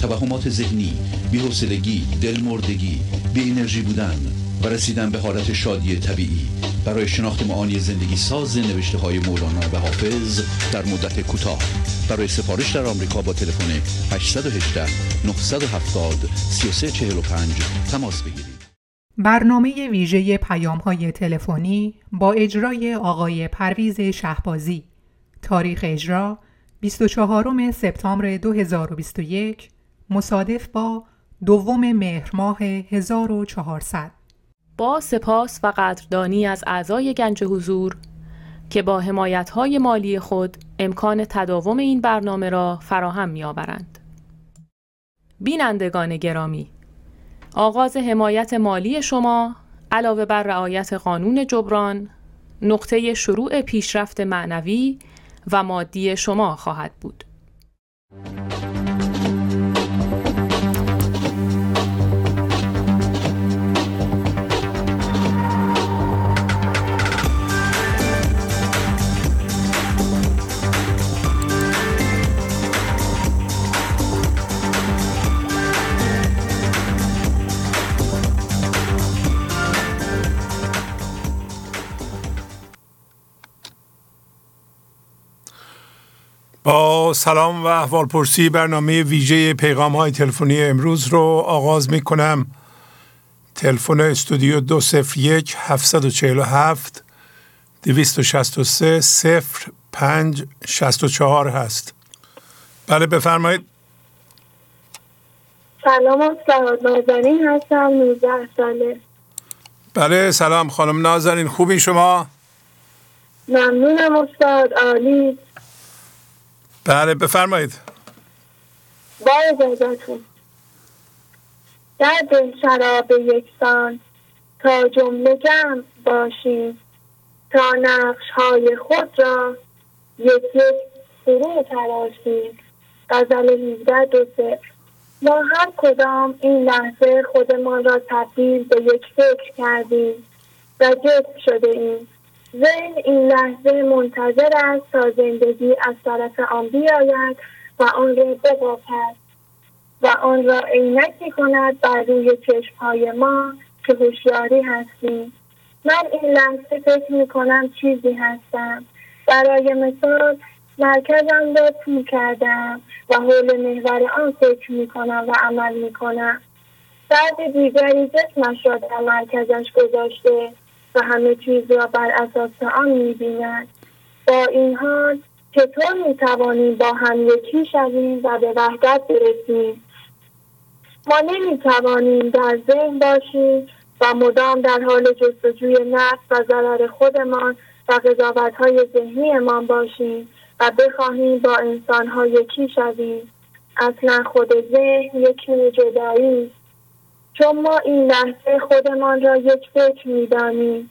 توهمات ذهنی، بی‌حوصلگی، دلمردگی، بی انرژی بودن و رسیدن به حالت شادی طبیعی برای شناخت معانی زندگی ساز نوشته‌های مولانا و حافظ در مدت کوتاه برای سفارش در آمریکا با تلفن 818 970 3345 تماس بگیرید. برنامه ویژه پیام‌های تلفنی با اجرای آقای پرویز شهبازی. تاریخ اجرا 24 سپتامبر 2021 مصادف با 2 مهر ماه 1400. با سپاس و قدردانی از اعضای گنج حضور که با حمایت‌های مالی خود امکان تداوم این برنامه را فراهم می‌آورند. بینندگان گرامی، آغاز حمایت مالی شما علاوه بر رعایت قانون جبران، نقطه شروع پیشرفت معنوی و مادی شما خواهد بود. با سلام و احوالپرسی برنامه ویژه پیغام‌های تلفنی امروز رو آغاز می‌کنم. تلفن استودیو 201-741-263-0564 هست. بله بفرمایید. سلام استاد نازنین هستم 19 ساله. بله سلام خانم نازنین خوبی شما؟ ممنونم استاد عالی. بله بفرمایید. با اجازتون در دل شراب یکسان تا جمله جمع باشیم تا نقش های خود را یک یک فرو تراشیم. غزل 18:2 ما هر کدام این لحظه خودمان را تبدیل به یک فکر کردیم و جذب شده ایم. ذهن این لحظه منتظر است تا زندگی از طرف آن بیاید و آن را ببافد و آن را عینک می‌کند بر روی چشم‌های ما که هوشیاری هستیم. من این لحظه فکر می‌کنم چیزی هستم. برای مثال مرکزم را پول کردم و حول محور آن فکر می‌کنم و عمل می‌کنم. فرد دیگری جسمش را در مرکزش گذاشته و همه چیز را بر اساس آن می‌بیند. با این حال چطور می‌توانیم با هم یکی شویم و به وحدت برسیم؟ ما نمی‌توانیم در ذهن باشیم و مدام در حال جستجوی نفس و ضرر خودمان و قضاوت‌های ذهنیمان باشیم و بخواهیم با انسان‌ها یکی شویم. اصلا خود ذهن یک نوع جدایی است. چون ما این لحظه خودمان را یک فکر می‌دانیم.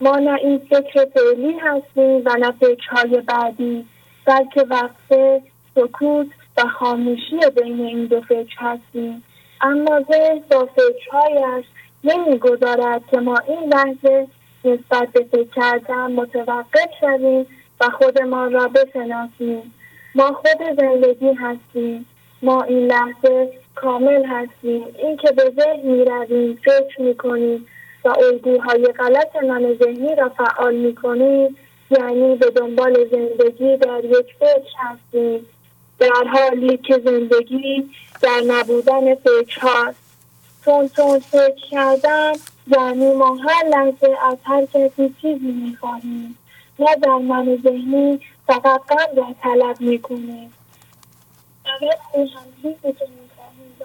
ما نه این فکر فعلی هستیم و نه فکرهای بعدی، بلکه وقفه، سکوت و خاموشی بین این دو فکر هستیم. اما ذهن با فکرهایش نمی‌گذارد که ما این لحظه نسبت به فکر کردن متوقف شویم و خودمان را بشناسیم. ما خود زندگی هستیم. ما این لحظه کامل هستیم. این که به ذهن می رویم فکر می کنیم و الگوهای غلط من ذهنی را فعال می کنیم یعنی به دنبال زندگی در یک فکر هستیم در حالی که زندگی در نبودن فکر هاست. تون فکر کردن یعنی ما هر لحظه از هر کسی چیزی می خواهیم نه در من ذهنی فقط غم را طلب می کنیم. اگر این همچیزی که می خواهیم و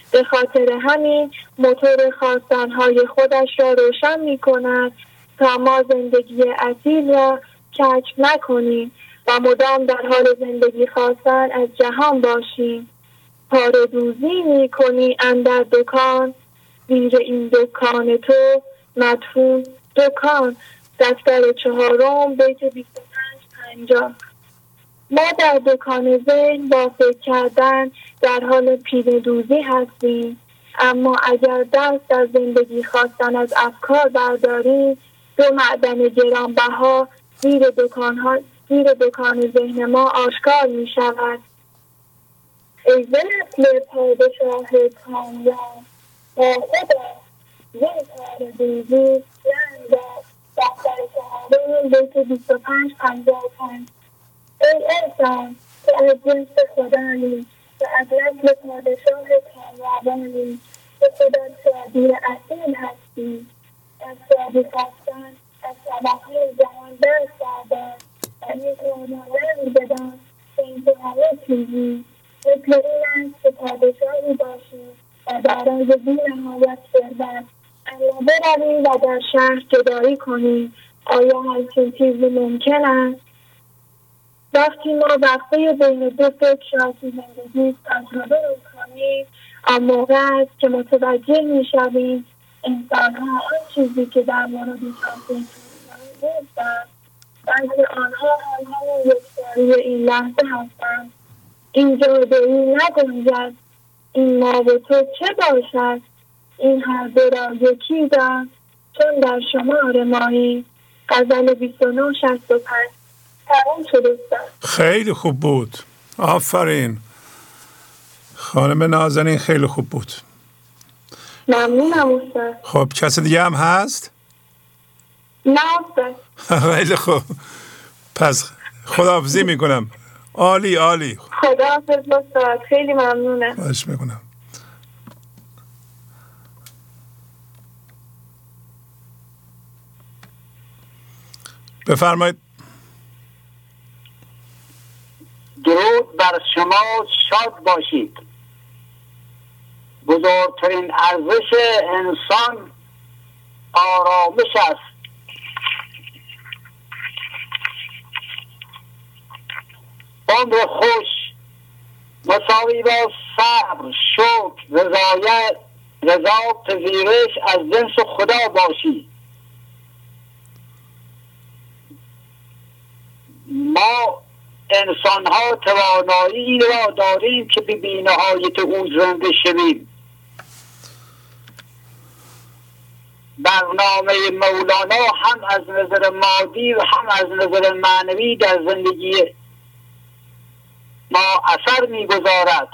به خاطر همین موتور خواستنهای خودش را روشن می کند تا ما زندگی اصیل را کج نکنیم و مدام در حال زندگی خواستن از جهان باشیم. پاره‌دوزی می کنی اندر دکان، زیر این دکان تو مدفون دکان. دفتر 4 بیت 25-50. ما در دکان ذهن با فکر کردن در حال پینه دوزی هستیم، اما اگر دست از زندگی خواستن از افکار برداریم، دو معدن گرانبها زیر دکان ذهن ما آشکار می شود. ای نسل پادشاه کامیاب، با خدا زیر پاره دوزی رنگ دست. دفتر 4 بیت 25-55. ای انسان که از جنس خدایی و از نسل پادشاه کامیابانی، به خدا شادی اصیل هستی. از شادی خواستن از طبقه جهان دست دردن و یک رونا رنگ بدن به انتهای چیزی. مثل این است که پادشاهی باشی و برای بی نهایت ثروت، اما بروی و در شهر جدایی کنی. آیا همچین چیزی ممکن است؟ وقتی ما وقفه بین دو فکر شاسی زندگی تجربه رو کنیم، آن موقع است که متوجه می شویم انسانها آن چیزی که در موردشان فکر نیستند، بلکه آنها همه یکسانی این لحظه هستند. این جادویی نگنجد، این ما و تو چه باشد؟ این هر دو را یکی دار، چون در شمار ماهی. غزل 2965. خیلی خوب بود، آفرین خانم نازنین، خیلی خوب بود، ممنونم استاد. خب کس دیگه هم هست؟ نه استاد. خیلی خوب، پس خداحافظی میکنم. عالی عالی، خداحافظ استاد، خیلی ممنونم. خواهش میکنم. بفرمایید. درود بر شما، شاد باشید. بزرگترین ارزش انسان آرامش است. عمر خوش مساوی با صبر، شکر، رضا، پذیرش از جنس خدا باشید. ما انسان ها توانایی را داریم که به بینهایت او زنده شویم. برنامه مولانا هم از نظر مادی و هم از نظر معنوی در زندگی ما اثر می گذارد.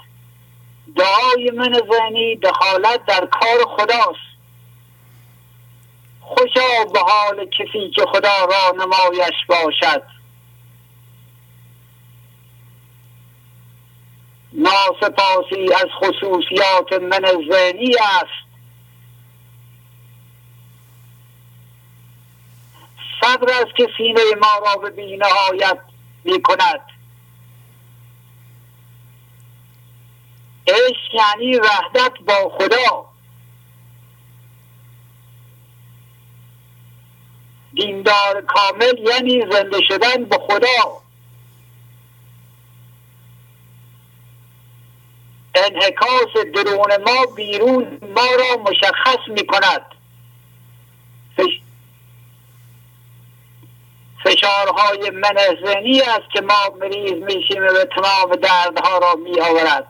دعای من ذهنی دخالت در کار خداست. خوشا به حال کسی که خدا را نمایش باشد. ناسپاسی از خصوصیات من ذهنی است. صبر است که سینه ما را به بی‌نهایت می کند. عشق یعنی وحدت با خدا. دیندار کامل یعنی زنده شدن به خدا. انعکاس درون ما بیرون ما را مشخص می کند. فشارهای من ذهنی است که ما مریض می شیم و تمام دردها را می آورد.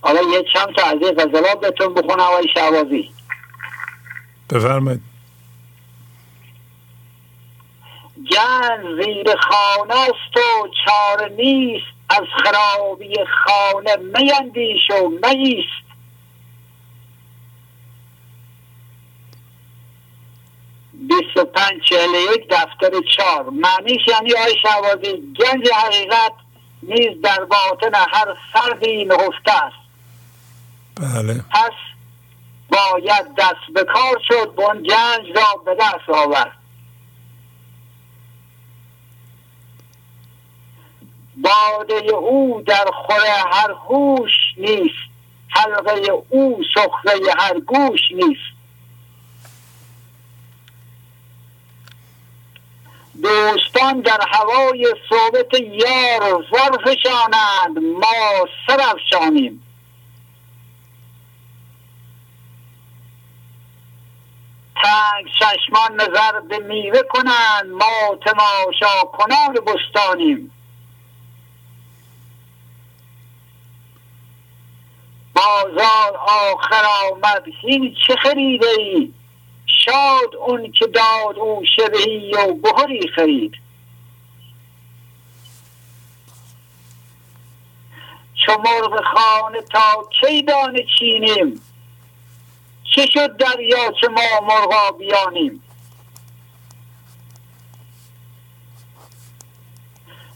حالا یه چند تا از این غزلات بهتون بخونم آقای شهبازی. بفرمایید. جان زیر خانه است و چاره نیست، از خرابی خانه میاندیش و میست. بیست و 2541 دفتر 4. معنیش یعنی آی شهبازی گنج حقیقت نیز در باطن هر فردی نهفته است. بله. پس باید دست به کار شد و اون گنج را به دست آورد. باده او در خور هر هوش نیست، حلقه او سخره هر گوش نیست. دوستان در هوای صحبت یار زرفشانند، ما سرفشانیم. تنگ چشمان نظر به میوه کنند، ما تماشا کنان بستانیم. بازار آخر آمد هین چه خریده ای، شاد اون که داد او شبهی و گهری خرید. چو مرغ خانه تا کی دانه چینیم، چه شد دریا چه ما مرغابیانیم.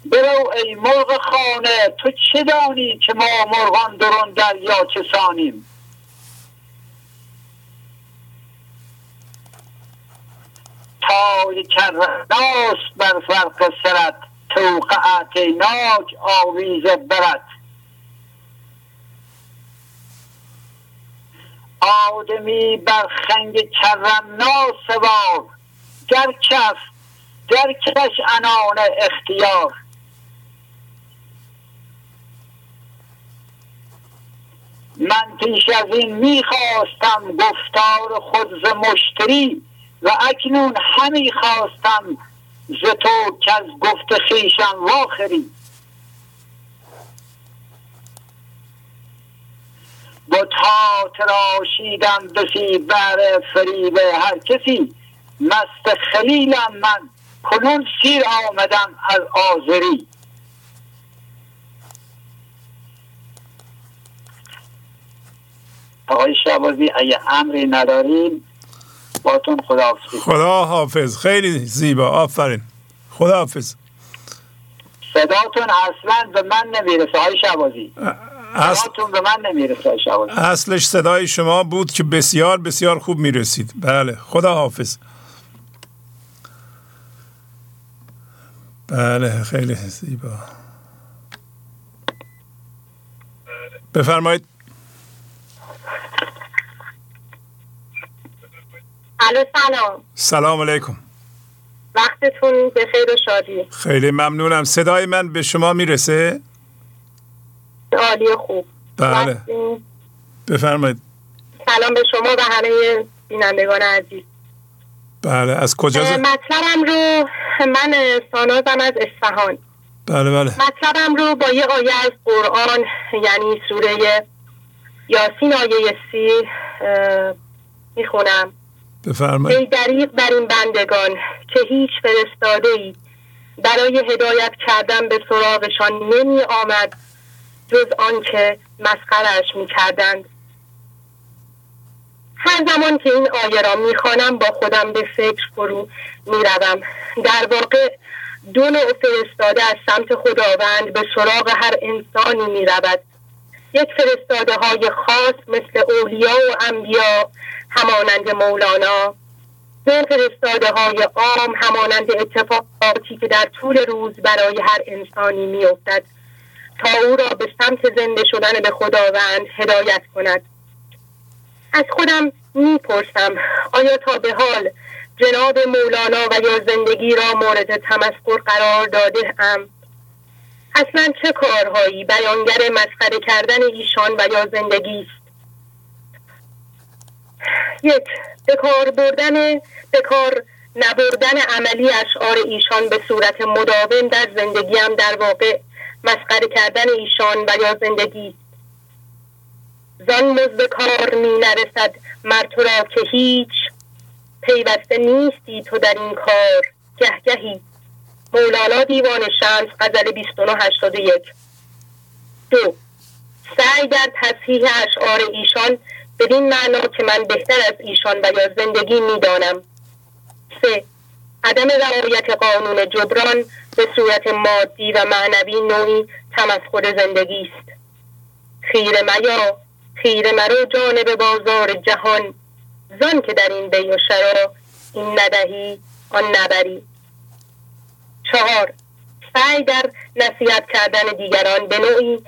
برو ای مرغ خانه تو چه دانی که ما مرغان درون دریا چه سانیم. تای کرناس بر فرق سرت، توقع اعتیناج آویز برد. آدمی بر خنگ کرناس سوار، در کش انان اختیار. من پیش از این میخواستم گفتار خود ز مشتری، و اکنون همی خواستم ز تو که از گفت خیشم واخری. بت‌ها تراشیدم بسی بر فریب هر کسی، مست خلیلم من کنون سیر آمدم از آزری. آقای شهبازی اگه امری نداریم باتون خداحافظ. خداحافظ، خیلی زیبا، آفرین، خداحافظ. صداتون اصلا به من نمیرسه آقای شهبازی، صداتون به من نمیرسه آقای شهبازی. اصلش صدای شما بود که بسیار بسیار خوب میرسید. بله، خداحافظ. بله، خیلی زیبا. بفرمایید. الو، سلام. سلام علیکم. وقتتون به خیر و شادی. خیلی ممنونم. صدای من به شما میرسه؟ عالی، خوب. بله. بفرمایید. سلام به شما و همه بینندگان عزیز. بله، از کجا؟ مطلبم رو من سانازم از اصفهان. بله. مطلبم رو با یه آیه از قرآن، یعنی سوره یاسین آیه 30 میخونم. ای دریغ بر این بندگان که هیچ فرستاده‌ای برای هدایت کردن به سراغشان نمی آمد جز آن که مسخره‌اش می‌کردند. هر زمان که این آیه را می‌خوانم با خودم به فکر فرو می‌روم. در واقع دو نوع فرستاده از سمت خداوند به سراغ هر انسانی می‌رود. یک، فرستاده های خاص مثل اولیا و انبیا همانند مولانا. دو، فرستاده های عام همانند اتفاقاتی که در طول روز برای هر انسانی می افتد تا او را به سمت زنده شدن به خداوند هدایت کند. از خودم می پرسم آیا تا به حال جناب مولانا و یا زندگی را مورد تمسخر قرار داده ام؟ اصلا چه کارهایی بیانگر مسخره کردن ایشان و یا زندگی است؟ یک، به کار نبردن عملی اشعار ایشان به صورت مداوم در زندگی هم در واقع مسخره کردن ایشان و یا زندگی است. زان مزد کار می نرسد مرتو را که هیچ، پیوسته نیستی تو در این کار گهگهی. مولانا، دیوان شمس، غزل 2981. دو، سعی در تصحیح اشعار ایشان بدین معنا که من بهتر از ایشان و یا زندگی می دانم. سه، عدم رعایت قانون جبران به صورت مادی و معنوی نوعی تمسخر زندگی است. خیره میا، خیره مرو جانب بازار جهان زان که در این بی و شرا این ندهی آن نبری. 4. سعی در نصیحت کردن دیگران به نوعی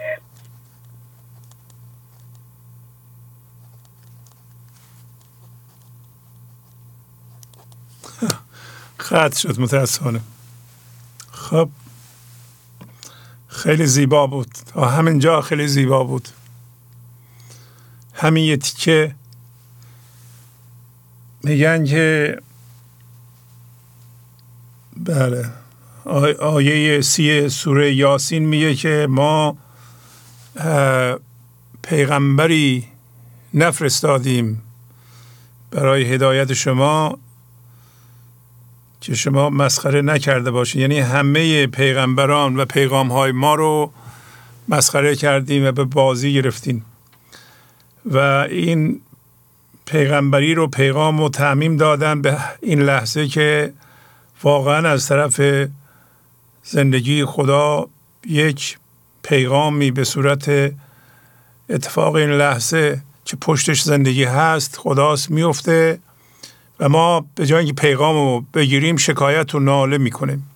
قطع شد متاسفانه. خب خیلی زیبا بود، تا همین جا خیلی زیبا بود. همین یه تیکه میگن که بله آیه 30 سوره یاسین میگه که ما پیغمبری نفرستادیم برای هدایت شما که شما مسخره نکرده باشید، یعنی همه پیغمبران و پیغامهای ما رو مسخره کردیم و به بازی گرفتیم و این پیغمبری رو پیغام و تعمیم دادن به این لحظه که واقعا از طرف زندگی خدا یک پیغامی به صورت اتفاق این لحظه که پشتش زندگی هست خداست میفته و ما به جای اینکه پیغام رو بگیریم شکایت و ناله میکنیم.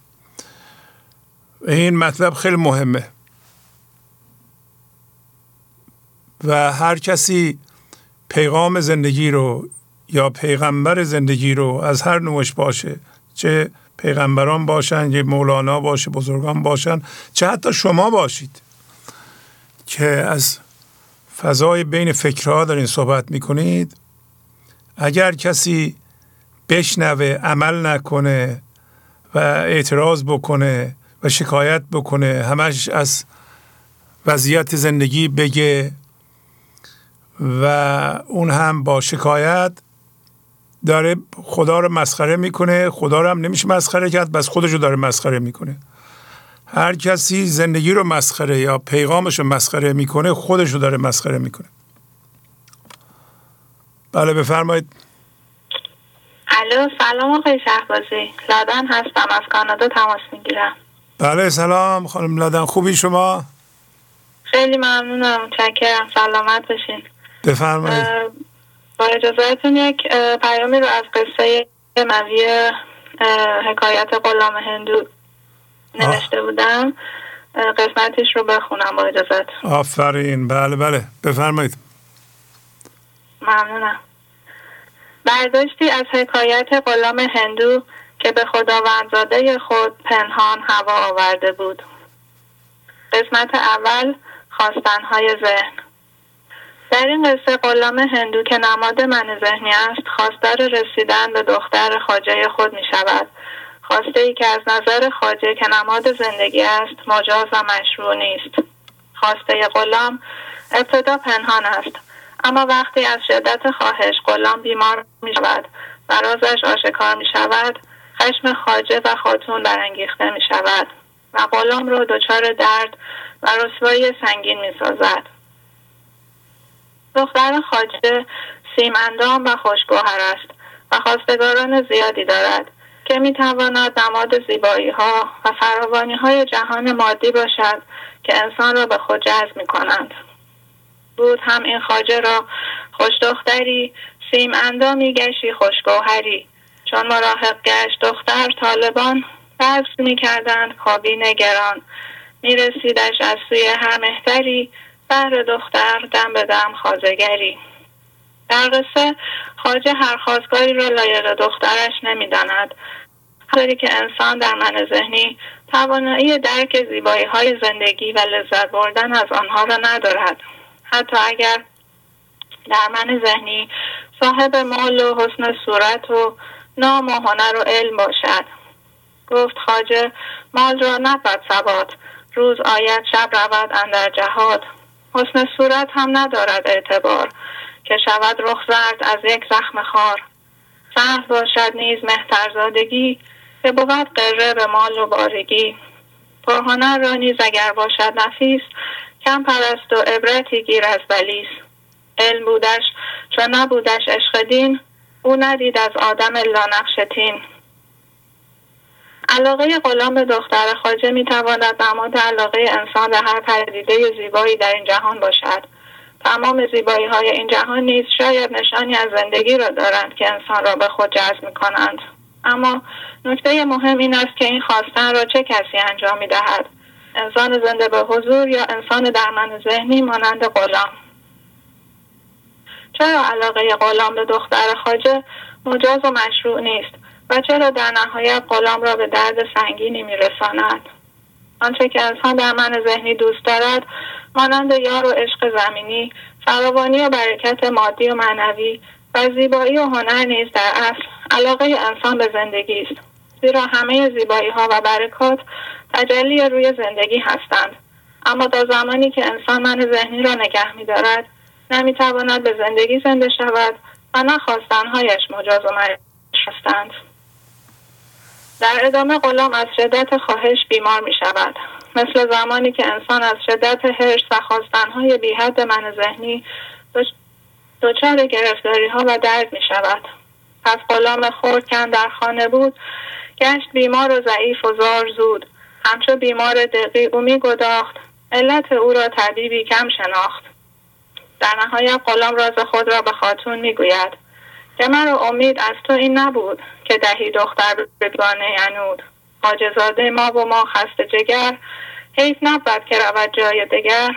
این مطلب خیلی مهمه و هر کسی پیغام زندگی رو یا پیغمبر زندگی رو از هر نوعش باشه، چه پیغمبران باشن، چه مولانا باشه، بزرگان باشن، چه حتی شما باشید که از فضای بین فکرها دارین صحبت میکنید، اگر کسی بشنوه عمل نکنه و اعتراض بکنه و شکایت بکنه، همش از وضعیت زندگی بگه و اون هم با شکایت داره خدا رو مسخره میکنه، خدا رو هم نمیشه مسخره کرد بس خودش رو داره مسخره میکنه. هر کسی زندگی رو مسخره یا پیغامش رو مسخره میکنه خودش رو داره مسخره میکنه. بله بفرمایید. الو سلام آقای شهبازی، لادن هستم از کانادا تماس میگیرم. بله سلام خانم لادن، خوبی شما؟ خیلی ممنونم، متشکرم، سلامت باشین. بفرمایید. با اجازهتون یک پیامی رو از قصه موی حکایت غلام هندو نوشته بودم، قسمتش رو بخونم با اجازهتون. آفرین، بله بله بفرمایید. ممنونم. برداشتی از حکایت غلام هندو که به خداوندزاده خود پنهان هوا آورده بود. قسمت اول، خواستنهای ذهن. در این قصه غلام هندو که نماد من ذهنی است خواستار رسیدن به دختر خواجه خود می شود، خواسته ای که از نظر خواجه که نماد زندگی است مجاز و مشروع نیست. خواسته غلام ابتدا پنهان است، اما وقتی از شدت خواهش غلام بیمار می شود و رازش آشکار می شود، خشم خواجه و خاتون برانگیخته می شود و غلام را دچار درد و رسوایی سنگین می سازد. دختر خواجه سیم اندام و خوشگوهر است و خواستگاران زیادی دارد که می تواند نماد زیبایی ها و فراوانی های جهان مادی باشد که انسان را به خود جذب می کنند. بود هم این خواجه را خوش دختری سیم اندامی گشی خوشگوهری، چون مراهق گشت دختر طالبان بس می کردند کابین گران، می رسیدش از سوی هر مهتری بهر دختر دم به دم خواجهگری. در قصه خواجه هر خواستگاری را لایق دخترش نمی داند، حالی که انسان در من ذهنی توانایی درک زیبایی های زندگی و لذت بردن از آنها را ندارد، حتی اگر در من ذهنی صاحب مال و حسن صورت و نام و هنر و علم باشد. گفت خواجه مال را نبود ثبات، روز آید شب رود اندر جهاد، حسن صورت هم ندارد اعتبار، که شود رخ زرد از یک زخم خار، سهل باشد نیز مهترزادگی، که بود قره به مال و بارگی، پرهنر را نیز اگر باشد نفیس، کم پرست و عبرتی گیر از بلیس، علم بودش چون نبودش عشق دین، او ندید از آدم الا نقش تین. علاقه غلام به دختر خواجه می تواند نماد علاقه انسان به هر پدیده زیبایی در این جهان باشد. تمام زیبایی‌های این جهان نیز شاید نشانی از زندگی را دارند که انسان را به خود جذب می‌کنند. اما نکته مهم این است که این خواستن را چه کسی انجام می‌دهد؟ انسان زنده به حضور یا انسان در من ذهنی مانند غلام؟ چرا علاقه غلام به دختر خواجه مجاز و مشروع نیست و چرا در نهایت غلام را به درد سنگینی می‌رساند؟ آنچه که انسان در من ذهنی دوست دارد مانند یار و عشق زمینی، فراوانی و برکت مادی و معنوی و زیبایی و هنر نیز در اصل علاقه انسان به زندگی است، زیرا همه زیبایی‌ها و برکات تجلی روی زندگی هستند. اما تا زمانی که انسان من ذهنی را نگه می‌دارد نمی‌تواند به زندگی زنده شود و نه خواستن‌هایش مجاز و مشروع هستند. در ادامه غلام از شدت خواهش بیمار می شود، مثل زمانی که انسان از شدت هرس و خواستن‌های بی حد من ذهنی دچار گرفتاری‌ها و درد می شود. پس غلام خردکن در خانه بود گشت بیمار و ضعیف و زار زود، همچو بیمار دقی او می گداخت، علت او را طبیبی کم شناخت. در نهایت غلام راز خود را به خاتون می گوید که مرا امید از تو این نبود که دهی دختر بدگانه عنود، خواجه‌زاده ما و ما خسته جگر، حیف نبود که رود جای دگر.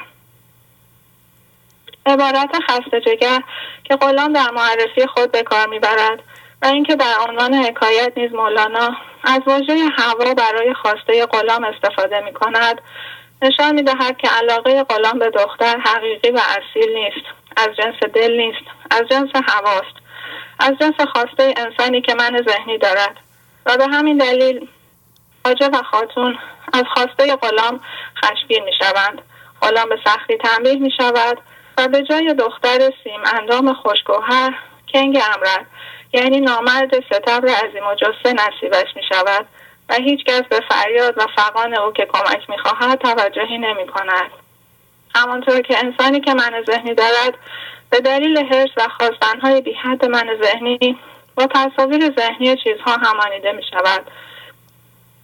عبارت خسته جگر که غلام در معرفی خود به کار میبرد و اینکه در عنوان حکایت نیز مولانا از واژه هوا برای خواسته غلام استفاده میکند نشان میدهد که علاقه غلام به دختر حقیقی و اصیل نیست، از جنس دل نیست، از جنس هواست، از جنس خواسته انسانی که من ذهنی دارد و به همین دلیل خواجه و خاتون از خواسته غلام خشمگین میشوند. غلام به سختی تنبیه میشود و به جای دختر سیم اندام خوشگوهر کنگ امرد، یعنی نامرد ستبر عظیم و جسه نصیبش می شود و هیچ کس به فریاد و فغان او که کمک می خواهد توجهی نمی کند. همانطور که انسانی که من ذهنی دارد به دلیل حرص و خواستنهای بی حد من ذهنی با تصاویر ذهنی چیزها همانیده می شود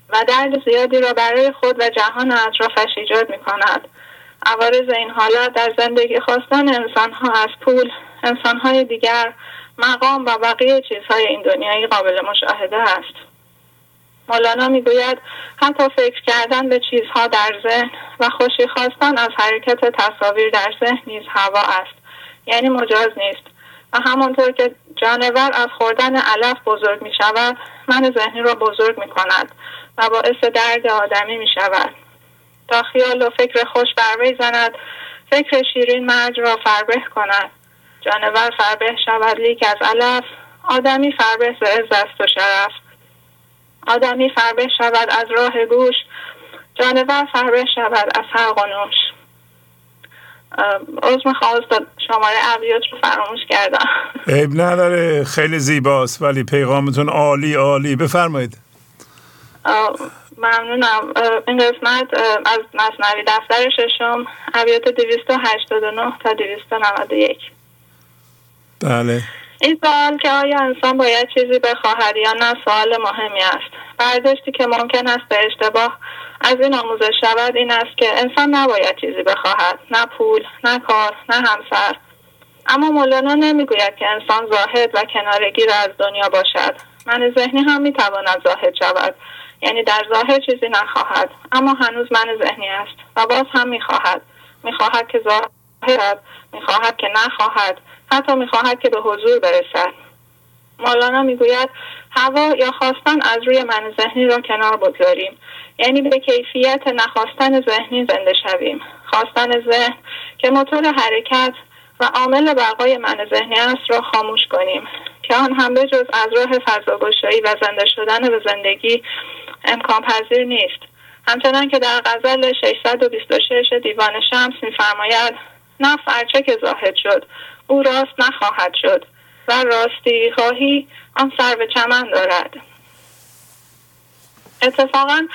و درد زیادی را برای خود و جهان اطرافش ایجاد می کند. عوارض این حالات در زندگی خواستن انسان‌ها از پول، انسان‌های دیگر، مقام و بقیه چیزهای این دنیایی قابل مشاهده است. مولانا می‌گوید حتی فکر کردن به چیزها در ذهن و خوشی خواستن از حرکت تصاویر در ذهن نیز هوا است، یعنی مجاز نیست. و همانطور که جانور از خوردن علف بزرگ می‌شود، من ذهنی را بزرگ می‌کند و باعث درد آدمی می‌شود. تا خیال و فکر خوش بروی زند، فکر شیرین مرد را فربه کند. جانور فربه شود لیک از علف، آدمی فربه ز عزت و شرف. آدمی فربه شود از راه گوش، جانور فربه شود از حلق و نوش. عذر میخوام شماره ابیات رو فراموش کردم. عیب نداره، خیلی زیباست ولی پیغامتون عالی عالی. بفرمایید. ممنونم. این قسمت از مثنوی دفتر ششم ابیات 289 تا 291. بله. این سوال که آیا انسان باید چیزی بخواهد یا نه سوال مهمی است. برداشتی که ممکن است به اشتباه از این آموزش شود این است که انسان نباید چیزی بخواهد، نه پول، نه کار، نه همسر. اما مولانا نمیگوید که انسان زاهد و کنارگیر از دنیا باشد. من ذهنی هم میتواند زاهد شود، یعنی در ظاهر چیزی نخواهد اما هنوز من ذهنی است و باز هم میخواهد که ظاهر، میخواهد که نخواهد، حتی میخواهد که به حضور برسد. مولانا میگوید هوا یا خواستن از روی من ذهنی را کنار بگذاریم، یعنی به کیفیت نخواستن ذهنی زنده شویم. خواستن ذهن که موتور حرکت و عامل بقای من ذهنی است را خاموش کنیم که آن هم به جز از راه فضاگشایی و زنده شدن به زندگی امکان پذیر نیست. همچنان که در غزل 626 دیوان شمس می‌فرماید نه فرچه که زاهد شد او راست نخواهد شد و راستی خواهی آن سر به چمن دارد. اتفاقا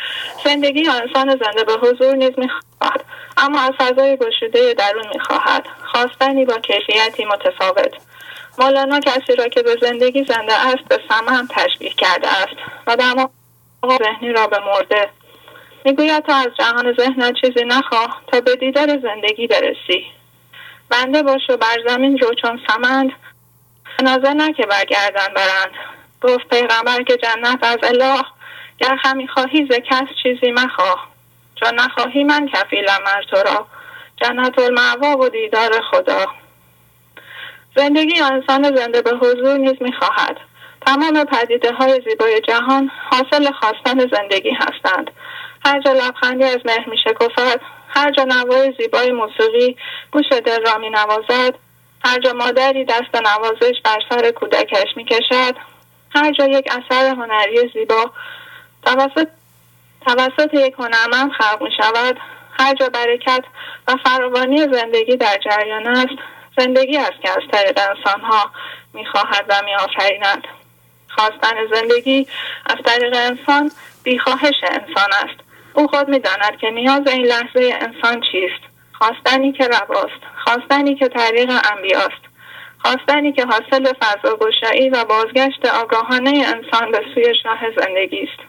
زندگی انسان زنده به حضور نیز می‌خواهد، اما از فضای گشوده درون می‌خواهد، خواستنی با کیفیتی متفاوت. مولانا کسی را که به زندگی زنده است به سمن تشبیه کرده است و در موقع ذهنی را به مرده. میگوید تا از جهان ذهن چیزی نخواه تا به دیدار زندگی برسی. بنده باش و بر زمین جو چون سمند، نازه نه که برگردن برند. گفت پیغمبر که جنت از الله، گر همی خواهی ز کس چیزی مخواه، چون نخواهی من کفیلم مر تو را، جنت المأوا و دیدار خدا. زندگی انسان زنده به حضور نیز میخواهد. تمام پدیده های زیبای جهان حاصل خواستن زندگی هستند. هر جا لبخندی از مه میشه گفت، هر جا نوای زیبای موسیقی گوش دل را می نوازد، هر جا مادری دست نوازش بر سر کودکش می کشد، هر جا یک اثر هنری زیبا توسط یک هنرمند خلق می شود، هر جا برکت و فراوانی زندگی در جریان است، زندگی است که از طریق انسان ها می خواهد و می آفریند. خواستن زندگی از طریق انسان بیخواهش انسان است. او خود می داند که نیاز این لحظه انسان چیست. خواستنی که رواست، خواستنی که طریق انبیاست، خواستنی که حاصل فضاگشایی و بازگشت آگاهانه انسان به سوی شاه زندگی است.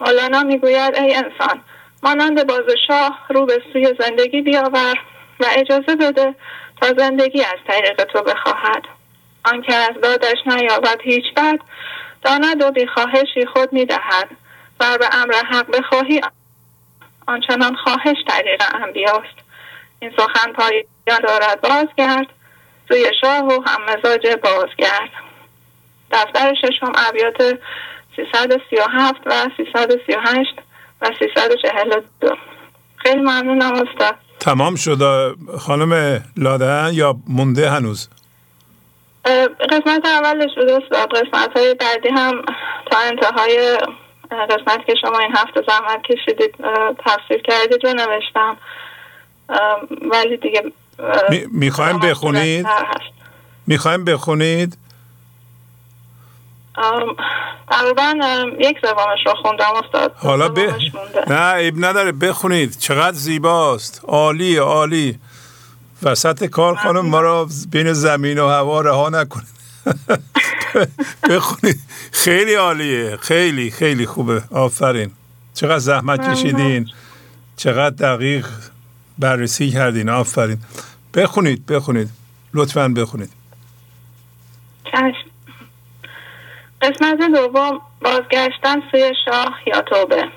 مولانا می گوید ای انسان، مانند بازشاه رو به سوی زندگی بیاور و اجازه بده تا زندگی از طریق تو بخواهد. آنکه از دادش نیابد هیچ بد، داند و بیخواهشی خود می دهد. بر به امر حق بخواهی آنچنان خواهش طریق انبیاست. این سخن پایان دارد بازگرد، سوی شاه و هممزاج بازگرد. دفتر ششم ابیات 337 و 338 و 342. خیلی ممنونم استاد. تمام شده خانم لاده یا مونده هنوز؟ قسمت اولش بود استاد، قسمت های بعدی هم تا انتهای قسمت که شما این هفته زحمت کشیدید تفسیر کردید و نوشتم، ولی دیگه میخوایم بخونید؟ میخوایم بخونید؟ تقریبا یک زبانش رو خوندم استاد. حالا نه عیب نداره، بخونید، چقدر زیباست. عالی عالی. وسط کار خانم ما رو بین زمین و هوا رها نکنید. بخونید، خیلی عالیه، خیلی خیلی خوبه. آفرین، چقدر زحمت کشیدین، چقدر دقیق بررسی کردین. آفرین، بخونید بخونید لطفاً بخونید. قسمت دوم، بازگشتن سوی شاه یا توبه.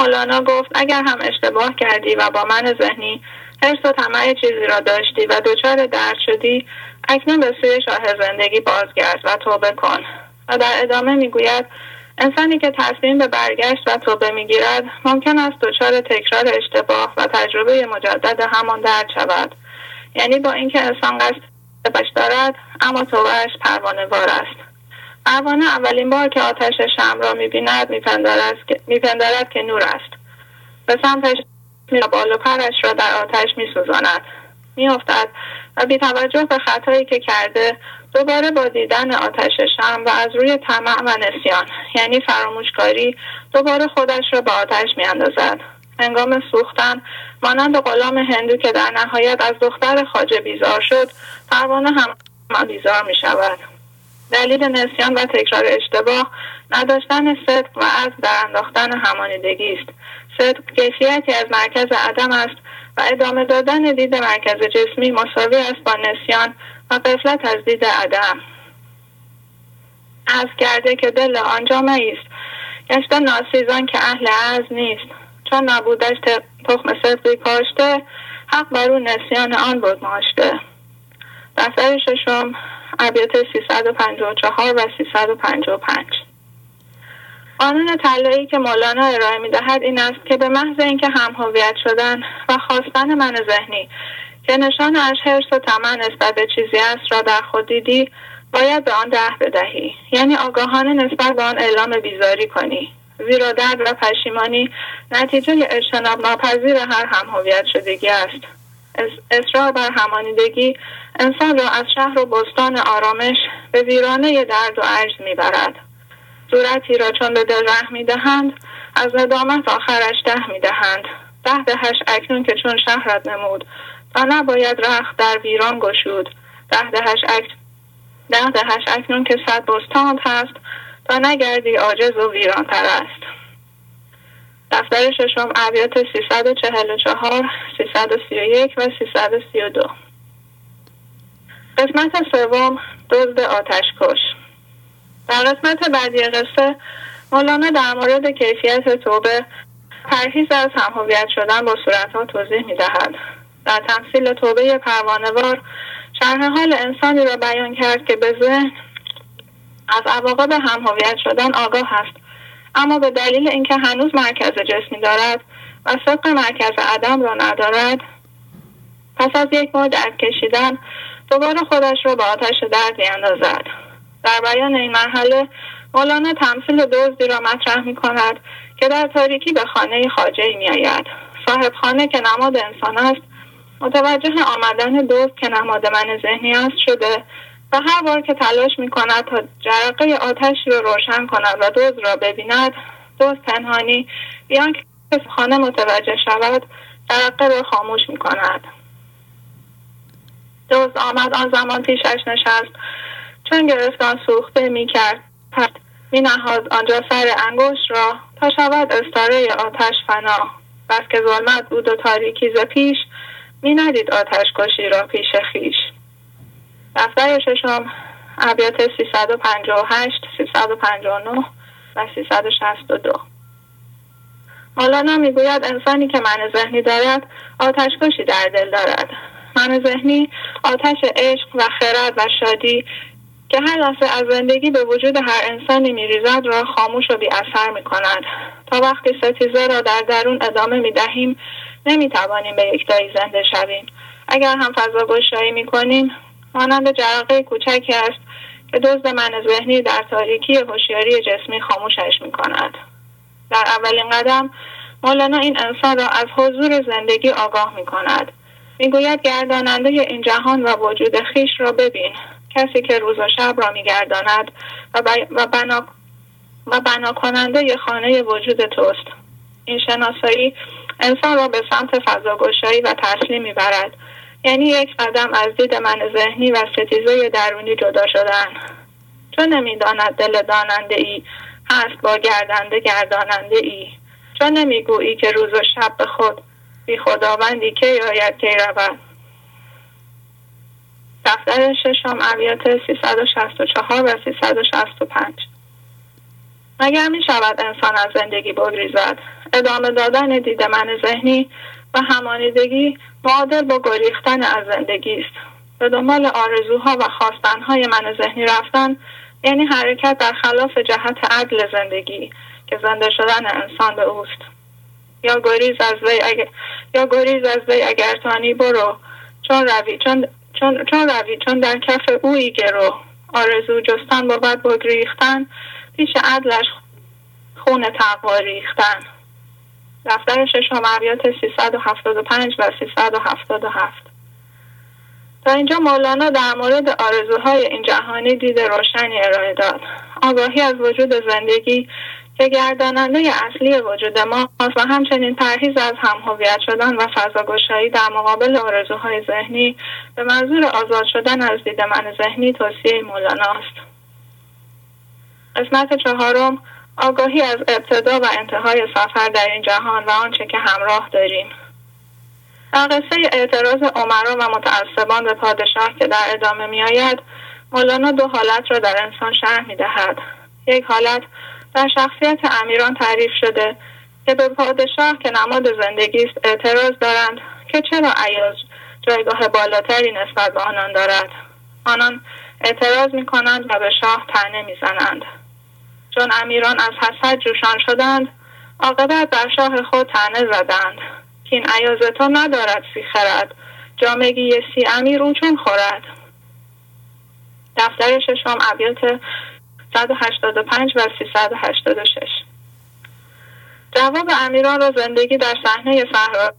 مولانا گفت اگر هم اشتباه کردی و با من ذهنی حرص و طمع چیزی را داشتی و دچار درد شدی، اکنون به سوی شاه زندگی بازگرد و توبه کن. و در ادامه میگوید انسانی که تصمیم به برگشت و توبه میگیرد ممکن است دچار تکرار اشتباه و تجربه مجدد همان درد شود. یعنی با اینکه انسان قصد توبه‌اش دارد اما توبه‌اش پروانه‌وار است. پروانه اولین بار که آتش شمع را میبیند میپندارد که نور است. به سمتش میرود، بالا پرش را در آتش میسوزاند، میافتد و بی توجه به خطایی که کرده دوباره با دیدن آتش شمع و از روی طمع و نسیان، یعنی فراموشکاری، دوباره خودش را به آتش میاندازد. هنگام سوختن مانند غلام هندو که در نهایت از دختر خواجه بیزار شد، پروانه هم بیزار می شود. دلیل نسیان و تکرار اشتباه نداشتن صدق و از در انداختن همانیدگی است. صدق کیفیتی از مرکز عدم است و ادامه دادن دید مرکز جسمی مساوی است با نسیان و قفلت از دید عدم. از کرده که دل آنجا میست، گشت ناسیزان که اهل از نیست. چون نبودش تخم صدقی کاشته، حق برو نسیان آن بود ماشته. دفتر ششم ابیات 354 و 355. قانون طلایی که مولانا ارائه می‌دهد این است که به محض اینکه هم‌هویت شدن و خواستن من ذهنی که نشانش حرص و طمع نسبت به چیزی است را در خود دیدی، باید به آن ده بدهی، یعنی آگاهانه نسبت به آن اعلام بیزاری کنی، زیرا درد و پشیمانی نتیجه اجتناب ناپذیر هر هم‌هویت شدگی است. اصرار بر همانیدگی انسان را از شهر و بستان آرامش به ویرانه درد و عجز میبرد. صورتی را چون به دل ره میدهند، از ندامت آخرش ده میدهند. ده دهش اکنون که چون شهرت نمود، تا نباید رخت در ویران گشود. ده دهش اکنون که صد بستانت هست، تا نگردی عاجز و ویرانتر است. دفتر ششم ابیات 344، 331 و 332. قسمت سوم، دزد آتشکش. در قسمت بعدی قصه، مولانا در مورد کیفیت توبه، پرهیز از هم‌هویت شدن با صورت‌ها توضیح می‌دهد. در تمثیل توبه پروانه‌وار، شرح حال انسانی را بیان کرد که به ذهن از عواقب هم‌هویت شدن آگاه است، اما به دلیل اینکه هنوز مرکز جسمی دارد و صدق مرکز عدم را ندارد، پس از یک مدت کشیدن دوباره خودش را به آتش درد می‌اندازد. در بیان این مرحله مولانا تمثیل دزدی را مطرح می‌کند که در تاریکی به خانه خواجه‌ای می‌آید. صاحب خانه که نماد انسان است، متوجه آمدن دزد که نماد من ذهنی است شده و هر بار که تلاش می‌کند تا جرقه آتش را روشن کند و دزد را ببیند، دزد پنهانی بیان که خانه متوجه شود جرقه را خاموش می‌کند. دزد آمد آن زمان پیشش نشست، چون گرفتان سوخته می‌کرد می‌نهاد آنجا سر انگشت را تا شود استاره آتش فنا. بس که ظلمت بود و تاریکی ز پیش، می‌ندید آتش کشی را پیش خیش. دفتر ششم ابیات 358، 359 و 362. مولانا می‌گوید انسانی که من ذهنی دارد آتش کشی در دل دارد. من ذهنی آتش عشق و خرد و شادی که هر لحظه از زندگی به وجود هر انسانی می‌ریزد را خاموش و بی اثر می‌کند. تا وقتی ستیزه را در درون ادامه می‌دهیم نمی‌توانیم به یکتایی زنده شویم. اگر هم فضاگشایی می‌کنیم مانند جرقه کوچکی است که دزد من ذهنی در تاریکی هوشیاری جسمی خاموشش می‌کند. در اولین قدم مولانا این انسان را از حضور زندگی آگاه می‌کند. می‌گوید گرداننده این جهان و وجود خیش را ببین، کسی که روز و شب را می‌گرداند و بنا کننده خانه وجود توست. این شناسایی انسان را به سمت فضاگشایی و تسلیم می‌برد، یعنی یک قدم از دید من ذهنی و ستیزه درونی جدا شدن. چون نمی‌داند دل داننده ای هست با گردنده گرداننده ای، چون نمی‌گویی که روز و شب به خود بی خداوندی کی آید کی رود. دفتر ششم ابیات 364 و 365. مگر می شود انسان از زندگی بگریزد؟ ادامه دادن دید من ذهنی و همانیدگی معادل با گریختن از زندگی است. به دنبال آرزوها و خواستنهای من ذهنی رفتن یعنی حرکت در خلاف جهت عدل زندگی که زنده شدن انسان به اوست. یا گریز از وی اگر تانی برو، چون روی چون در کف اویی گرو. آرزو جستن بابت بگریختن، پیش عدلش خون تقوا ریختن. دفتر ششم ابیات 375 و 377. تا اینجا مولانا در مورد آرزوهای این جهانی دید روشنی ارائه داد. آگاهی از وجود زندگی که گرداننده اصلی وجود ما و همچنین پرهیز از هم‌هویت شدن و فضاگشایی در مقابل آرزوهای ذهنی به منظور آزاد شدن از دید من ذهنی توصیه مولانا است. قسمت چهارم، آگاهی از ابتدا و انتهای سفر در این جهان و آنچه که همراه داریم. در قصه اعتراض امرا و متعصبان به پادشاه که در ادامه می آید، مولانا دو حالت را در انسان شرح می دهد. یک حالت در شخصیت امیران تعریف شده که به پادشاه که نماد زندگی است اعتراض دارند که چرا ایاز جایگاه بالاتری نسبت به آنان دارد. آنان اعتراض می کنند و به شاه طعنه می زنند. چون امیران از حسد جوشان شدند، عاقبت بر شاه خود طعنه زدند که این ایاز تو ندارد سی خرد، جامگی سی امیر او چون خورد. دفتر ششم ابیات 185 و 386. جواب امیران را زندگی در صحنه صحرا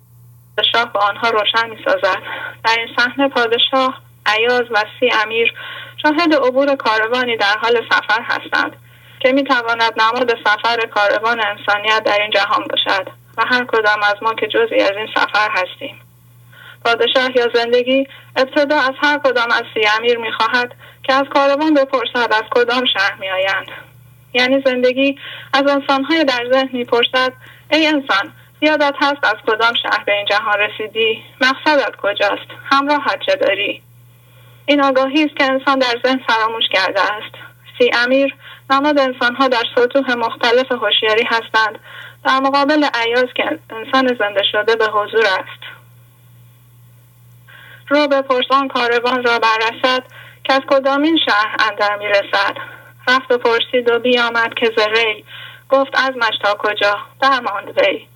شاه با آنها روشن می سازد. در این صحنه پادشاه، ایاز و سی امیر شاهد عبور کاروانی در حال سفر هستند که می تواند نماد سفر کاروان انسانیت در این جهان باشد و هر کدام از ما که جزئی از این سفر هستیم. پادشاه یا زندگی ابتدا از هر کدام از سی امیر می خواهد که از کاروان بپرسد از کدام شهر می آیند. یعنی زندگی از انسانهای در ذهن می پرسد ای انسان، یادت هست از کدام شهر به این جهان رسیدی؟ مقصدت کجاست؟ همراهت چه داری؟ این آگاهی است که انسان در ذهن فراموش کرده است. 30 امیر نماد انسان‌ها در سطوح مختلف هوشیاری هستند، در مقابل ایاز که انسان زنده شده به حضور است. رو بپرس آن کاروان را بررسد که از کدامین شهر اندر می رسد. رفت و پرسید و بیامد که زری، گفت از مشتا کجا؟ درماند وی.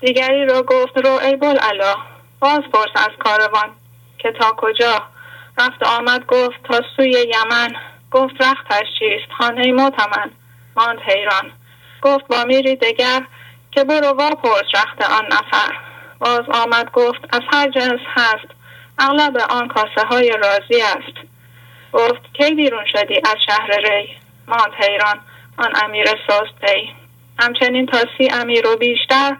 دیگری را گفت رو ای بلعلا، باز پرس از کاروان که تا کجا؟ رفت آمد گفت تا سوی یمن. گفت رختش چیست؟ خانه معتمن. ماند حیران. گفت با میری دگر که برو واپرس رخت آن نفر. باز آمد گفت از هر جنس هست، اغلب آن کاسه های رازی است. گفت کی بیرون شدی از شهر ری؟ ماند حیران. آن امیر سست پی. همچنین تا 30 امیر و بیشتر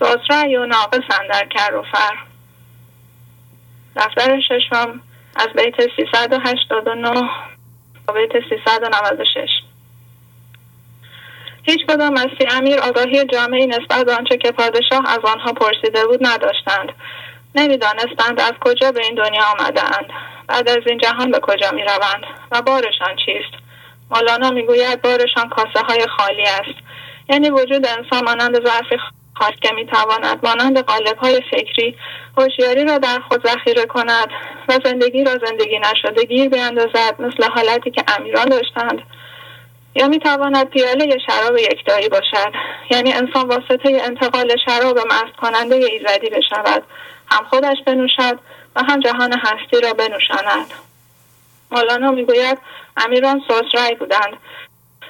سست رای و ناقص اندر کر و فر. دفتر ششم از بیت 389 تا بیت 396. هیچ کدام از 30 امیر آگاهی جامعی نسبت به آنچه که پادشاه از آنها پرسیده بود نداشتند. نمیدانستند از کجا به این دنیا آمدند، بعد از این جهان به کجا می روند و بارشان چیست. مولانا می گوید بارشان کاسه های خالی است، یعنی وجود انسان مانند ظرفی خاص که می تواند مانند قالب های فکری هوشیاری را در خود ذخیره کند و زندگی را زندگی نشده گیر بیندازد، مثل حالتی که امیران داشتند، یا می تواند پیاله شراب یکتایی باشد، یعنی انسان واسطه انتقال شراب مست کننده ایزدی بشود، هم خودش بنوشد و هم جهان هستی را بنوشاند. مولانا میگوید امیران سسرای بودند،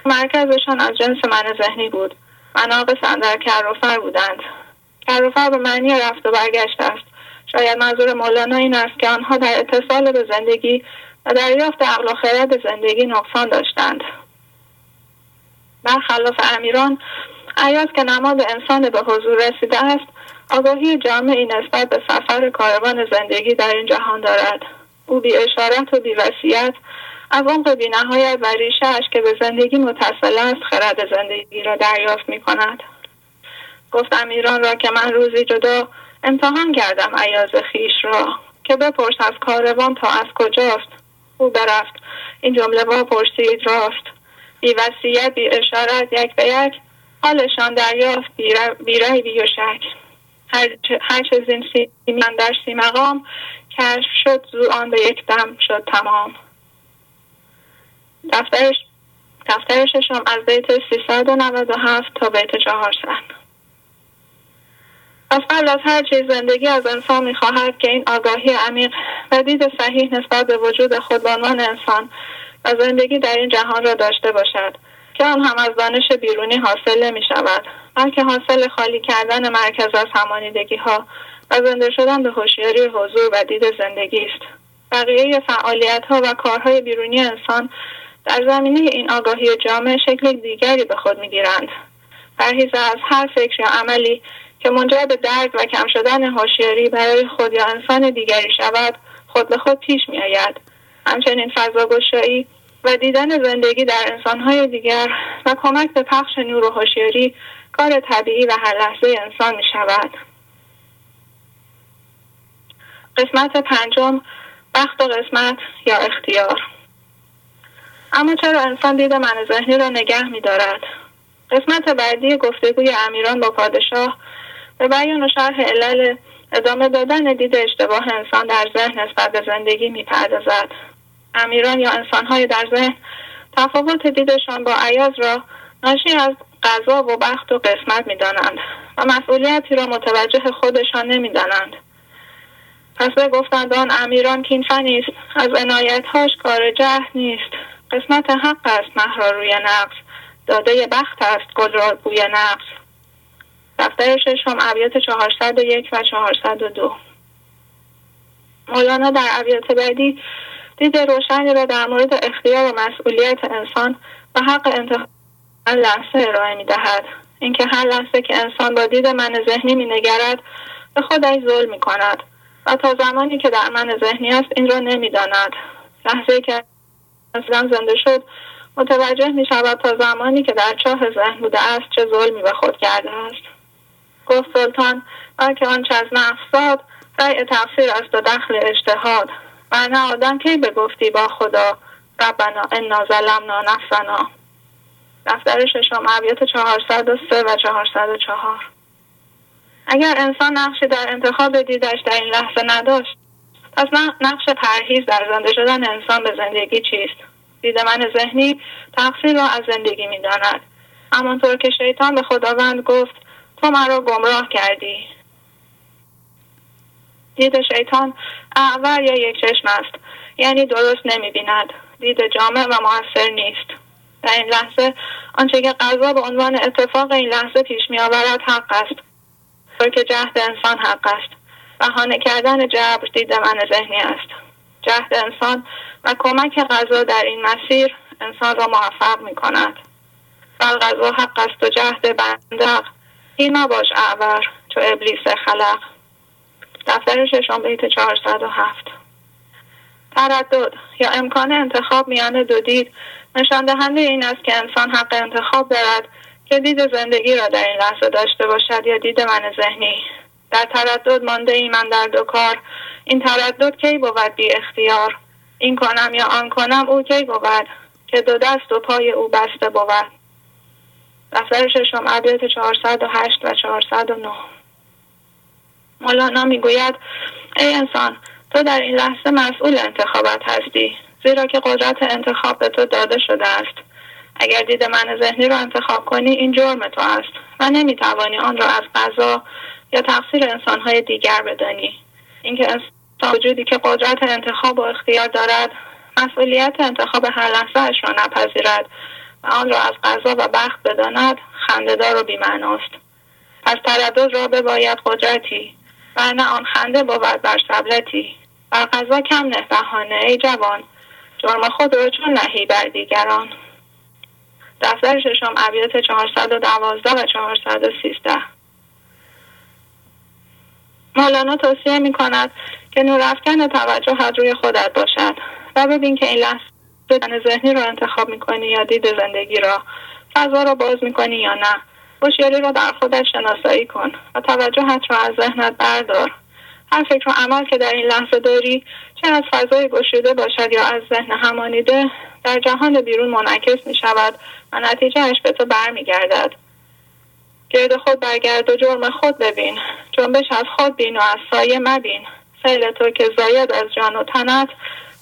مرکزشان از جنس من ذهنی بود، مناقص اندر کر و فر بودند. کر و فر به معنی رفت و برگشت است. شاید منظور مولانا این است که آنها در اتصال به زندگی و دریافت عقل و خرد زندگی نقصان داشتند. برخلاف امیران، ایاز که نماد انسان به حضور رسیده است، آگاهی جامعی نسبت به سفر کاروان زندگی در این جهان دارد. او بی اشارت و بی وصیت از عمق بی نهایت و ریشه اش که به زندگی متصل است، خرد زندگی را دریافت می کند. گفت امیران را که من روزی جدا امتحان کردم ایاز خیش را که بپرس از کاروان تا از کجاست. او برفت. این جمله با پرسید راست. بی وصیت، بی اشارت، یک به یک حالشان دریافت، بی‌رأی بی و شک. هر چه زین سیمن در سی مقام، کشف شد زوان به یک دم شد تمام. دفتر ششم از بیت 397 تا بیت 400. از قبل از هر چیز زندگی از انسان می خواهد که این آگاهی عمیق و دید صحیح نسبت به وجود خود عنوان انسان و زندگی در این جهان را داشته باشد، که آن هم از دانش بیرونی حاصل نمی شود، بلکه حاصل خالی کردن مرکز از همانیدگی ها و زنده شدن به هوشیاری حضور و دید زندگی است. بقیه فعالیت ها و کارهای بیرونی انسان در زمینه این آگاهی جامع شکل دیگری به خود می گیرند. پرهیز از هر فکر یا عملی که منجر به درد و کم شدن هوشیاری برای خود یا انسان دیگری شود، خود به خود پیش می آید. همچنین فضاگشایی و دیدن زندگی در انسان‌های دیگر و کمک به پخش نور و هوشیاری کار طبیعی و هر لحظه انسان می‌شود. قسمت پنجم، بخت و قسمت یا اختیار. اما چرا انسان دید من ذهنی را نگه می‌دارد؟ قسمت بعدی گفتگوی امیران با پادشاه به بیان و شرح علل ادامه دادن دید اشتباه انسان در ذهن نسبت به زندگی می‌پردازد. امیران یا انسان‌های در ذهن تفاوت دیدشان با ایاز را ناشی از قضا و بخت و قسمت می‌دانند و مسئولیتی را متوجه خودشان نمی‌دانند. پس بگفتند آن امیران کین فنیست، از عنایت‌هاش کار جهل نیست. قسمت حق است مه را روی نقص، داده بخت است گل را بوی نقص. دفتر ششم ابیات 401 و 402. مولانا در ابیات بعدی دید روشنی را در مورد اختیار و مسئولیت انسان و حق انتخاب هر لحظه ارائه می دهد. اینکه هر لحظه که انسان با دید من ذهنی می نگرد به خودش ظلم می کند و تا زمانی که در من ذهنی است این را نمی داند. لحظه که انسان زنده شد متوجه می شود تا زمانی که در چاه ذهن بوده است چه ظلمی به خود کرده است. گفت سلطان بلکه آنچه از نفس داد رأی تفسیر است و دخل اجتهاد. من نه آدم کی بگفتی با خدا ربنا انا ظلمنا نفسنا. دفتر ششم ابیات 403 و 404. اگر انسان نقشی در انتخاب دیدش در این لحظه نداشت، پس نقش پرهیز در زنده شدن انسان به زندگی چیست؟ دیدمن ذهنی تقصیر را از زندگی می داند. همانطور که شیطان به خداوند گفت تو مرا گمراه کردی. دید شیطان اعور یا یک چشم است، یعنی درست نمی بیند. دید جامع و مؤثر نیست. در این لحظه آنچه که قضا به عنوان اتفاق این لحظه پیش می آورد حق است، که جهد انسان حق است. بهانه کردن جبر دیدمن ذهنی است. جهد انسان و کمک قضا در این مسیر انسان را موفق می کند. بل قضا حق است و جهد بنده این مباش اعور چو ابلیس خلق. دفتر ششم بیت 407. تردد یا امکان انتخاب میان دو دید نشان دهنده این است که انسان حق انتخاب دارد که دید زندگی را در این لحظه داشته باشد یا دید من ذهنی. در تردد مانده ای من در دو کار، این تردد کی بود بی اختیار؟ این کنم یا آن کنم او کی بود که دو دست و پای او بسته بود. دفتر ششم ابیات 408 و 409. مولانا میگوید ای انسان تو در این لحظه مسئول انتخابات هستی، زیرا که قدرت انتخاب به تو داده شده است. اگر دید من ذهنی را انتخاب کنی این جرم تو است و نمیتوانی آن را از قضا یا تقصیر انسانهای دیگر بدانی. اینکه انسان وجودی که قدرت انتخاب و اختیار دارد مسئولیت انتخاب هر لحظه اش را نپذیرد و آن را از قضا و بخت بداند خنده‌دار و بی‌معناست. پس تردد را بباید قدرتی و نه آن خنده بود بر سبلتی. بر قضا کم نه بهانه ای جوان، جرم خود را چون نهی بر دیگران. دفتر ششم ابیات 412 و 413. مولانا توصیه می کند که نورافکن توجهت روی خودت باشد و ببین که این لحظه دن ذهنی را انتخاب می کنی یا دید زندگی را، فضا را باز می کنی یا نه. هوشیاری را در خودت شناسایی کن و توجهت را از ذهنت بردار. هر فکر و عمل که در این لحظه داری چه از فضای گشوده باشد یا از ذهن همانیده در جهان بیرون منعکس می شود و نتیجه اش به تو برمی گردد. گرد خود برگرد و جرم خود ببین، جنبش از خود بین و از سایه مبین. سیل تو که زاید از جان و تنت،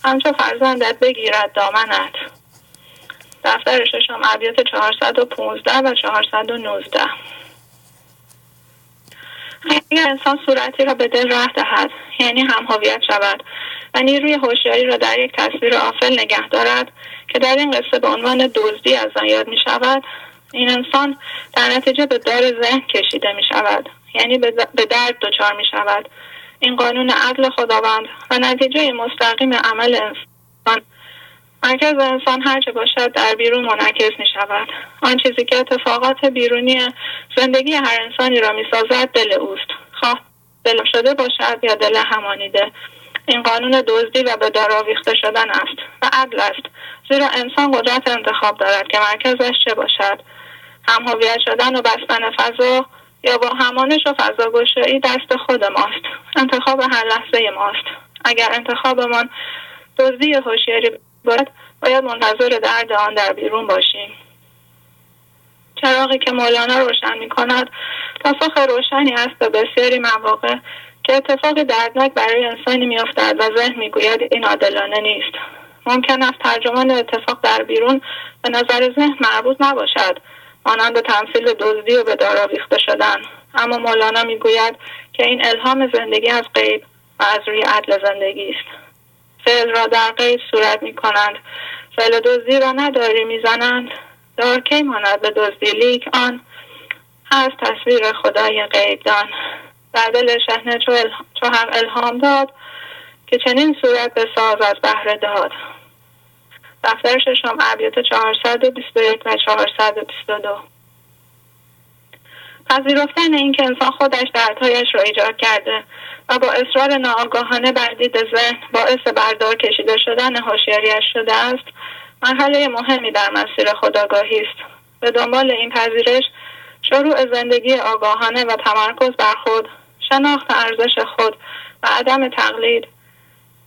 همچو فرزندت بگیرد دامنت. دفتر ششم ابیات 415 و 419. اگر انسان صورتی را به دل ره دهد، یعنی هم هویت شود و نیروی هوشیاری را در یک تصویر آفل نگه دارد که در این قصه به عنوان دزدی از آن یاد می شود، این انسان در نتیجه به دار ذهن کشیده می شود، یعنی به درد دچار می شود. این قانون عدل خداوند و نتیجه مستقیم عمل انسان. مرکز انسان هرچه باشد در بیرون منعکس می شود. آن چیزی که اتفاقات بیرونی زندگی هر انسانی را می سازد دل اوست، خواه دل شده باشد یا دل همانیده. این قانون دزدی و به دار آویخته شدن است و عدل است، زیرا انسان قدرت انتخاب دارد که مرکزش چه باشد. هم هویت شدن و بستن فضا یا با همانش و فضاگشایی دست خود ماست، انتخاب هر لحظه ماست. اگر انتخابمان دزدی هوشیاری باید منتظر درد آن در بیرون باشیم. چراغی که مولانا روشن می کند پاسخ روشنی است به بسیاری مواقع که اتفاق دردناک برای انسانی می افتد و ذهن می گوید این عادلانه نیست. ممکن است ترجمان اتفاق در بیرون به نظر ذهن مربوط نباشد، مانند تمثیل دزدی و به دار آویخته شدن. اما مولانا می گوید که این الهام زندگی از غیب و از روی عدل زندگی است. فعل را در غیب صورت می کنند، فعل دزدی را نداری می زنند، دار کی ماند به دزدی لیک آن، از تصویر خدای غیب دان. در دل شحنه چو هم الهام داد، که چنین صورت بساز از بهر داد. دفتر ششم ابیات 421 و 422. پذیرفتن این که انسان خودش دردهایش را ایجاد کرده و با اصرار ناآگاهانه بر دید ذهن باعث بردار کشیده شدن هوشیاریش شده است، مرحله مهمی در مسیر خودآگاهی است. به دنبال این پذیرش شروع زندگی آگاهانه و تمرکز بر خود، شناخت ارزش خود و عدم تقلید،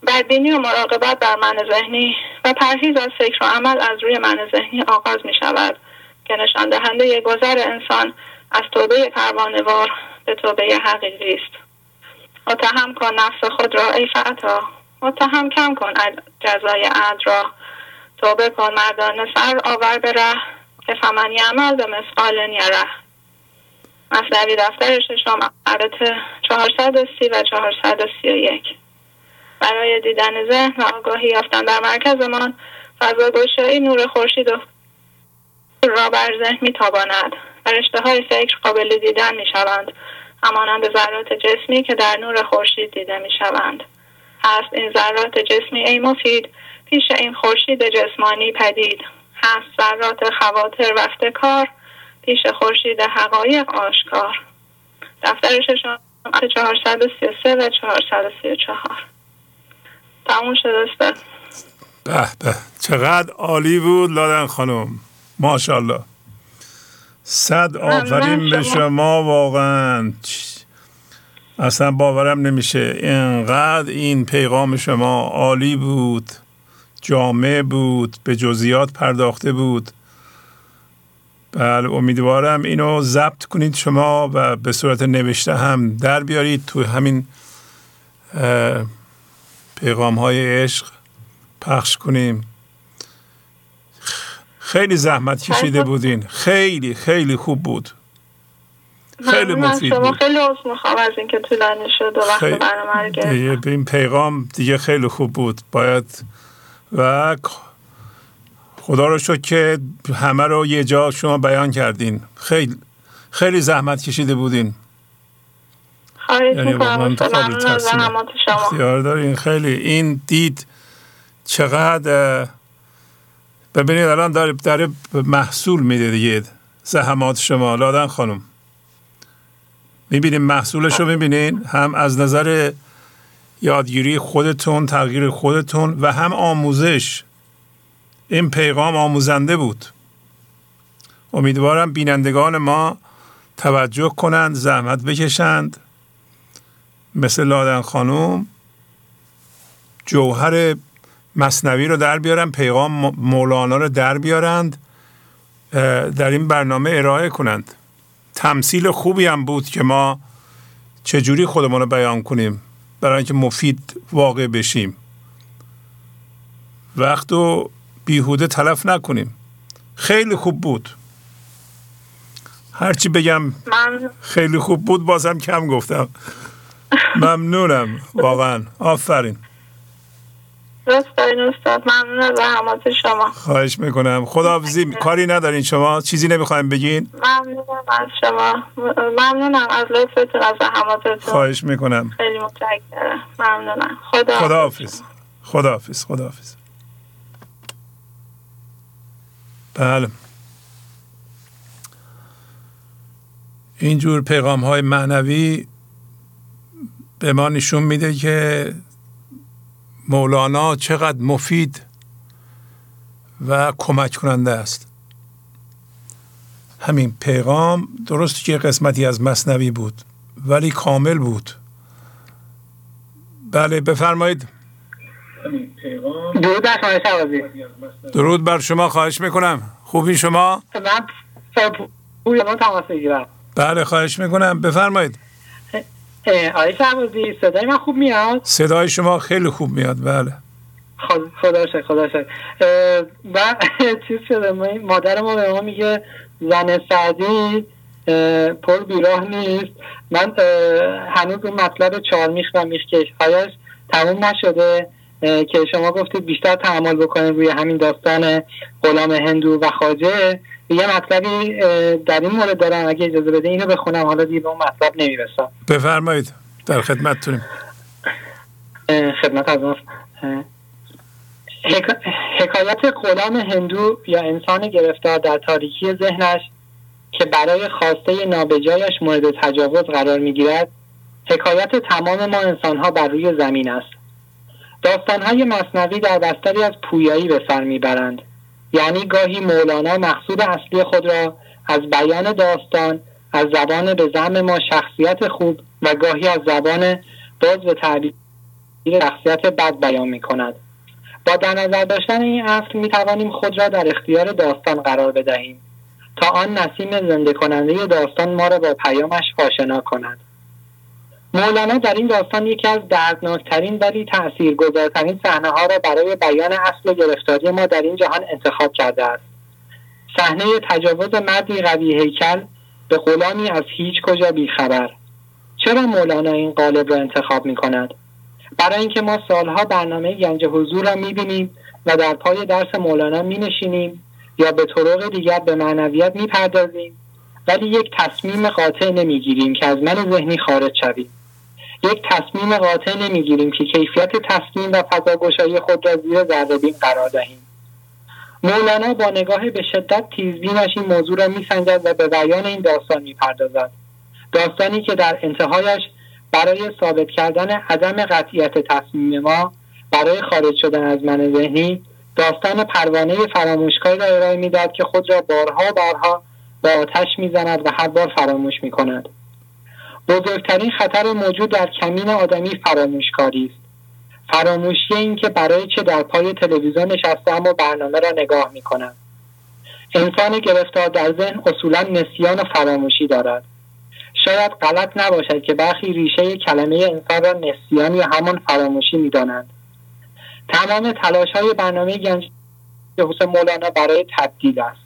بدبینی و مراقبت بر من ذهنی و پرهیز از فکر و عمل از روی من ذهنی آغاز می شود که نشان دهنده گذر انسان از توبه پروانه‌وار به توبه حقیقی است. متهم کن نفس خود را ای فتا، متهم کم کن جزای عد را، توبه کن مردانه سر آور به ره که فمن یعمل بمثقال یره. مثنوی دفتر ششم عدد 430 و 431. برای دیدن ذهن و آگاهی یافتن در مرکزمان فضاگشایی نور خورشید را بر ذهن میتاباند و رشته‌های فکر قابل دیدن میشوند، همانند ذرات جسمی که در نور خورشید دیده میشوند. هست این ذرات جسمی ای مفید پیش این خورشید جسمانی پدید، هست ذرات خواطر رفته کار پیش خورشید حقایق آشکار. دفتر ششم 433 و 434. تموم شده است. به به، چقدر عالی بود لادن خانم، ماشاءالله. 100 آفرین به شما، واقعا اصلا باورم نمیشه اینقدر این پیغام شما عالی بود، جامع بود، به جزئیات پرداخته بود. بله، امیدوارم اینو ضبط کنید شما و به صورت نوشته هم در بیارید تو همین پیغام های عشق پخش کنیم. خیلی زحمت کشیده بودین، خیلی خیلی خوب بود، خیلی مفید بود. خیلی عذر میخوام از اینکه طولانی شد و وقت برنامه رو گرفتم. این پیغام دیگه خیلی خوب بود، باید و خدا رو شکر که همه رو یه جا شما بیان کردین. خیلی خیلی زحمت کشیده بودین. یعنی واقعا قابل تحسینه. اختیار دارین. خیلی این دید چقدر، ببینید الان داره محصول میده دیگه زحمات شما لادن خانم. میبینین محصولش رو میبینین، هم از نظر یادگیری خودتون، تغییر خودتون و هم آموزش. این پیغام آموزنده بود. امیدوارم بینندگان ما توجه کنند، زحمت بکشند، مثل لادن خانم جوهر مثنوی رو در بیارن، پیغام مولانا رو در بیارند، در این برنامه ارائه کنند. تمثیل خوبی هم بود که ما چجوری خودمون رو بیان کنیم برای اینکه مفید واقع بشیم، وقت رو بیهوده تلف نکنیم. خیلی خوب بود، هرچی بگم خیلی خوب بود، بازم کم گفتم. ممنونم واقعا، آفرین. ممنون از زحمات شما. خواهش میکنم. خداحافظی. کاری ندارین شما؟ چیزی نمیخوایم بگین؟ ممنونم از شما، ممنونم از لطفتون، از زحماتتون. خواهش میکنم، خیلی متشکرم. ممنونم. خداحافظ. خداحافظ. خداحافظ. بله، اینجور پیغام های معنوی به ما نشون میده که مولانا چقدر مفید و کمک کننده است. همین پیغام درست که قسمتی از مثنوی بود ولی کامل بود. بله بفرمایید. درود بر شما شهبازی. درود بر شما. خواهش میکنم. خوبی شما؟ بله خواهش میکنم. بفرمایید. آقای شهبازی صدای من خوب میاد؟ صدای شما خیلی خوب میاد. بله خدا شکر. خدا شکر. و چیز شده، مادر ما به ما میگه زن سعدی پر بیراه نیست. من هنوز اون مطلب چارمیخ و میخکش هایش تموم نشده که شما گفتید بیشتر تعامل بکنید روی همین داستان غلام هندو و خواجه. یه مطلبی در این مورد دارم، اگه اجازه بده اینو بخونم، حالا دیگه به اون مطلب نمیرسم. بفرمایید، در خدمتتونیم. خدمت از حکایت غلام هندو یا انسان گرفتار در تاریکی ذهنش که برای خواسته نابجایش مورد تجاوز قرار میگیرد حکایت تمام ما انسانها بر روی زمین است. داستانهای مثنوی در بستری از پویایی به سر میبرند، یعنی گاهی مولانا مقصود اصلی خود را از بیان داستان از زبان به زعم ما شخصیت خوب و گاهی از زبان باز به تعبیر شخصیت بد بیان می کند. با در نظر داشتن این اصل می توانیم خود را در اختیار داستان قرار بدهیم تا آن نسیم زنده کننده داستان ما را با پیامش آشنا کند. مولانا در این داستان یکی از دردناکترین ولی تأثیرگذارترین صحنه ها را برای بیان اصل گرفتاری ما در این جهان انتخاب کرده است. صحنه تجاوز مردی قوی هیکل به غلامی از هیچ کجا بیخبر. چرا مولانا این قالب را انتخاب می کند؟ برای اینکه ما سالها برنامه گنج حضور را می بینیم و در پای درس مولانا می نشینیم یا به طرق دیگر به معنویات می پردازیم، ولی یک تصمیم قاطع نمی گیریم که از من ذهنی خارج شویم. یک تصمیم قاطع نمی گیریم که کیفیت تصمیم و فضاگشایی خود را زیر ذره‌بین قرار دهیم. مولانا با نگاه به شدت تیزبینش این موضوع را می سنجد و به بیان این داستان می پردازد. داستانی که در انتهایش برای ثابت کردن عدم قطعیت تصمیم ما برای خارج شدن از من ذهنی، داستان پروانه فراموشکاری را ارائه می داد که خود را بارها با آتش می زند و هر بار فراموش می کند. بزرگترین خطر موجود در کمین آدمی فراموشکاری است. فراموشی این که برای چه در پای تلویزیون نشستم و برنامه را نگاه می کنم. انسان گرفتار در ذهن اصولا نسیان و فراموشی دارد. شاید غلط نباشد که برخی ریشه کلمه انسان را نسیان یا همان فراموشی می دانند. تمام تلاش های برنامه گنج حضور مولانا برای تبدیل است.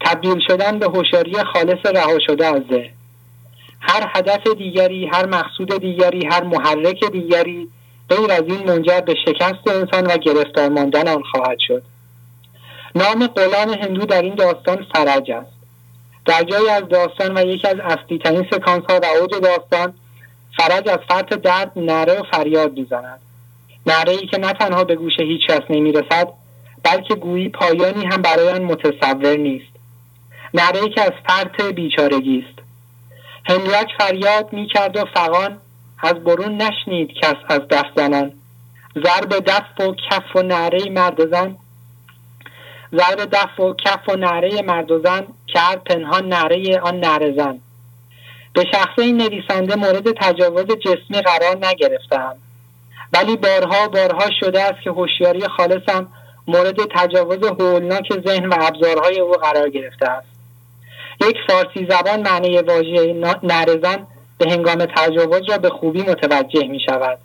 تبدیل شدن به هوشیاری خالص رها شده از ذهن. هر هدف دیگری، هر مقصود دیگری، هر محرک دیگری غیر از این منجر به شکست انسان و گرفتار ماندن آن خواهد شد. نام غلام هندو در این داستان فرج است. در جایی از داستان و یکی از اصلی ترین سکانس ها و اوج داستان، فرج از فرط درد نعره و فریاد می‌زند. نعره‌ای که نه تنها به گوش هیچ کس نمی‌رسد، بلکه گویی پایانی هم برای آن متصور نیست. نعره‌ای که از فرط بیچارگی است. هندوک فریاد می‌کرد و فغان از برون نشنید کس از دست زنان، ضرب دف و کف و نعره مرد زن، ضرب دف و کف و نعره مرد زن کرد پنهان نعره آن نعره زن. به شخص این نویسنده مورد تجاوز جسمی قرار نگرفتم، ولی بارها شده است که هوشیاری خالصم مورد تجاوز هولناک ذهن و ابزارهای او قرار گرفته است. یک فارسی زبان معنی واژه نعره زن به هنگام تجاوز را به خوبی متوجه می شود.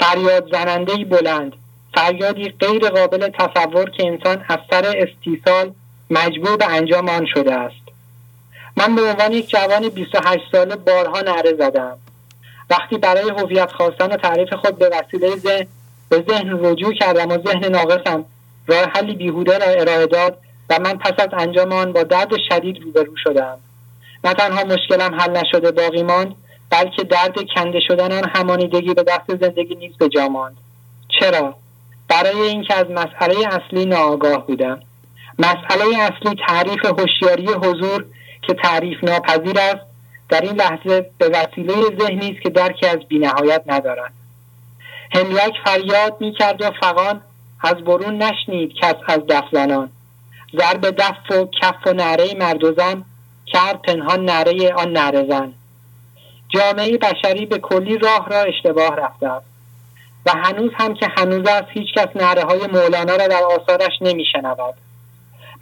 فریاد زنندهی بلند، فریادی غیر قابل تصور که انسان از سر استیصال مجبور به انجام آن شده است. من به عنوان یک جوان 28 ساله بارها نعره زدم. وقتی برای هویت خواستن و تعریف خود به وسیله ذهن به ذهن رجوع کردم و ذهن ناقصم راه حلی بیهوده را ارائه داد و من پس از انجام آن با درد شدید روبرو شدم. نه تنها مشکلم حل نشده باقی ماند، بلکه درد کنده شدن آن همانیدگی به دست زندگی نیز به جا ماند. چرا؟ برای اینکه از مسئله اصلی ناآگاه بودم. مسئله اصلی تعریف هوشیاری حضور که تعریف ناپذیر است، در این لحظه به وسیله ذهنی است که درکی از بی‌نهایت ندارد. هندوک فریاد می‌کرد و فغان از برون نشنید کس از دفلانان، ضرب دف و کف و نعره مرد و زن کرد پنهان نعره آن نعره زن. جامعه بشری به کلی راه را اشتباه رفته است و هنوز است هیچ کس نعره های مولانا را در آثارش نمی شنود.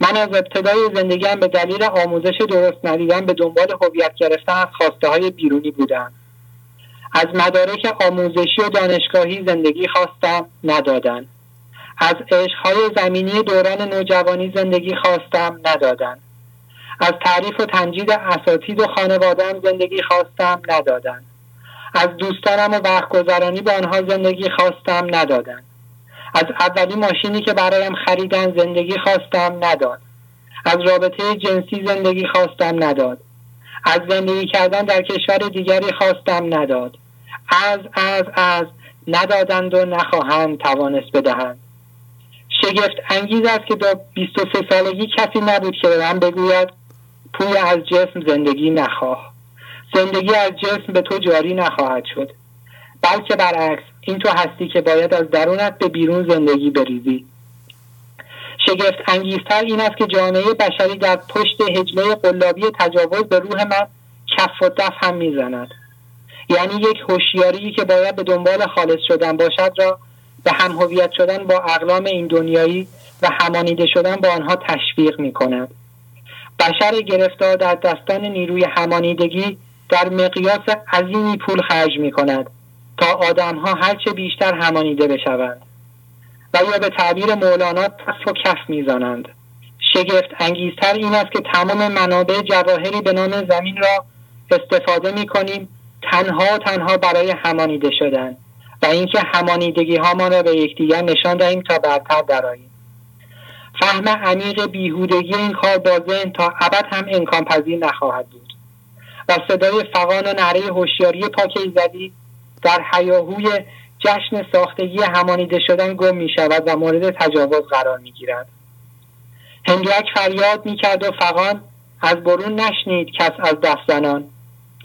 من از ابتدای زندگیم به دلیل آموزش درست ندیدن به دنبال هویت گرفتن از خواسته های بیرونی بودم. از مدارک آموزشی و دانشگاهی زندگی خواستم، ندادن. از عشق های زمینی دوران نوجوانی زندگی خواستم، ندادن. از تعریف و تمجید اساتید و خانواده‌ام زندگی خواستم، ندادن. از دوستانم و وقت‌گذرانی با آنها زندگی خواستم، ندادن. از اولین ماشینی که برایم خریدن زندگی خواستم، نداد. از رابطه جنسی زندگی خواستم، نداد. از زندگی کردن در کشور دیگری خواستم، نداد. از ندادند و نخواهند توانست بدهند. شگفت انگیز است که تا 23 سالگی کسی نبود که به من بگوید پویا از جسم زندگی نخواه، زندگی از جسم به تو جاری نخواهد شد، بلکه برعکس این تو هستی که باید از درونت به بیرون زندگی بریزی. شگفت انگیزتر این است که جامعه بشری در پشت حجله قلابی تجاوز به روح من کف و دف هم میزند. یعنی یک هوشیاری که باید به دنبال خالص شدن باشد را به هم‌هویت شدن با اقلام این دنیایی و همانیده شدن با آنها تشویق می‌کند. بشر گرفتار در دستان نیروی همانیدگی در مقیاس عظیمی پول خرج می‌کند تا آدم‌ها هرچه بیشتر همانیده بشوند و یا به تعبیر مولانا تف و کف می‌زنند. شگفت انگیزتر این است که تمام منابع جواهری به نام زمین را استفاده می‌کنیم تنها برای همانیده شدن و اینکه همانیدگی ها ما را به یکدیگر نشان دهیم تا برتر درآییم. فهم عمیق بیهودگی این کار با ذهن تا ابد هم امکان پذیر نخواهد بود و صدای فغان و نعره هوشیاری پاک ایزدی در هیاهوی جشن ساختگی همانیده شدن گم می شود و مورد تجاوز قرار می گیرد. هندوک فریاد می کرد و فغان از برون نشنید کس از دست زنان،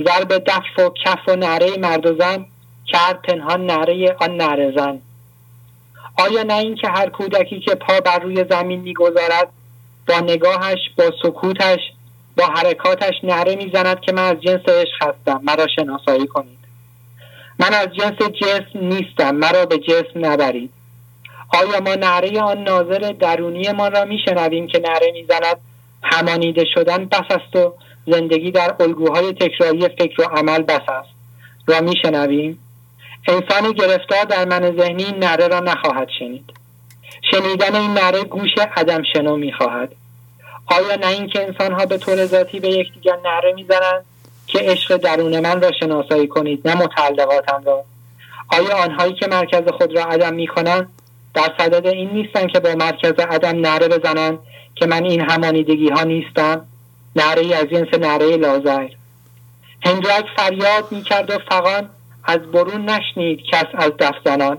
ضرب دف و کف و نعره مرد و زن کرد پنهان نعره آن نعره زن. آیا نه این که هر کودکی که پا بر روی زمین میگذارد با نگاهش، با سکوتش، با حرکاتش نعره میزند که من از جنس عشق هستم، مرا شناسایی کنید، من از جنس جسم نیستم، مرا به جسم نبرید. آیا ما نعره آن ناظر درونی ما را میشنویم که نعره میزند همانیده شدن بس است و زندگی در الگوهای تکراری فکر و عمل بس است را میشنویم؟ انسان گرفتار در من ذهنی این نره را نخواهد شنید. شنیدن این نره گوش عدم شنو میخواهد. آیا نه این که انسان ها به طور ذاتی به یکدیگر نره میزنند که عشق درون من را شناسایی کنید، نه متعلقاتم را؟ آیا آنهایی که مرکز خود را عدم میکنند در صدد این نیستند که با مرکز عدم نره بزنند که من این همانیدگی ها نیستم، نعره‌ای از جنس نعره لازر؟ هندوک فریاد میکرد و فغان از برون نشنید کس از دف زنان،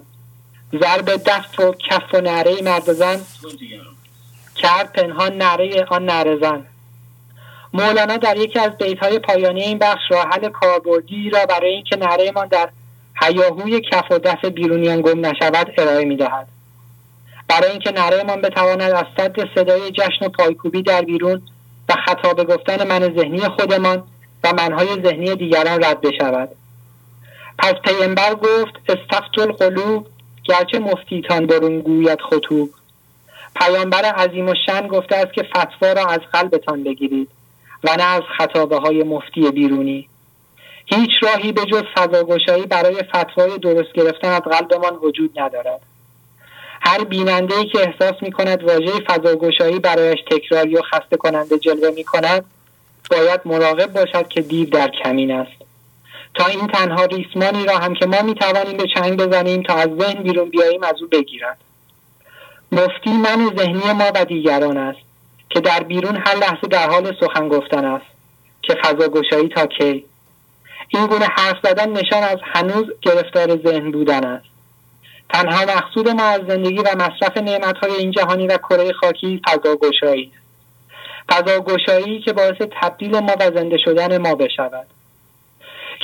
ضرب دف و کف و نعره مرد زن کرد پنهان نعره آن نعره زن. مولانا در یکی از بیت‌های پایانی این بخش راه حل کاربردی را برای اینکه نعره ما در هیاهوی کف و دف بیرونیان گم نشود ارائه میدهد. برای اینکه نعره ما بتواند از صد صدای جشن پایکوبی در بیرون و خطاب گفتن من ذهنی خودمان و منهای ذهنی دیگران رد بشود. پس پیغمبر گفت استفتوا القلوب گرچه مفتیتان برون گوید خطوب. پیامبر عظیم الشأن گفته است که فتوا را از قلبتان بگیرید و نه از خطابه های مفتی بیرونی. هیچ راهی به جز فضاگشایی برای فتوای درست گرفتن از قلبمان وجود ندارد. هر بیننده‌ای که احساس می‌کند واژه فضاگشایی برایش تکراری و خسته کننده جلوه می‌کند باید مراقب باشد که دیو در کمین است، تا این تنها ریسمانی را هم که ما می‌توانیم به چنگ بزنیم تا از ذهن بیرون بیاییم از او بگیرند. مفتی من ذهنی ما و دیگران است که در بیرون هر لحظه در حال سخن گفتن است که فضاگشایی تا کی؟ این گونه حرف زدن نشان از هنوز گرفتار ذهن بودن است. تنها مقصود ما از زندگی و مصرف نعمت‌های این جهانی و کره خاکی فضاگشایی است. فضاگشایی که باعث تبدیل ما و زنده شدن ما بشود.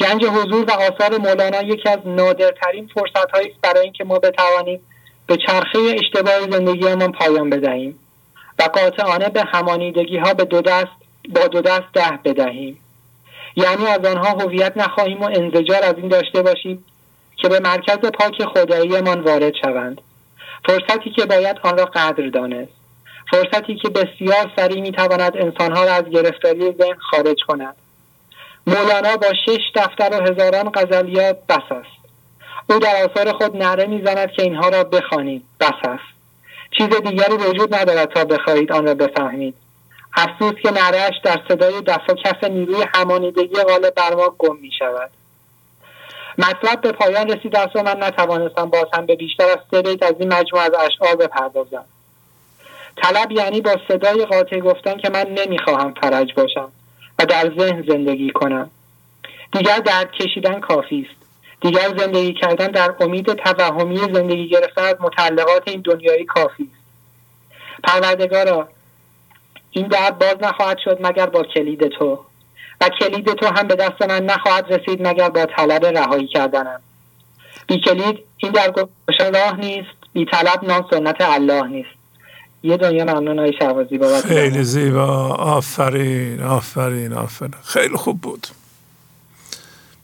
گنج حضور و آثار مولانا یکی از نادرترین فرصت‌هایی است برای اینکه ما بتوانیم به چرخه اشتباه زندگی‌مان پایان بدهیم و قاطعانه به همانیدگی‌ها با دو دست ده بدهیم. یعنی از آنها هویت نخواهیم و انزجار از این داشته باشیم که به مرکز پاک خدایی‌مان وارد شوند. فرصتی که باید آن را قدر دانست، فرصتی که بسیار سریع می‌تواند انسان‌ها را از گرفتاری ذهن خارج کند. مولانا با 6 دفتر و هزاران غزلیات بس است. او در آثار خود نعره می‌زند که اینها را بخوانید بس است، چیز دیگری وجود ندارد تا بخواهید آن را بفهمید. افسوس که نعره‌اش در صدای دف و کف نیروی همانیدگی غالب بر ما گم می‌شود. مطلب به پایان رسید است و من نتوانستم باز هم به بیشتر از 3 بیت از این مجموعه از اشعار بپردازم. طلب یعنی با صدای قاطع گفتن که من نمیخواهم فرج باشم و در ذهن زندگی کنم. دیگر درد کشیدن کافی است. دیگر زندگی کردن در امید توهمی زندگی گرفتن از متعلقات این دنیایی کافی است. پروردگارا، این در باز نخواهد شد مگر با کلید تو و کلید تو هم به دست من نخواهد رسید مگر با طلب رهایی کردنم. بی کلید این درگشا راه نیست، بی طلب نام سنت الله نیست. یه دنیا ممنون های شهبازی بابت. خیلی زیبا، آفرین آفرین آفرین، خیلی خوب بود.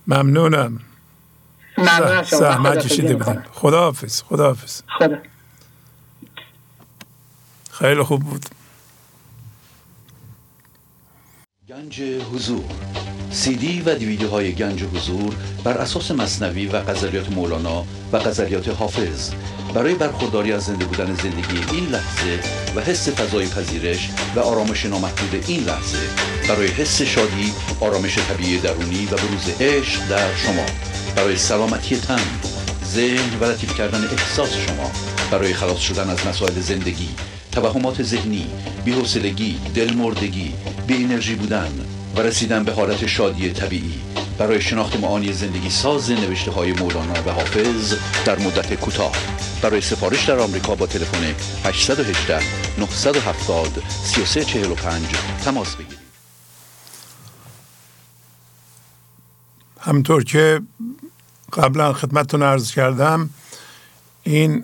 ممنونم، ممنونم شما، زحمت کشیده بودیم. خداحافظ. خداحافظ. خدا، خیلی خوب بود. گنج حضور، سی دی و دیویدیوهای گنج حضور بر اساس مثنوی و غزلیات مولانا و غزلیات حافظ برای برخورداری از زنده بودن زندگی این لحظه و حس فضای پذیرش و آرامش نامحدود این لحظه، برای حس شادی، آرامش طبیعی درونی و بروز عشق در شما، برای سلامتی تن، ذهن و لطیف کردن احساس شما، برای خلاص شدن از مسائل زندگی، توهمات ذهنی، بی‌حوصلگی، دلمردگی، بی انرژی بودن و رسیدن به حالت شادی طبیعی، برای شناخت معانی زندگی ساز نوشته‌های مولانا و حافظ در مدت کوتاه. برای سفارش در آمریکا با تلفن 818 970 3345 تماس بگیرید. همونطور که قبلا خدمتتون عرض کردم، این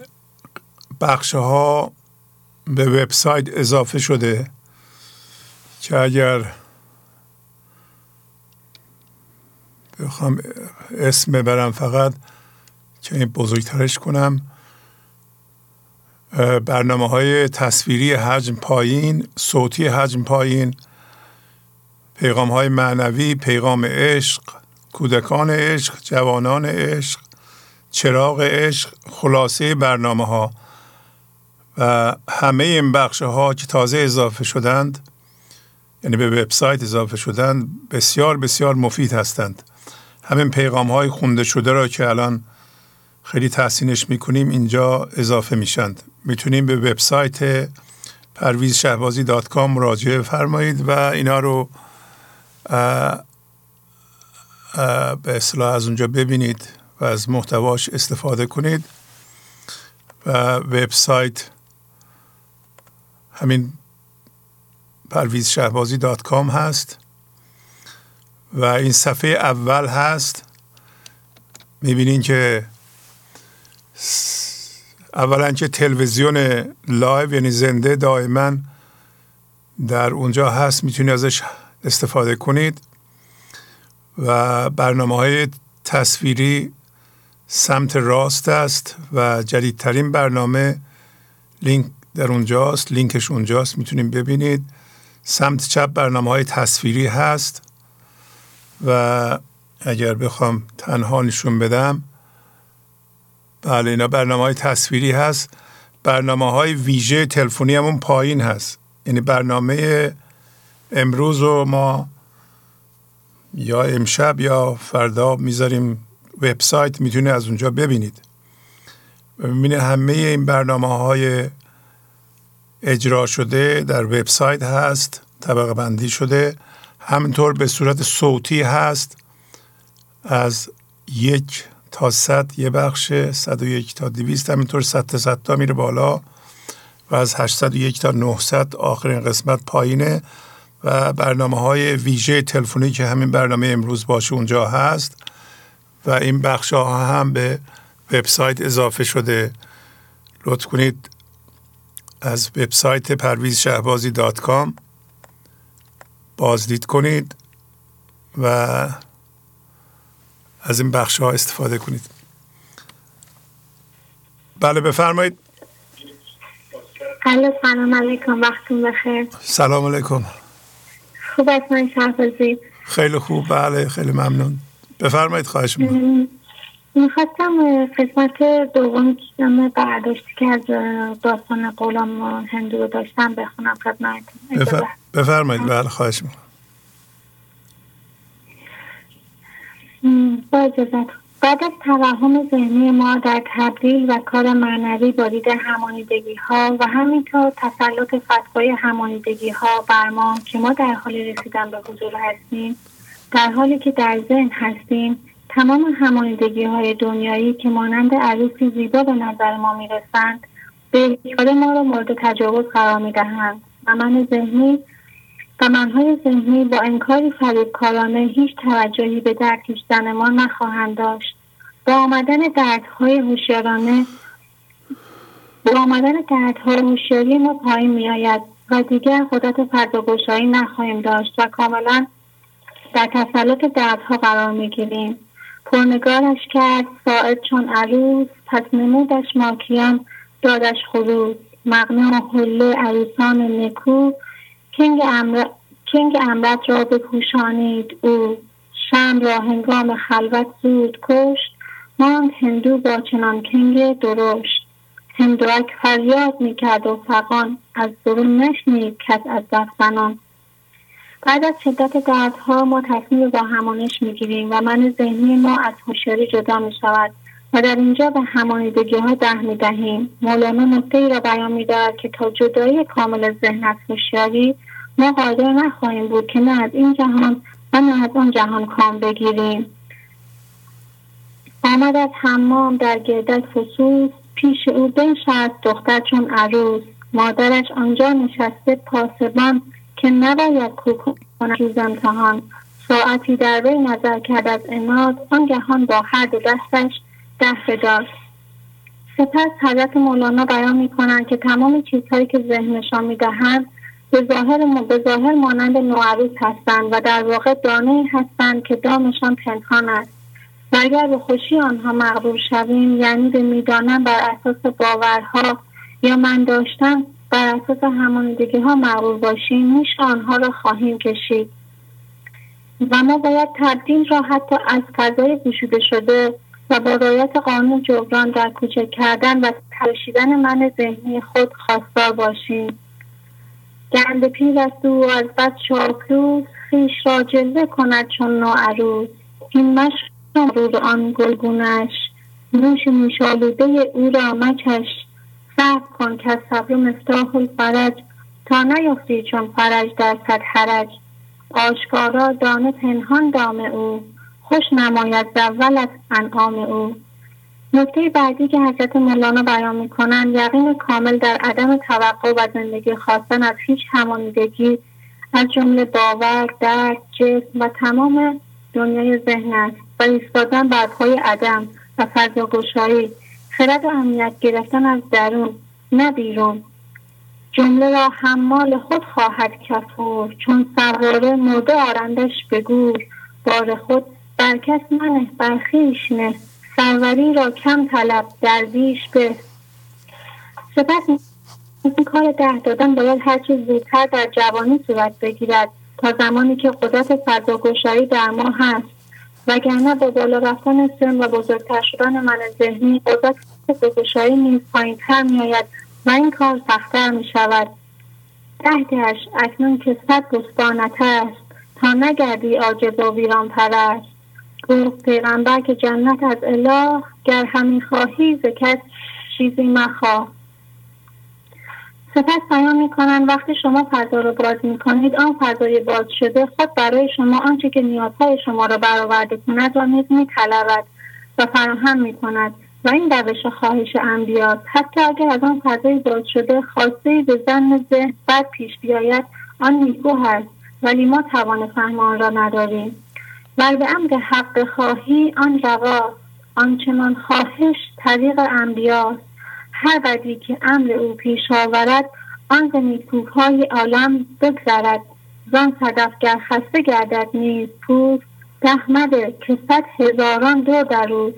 بخش‌ها به وبسایت اضافه شده که اگر بخوام اسم ببرم فقط که این بزرگترش کنم، برنامه‌های تصویری حجم پایین، صوتی حجم پایین، پیغام‌های معنوی، پیغام عشق، کودکان عشق، جوانان عشق، چراغ عشق، خلاصه برنامه‌ها و همه این بخش‌ها که تازه اضافه شدند، یعنی به وبسایت اضافه شدند، بسیار بسیار مفید هستند. همین پیغام‌های خونده شده را که الان خیلی تحسینش می‌کنیم اینجا اضافه میشند. میتونیم به وبسایت parvizshahbazi.com مراجعه فرمایید و اینا رو به اصطلاح از اونجا ببینید و از محتواش استفاده کنید. و وبسایت همین parvizshahbazi.com هست و این صفحه اول هست. میبینین که اولا که تلویزیون لایو یعنی زنده دائما در اونجا هست، میتونید ازش استفاده کنید و برنامه‌های تصویری سمت راست است و جدیدترین برنامه لینک در اونجاست، لینکش اونجاست، میتونید ببینید. سمت چپ برنامه‌های تصویری هست و اگر بخوام تنها نشون بدم، بله اینا برنامه‌های تصویری هست. برنامه‌های ویژه تلفنی همون پایین هست، یعنی برنامه امروز رو ما یا امشب یا فردا میذاریم وبسایت، میتونه از اونجا ببینید. ببینید همه این برنامه‌های اجرا شده در وبسایت هست، طبقه بندی شده. همینطور به صورت صوتی هست، از 1 تا 100 یه بخش، 101 تا 200 همینطور 100 تا 100 تا میره بالا و از 801 تا 900 آخرین قسمت پایینه. و برنامه‌های ویژه تلفنی که همین برنامه امروز باشه اونجا هست و این بخش‌ها هم به وبسایت اضافه شده. لطف کنید از وبسایت parvizshahbazi.com بازدید کنید و از این بخش‌ها استفاده کنید. بله بفرمایید. سلام علیکم، وقتتون بخیر. سلام علیکم. خوب هستین شهبازی؟ خیلی خوب، بله خیلی ممنون. بفرمایید خواهش می‌کنم. می‌خواستم قسمت دوم که برداشتی که از داستان غلام هندو رو داشتم بخونم خدمتتون. بفرمایید. بله خواهش می‌کنم. با اجازت. بعد از توهم ذهنی ما در تبدیل و کار معنوی بارید همانیدگی‌ها و همینطور تسلط فتوای همانیدگی‌ها بر ما که ما در حال رسیدن به حضور هستیم، در حالی که در ذهن هستیم، تمام همانیدگی‌های دنیایی که مانند عروسی زیبا به نظر ما میرسند به خود ما را مورد تجاوز قرار میدهند و منهای ذهنی با انکاری فریبکارانه هیچ توجهی به درک کشیدن ما نخواهند داشت. با آمدن دردهای هوشیارانه به آمدن دردها و شیری ما پایین می آید و دیگر خودت پرداگوشایی نخواهیم داشت و کاملا در تسلط دردها قرار می گیریم. پرنگارش کرد ساعد چون عروس، پس نمودش ماکیان دادش خروس، مغنم حله عروسان نکو، کنگ امرت را بپوشانید او، شم را هنگام خلوت زود کشت، ماند هندو با چنان کنگ درشت. هندوک فریاد میکرد و فغان از درون نشنید کس از دفتنان. بعد از شدت دردها ما تصمیم با همانش میگیریم و من ذهنی ما از هوشیاری جدا میشود و در اینجا به همانیدگی ها ده میدهیم. مولانا نکته‌ای را بیان میدارد که تا جدایی کامل ذهن از هوشیاری ما قادر نخواهیم بود که نه از این جهان و نه از آن جهان کام بگیریم. آمد از حمام در گردک فسوس، پیش او بنشست دختر چون عروس، مادرش آنجا نشسته پاسبان که نباید کوک کنه روز امتحان. ساعتی در وی نظر کرد از اناد، آنگهان با هر دو دستش دست داد. سپس حضرت مولانا بیان می کنند که تمام چیزهایی که ذهنشان می دهند به ظاهر مانند نوعروس هستند و در واقع دانه‌ای هستند که دامشان پنهان است و اگر به خوشی آنها مغرور شویم، یعنی به میدانم بر اساس باورها یا من داشتم بر اساس همانیدگی ها مغرور باشیم، نیش آنها را خواهیم کشید و ما باید تبدیل را حتی از فضای گشوده شده و با رعایت قانون جبران در کوچک کردن و تراشیدن من ذهنی خود خواستار باشیم. گنده پیر است او از بس چاپلوس، خویش را جلوه کند چون نوعروس. این مشق نمرود آن گلگونش، نوش میشالوده او را مچش. صبر کن که صبر مفتاح الفرج، تا نیفتی چون فرج در صد حرج. آشکارا دانه پنهان دام او، خوش نماید ز اول از انعام او. نکته بعدی که حضرت مولانا بیان می‌کنند یقین کامل در عدم توقع و زندگی خواستن از هیچ همانیدگی از جمله باور، درد، جسم و تمام دنیای ذهن است و ایستادن بر پای عدم و فضاگشایی، خرد و امنیت گرفتن از درون نه بیرون. جمله را حمال خود خواهد کفور، چون سواره مرده آرندش به گور. بار خود بر کس منه، بر خویش نه، سروری را کم طلب، درویش به. سپس این کار ده دادن باید هرچی زودتر در جوانی صورت بگیرد تا زمانی که قدرت فضاگشایی در ما هست، وگرنه با بالا رفتن سن و بزرگتر شدن من ذهنی قدرت فضاگشایی نیز پایین‌تر می‌آید و این کار سخت‌تر می‌شود. دهدش اکنون که صد بستانت است، تا نگردی عاجز و ویران پرست. گفت پیغمبر که جنت از اله، گر همی خواهی ز کس چیزی مخواه. سپس بیان می‌کنند وقتی شما فضا را باز می‌کنید، آن فضای باز شده خود برای شما آنچه که نیازهای شما را برآورده کند را نیز می‌طلبد و فراهم می‌کند و این روش خواهش انبیاست. حتی اگر از آن فضای باز شده خواسته‌ای به ظن ذهن بد پیش بیاید، آن نیکو هست ولی ما توان فهم آن را نداریم. بل به امر حق خواهی آن رواست، آنچنان خواهش طریق انبیاست. هر بدی که امر او پیش آورد، آن ز نیکوهای عالم بگذرد. زان صدف گر خسته گردد نیز پوست، رحمده که صد هزاران دو در روز.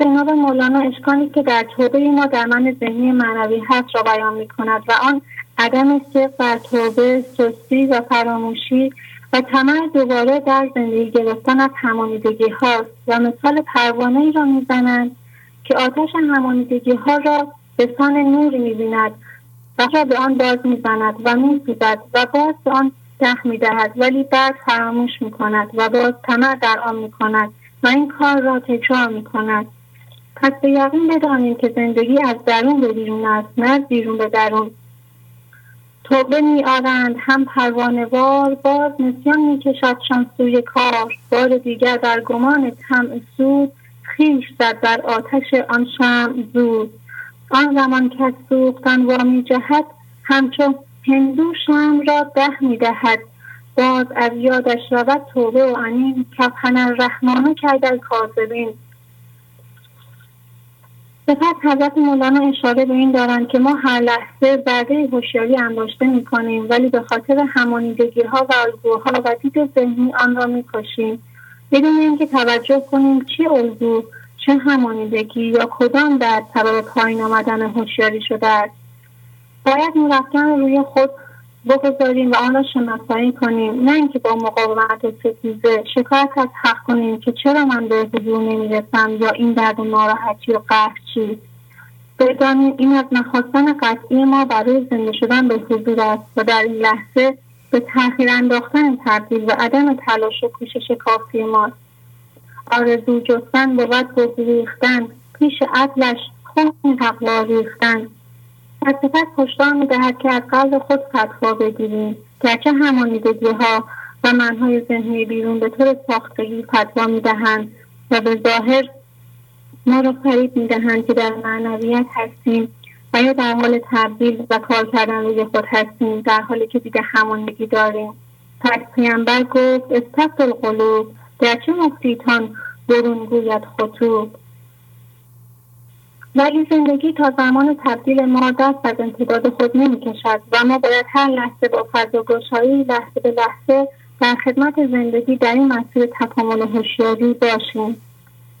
جناب مولانا اشکالی که در توبه ما در من ذهنی معنوی هست را بیان می کند و آن عدم صدق بر توبه، سستی و فراموشی و طمع دوباره در زندگی گرفتن از همانیدگی هاست و مثال پروانه ای را می زنند که آتش همانیدگی ها را به سان نور می بیند و را به آن باز می زند و می سوزد و باز به آن ده می دهد ولی بعد فراموش می کند و باز طمع در آن می کند و این کار را تکرار می کند. پس به یقین بدانیم که زندگی از درون به بیرون است، نه از بیرون به درون. توبه می آرند هم پروانه وار، باز نسیان می کشدشان سوی کار. بار دیگر در گمان طمع سود، خویش زد در آتش آن شمع زود. آن زمان که سوختن وامی جهد، همچون هندو شمع را ده می دهد. باز از یادش رود توبه و انین، کفن الرحمن کرد الکاذبین. سپس حضرت مولانا اشاره به این دارند که ما هر لحظه برده هوشیاری انباشته می‌کنیم، ولی به خاطر همانیدگی‌ها و الگوها و دید ذهنی آن را می‌کشیم بدون اینکه توجه کنیم چه الگو، چه همانیدگی یا کدام درد سبب پایین آمدن هوشیاری شده است. باید نورافکن رو روی خود بگذاریم و آن را شناسایی کنیم، نه اینکه با مقاومت و ستیزه شکایت از حق کنیم که چرا من به حضور نمیرسم یا این درد و ناراحتی و قهر چیست. بدانیم این از نخواستن قطعی ما برای زنده شدن به حضور است و در این لحظه به تأخیر انداختن تبدیل و عدم تلاش و کوشش کافی ماست. آرزو جستن بود گریختن، پیش عدلش خون حق را ریختن. پس سپس هشدار می‌دهد که از قلب خود فتوا بگیریم، گرچه همانیدگی‌ها و منهای ذهنی بیرون به طور ساختگی فتوا می‌دهند و به ظاهر ما را فریب می‌دهند که در معنویت هستیم و یا در حال تبدیل و کار کردن روی خود هستیم، در حالی که دیگه همانیدگی داریم. پس پیامبر گفت استبدل القلوب، گرچه مفیدان برون گوید خطوب. ولی زندگی تا زمان تبدیل ما دست از انتقاد خود نمی کشد و ما باید هر لحظه با فضاگشایی لحظه به لحظه در خدمت زندگی در این مسیر تکامل هوشیاری باشیم.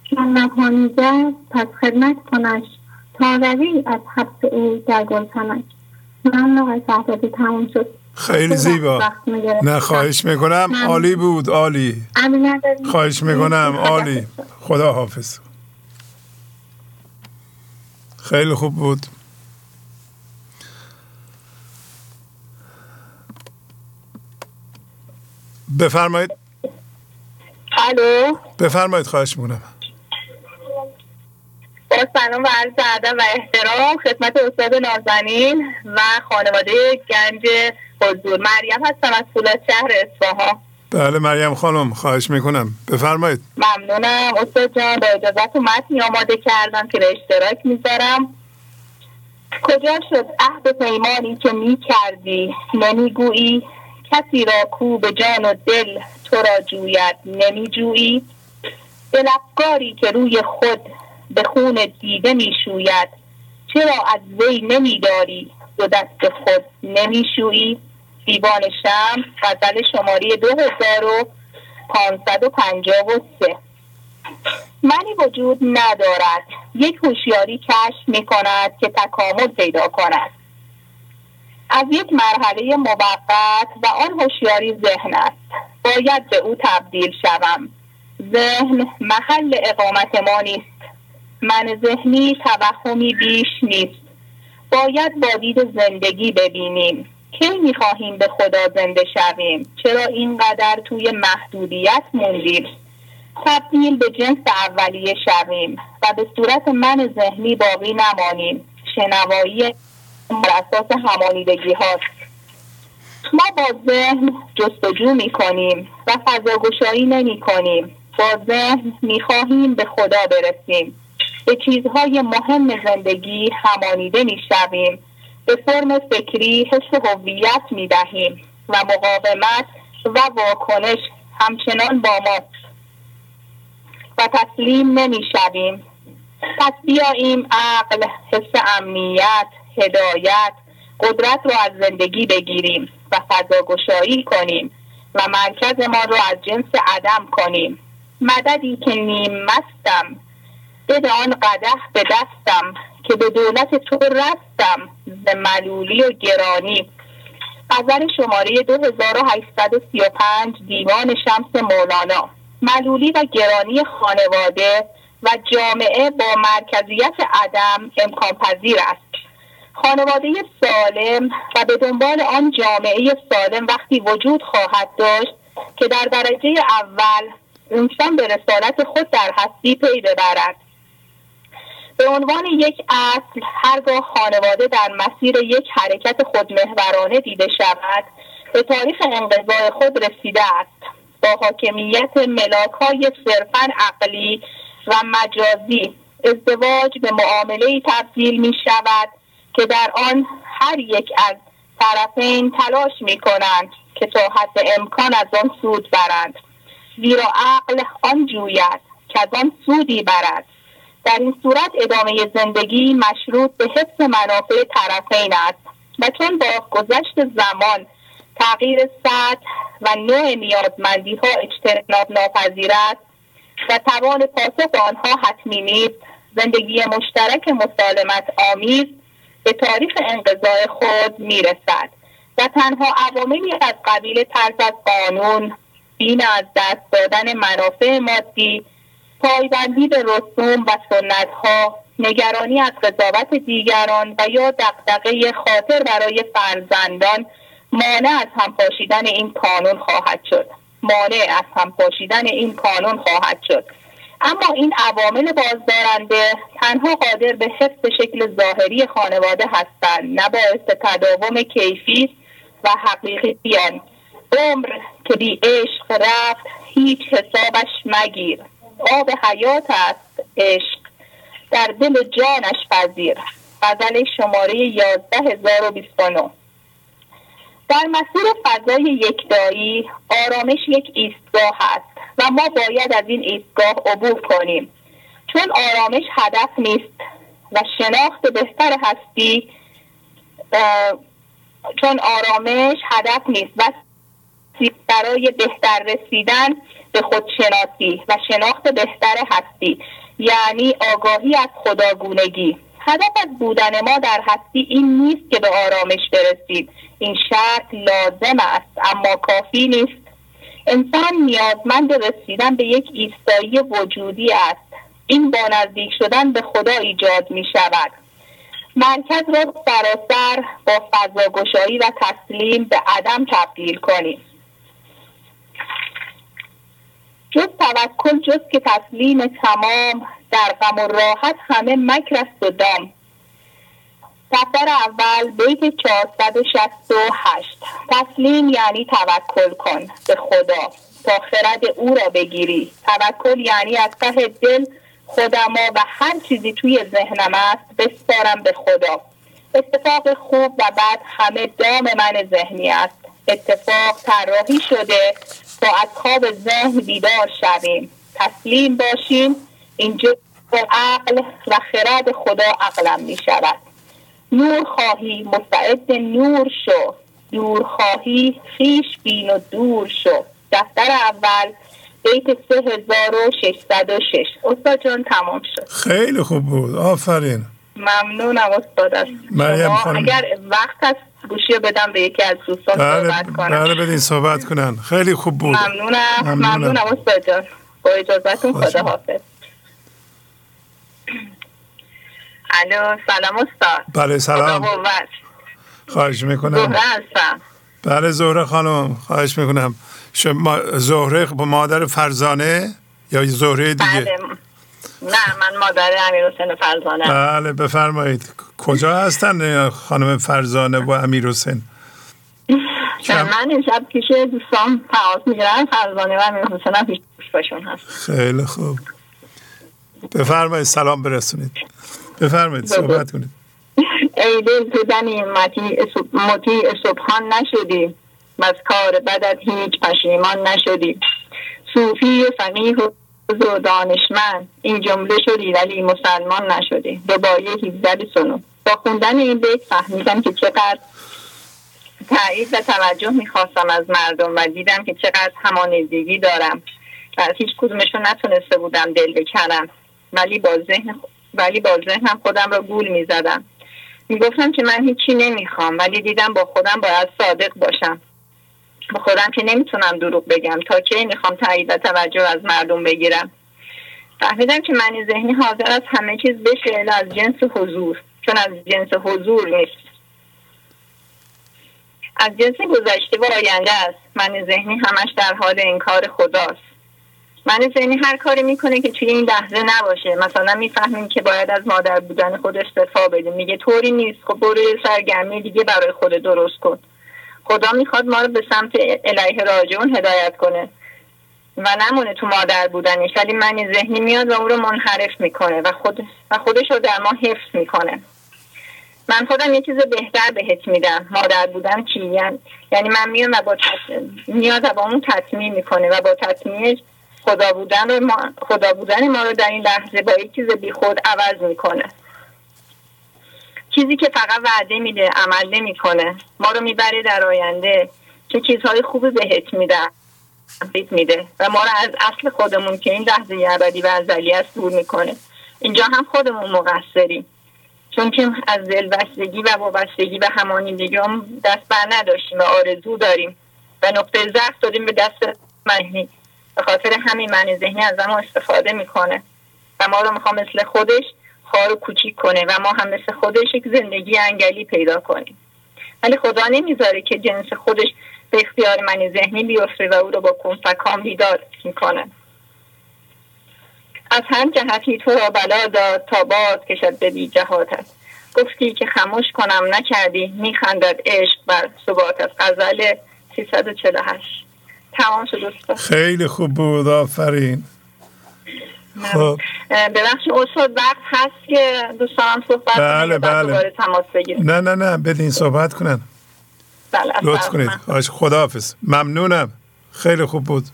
چون نپانی زد پس خدمت کنش، تا روی از حبس او در گلتنش. من آقای شهبازی تموم شد. خیلی زیبا، نه خواهش میکنم، عالی بود، عالی، خواهش میکنم، عالی، خدا حافظ. خیلی خوب بود. بفرمایید. الو، بفرمایید، خواهش میکنم. با سلام و عرض ادب و احترام خدمت استاد نازنین و خانواده گنج حضور. مریم هستم از فولاد شهر اصفهان. بله مریم خانم، خواهش میکنم بفرمایید. ممنونم استاد جان، با اجازت متنی آماده کردم که به اشتراک میذارم. کجا شد عهد پیمانی که میکردی، نمیگویی کسی را کو به جان و دل تو را جوید، نمیجویی دل افکاری که روی خود به خون دیده میشوید، چرا از وی نمیداری دو دست خود نمیشویی. دیوان شمس غزل شماره 2553. معنی وجود ندارد، یک هوشیاری کشف میکند که تکامل پیدا کند. از یک مرحله موقت و آن هوشیاری ذهن است، باید به او تبدیل شوم. ذهن محل اقامت ما نیست، من ذهنی توهمی بیش نیست. باید با دید زندگی ببینیم کی میخواهیم به خدا زنده شویم، چرا اینقدر توی محدودیت موندیم. تبدیل به جنس اولیه شویم و به صورت من ذهنی باقی نمانیم. شنوایی بر اساس همانیدگی هاست. ما با ذهن جستجو میکنیم و فضاگشایی نمی کنیم. با ذهن میخواهیم به خدا برسیم، به چیزهای مهم زندگی همانیده میشویم، به فرم فکری حس هویت میدهیم و مقاومت و واکنش همچنان با ماست و تسلیم نمیشویم. پس بیاییم عقل، حس امنیت، هدایت، قدرت رو از زندگی بگیریم و فضاگشایی کنیم و مرکز ما رو از جنس عدم کنیم. مددی که نیم مستم، بده آن قدح به دستم، که به دولت تو رستم ز ملولی و گرانی. غزل شماره 2835 دیوان شمس مولانا. ملولی و گرانی خانواده و جامعه با مرکزیت عدم امکان پذیر است. خانواده سالم و به دنبال آن جامعه سالم وقتی وجود خواهد داشت که در درجه اول انسان به رسالت خود در هستی پی ببرد. به عنوان یک اصل، هرگاه خانواده در مسیر یک حرکت خودمحورانه دیده شود، به تاریخ انقضاء خود رسیده است، با حاکمیت ملاک‌های صرفاً عقلی و مجازی. ازدواج به معامله‌ای تبدیل می‌شود که در آن هر یک از طرفین تلاش می‌کنند که تا حد امکان از آن سود برند، زیرا عقل آن جوید که از آن سودی برد. در این صورت ادامه زندگی مشروط به حفظ منافع طرفین است و چون با گذشت زمان تغییر سطح و نوع نیازمندی ها اجتناب ناپذیر است و توان پاسخ به آنها حتمی نیست، زندگی مشترک مسالمت آمیز به تاریخ انقضاء خود میرسد و تنها عواملی از قبیل ترس از قانون، دین از دست دادن منافع مادی، پایبندی به رسوم و سنت ها، نگرانی از قضاوت دیگران و یا دغدغه خاطر برای فرزندان مانع از هم پاشیدن این قانون خواهد شد. اما این عوامل بازدارنده تنها قادر به حفظ شکل ظاهری خانواده هستند، نه باعث تداوم کیفی و حقیقی آن. عمر که بی عشق رفت هیچ حسابش مگیر، آب حیات است عشق در دل جانش پذیر. غزل شماره 11029. در مسیر فضای یکتایی آرامش یک ایستگاه است و ما باید از این ایستگاه عبور کنیم، چون آرامش هدف نیست و شناخت بهتر هستی برای بهتر رسیدن به خودشناسی و شناخت بهتر هستی، یعنی آگاهی از خداگونگی. هدف از بودن ما در هستی این نیست که به آرامش برسیم، این شرط لازم است اما کافی نیست. انسان نیازمند رسیدن به یک ایستایی وجودی است، این با نزدیک شدن به خدا ایجاد می شود. مرکز را سراسر با فضاگشایی و تسلیم به عدم تبدیل کنیم. جز توکل جز که تسلیم تمام، در غم و راحت همه مکر است و دام. سفر اول بیت 468. تسلیم یعنی توکل کن به خدا تا خرد او را بگیری. توکل یعنی از ته دل خودما و هر چیزی توی ذهنم است بسپارم به خدا. اتفاق خوب و بد همه دام من ذهنی است. اتفاق طراحی شده تا از خواب ذهن بیدار شویم، تسلیم باشیم. اینجا عقل و خرد خدا عقلم می شود. نور خواهی مستعد نور شو، دور خواهی خیش بین و دور شو. دفتر اول بیت 3606. استاد جان تمام شد. خیلی خوب بود، آفرین. ممنونم استاد است. مریم خانم اگر وقت هست گوشی بدم به یکی از دوستان صحبت کنن. بله بدین صحبت کنن. خیلی خوب بود. ممنونم استاد جان. با اجازهتون خدا حافظ. الو سلام استاد. بله سلام. خواهش میکنم. زهره هستم. بله زهره خانم خواهش میکنم. شما زهره با مادر فرزانه یا زهره دیگه؟ بله. نه من مادر امیرحسین فرزانه. بله بفرمایید کجا هستن خانم فرزانه و امیرحسین؟ من امشب پیش دوستان تماس میگیرم، فرزانه و امیرحسین هم پیش باشون هست. خیلی خوب بفرمایید سلام برسونید. بفرمایید صحبت کنید. ای دل تو دمی مطیع سبحان نشدی، از کار بدت هیچ پشیمان نشدی. صوفی و فقیه و دانشمند این جمله شدی ولی مسلمان نشدی. رباعیه 18 با خوندن این بیت فهمیدم که چقدر تایید و توجه میخواستم از مردم و دیدم که چقدر همانندگی دارم و هیچ کدومشون نتونسته بودم دل بکنم، ولی با ذهنم خودم را گول میزدم. میگفتم که من هیچی نمیخوام، ولی دیدم با خودم باید صادق باشم، با خودم که نمیتونم دروغ بگم. تا که میخوام تایید و توجه از مردم بگیرم. فهمیدم که من ذهنی حاضر از همه چیز بشه الا از جنس حضور، چون از جنس حضور نیست، از جنس گذشته و آینده است. من ذهنی همش در حال انکار خداست. من ذهنی هر کاری میکنه که توی این لحظه نباشه. مثلا میفهمیم که باید از مادر بودن خود استعفا بدیم، میگه طوری نیست، خب برو یه سرگرمی دیگه برای خود درست کن. خدا میخواد ما رو به سمت الیه راجعون هدایت کنه و نمونه تو مادر بودنش، ولی من ذهنی میاد و اون رو منحرف میکنه و خودش رو در ما حفظ میکنه. من خودم یه چیز بهتر بهت میدم. مادر بودم چی؟ یعنی من میاد و با اون تطمیع میکنه و با تطمیعش خدا بودن ما رو در این لحظه با یک چیز بی خود عوض میکنه. چیزی که فقط وعده میده عمل نمیکنه. ما رو میبره در آینده که چیزهای خوبی بهت میده و ما رو از اصل خودمون که این لحظه ابدی و ازلی است دور میکنه. اینجا هم خودمون مقصریم، چون که از دلبستگی و وابستگی به همانیدگی هم دست بر نداشتیم و آرزو داریم و نقطه ضعف دادیم به دست منی. به خاطر همین معنی ذهنی از ما استفاده میکنه و ما رو میخوام مثل خودش خارو کوچیک کنه و ما هم مثل خودش یک زندگی انگلی پیدا کنیم. ولی خدا نمیذاره که جنس خودش به اختیار معنی ذهنی بیفته و او رو با کنفکان بیدار میکنه. از هر جهتی تو را بلا داد تا باز کشد به بی جهاتت. گفتی که خاموش کنم نکردی، میخندد عشق بر ثباتت. غزل 348. تمام شد استاد. خیلی خوب بود، آفرین. خب ببخشید استاد وقت هست که دوستانم صحبت کنید؟ بله. دوباره تماس بگیرید. نه بدین صحبت کنن. بله لطف کنید. خداحافظ. ممنونم، خیلی خوب بود.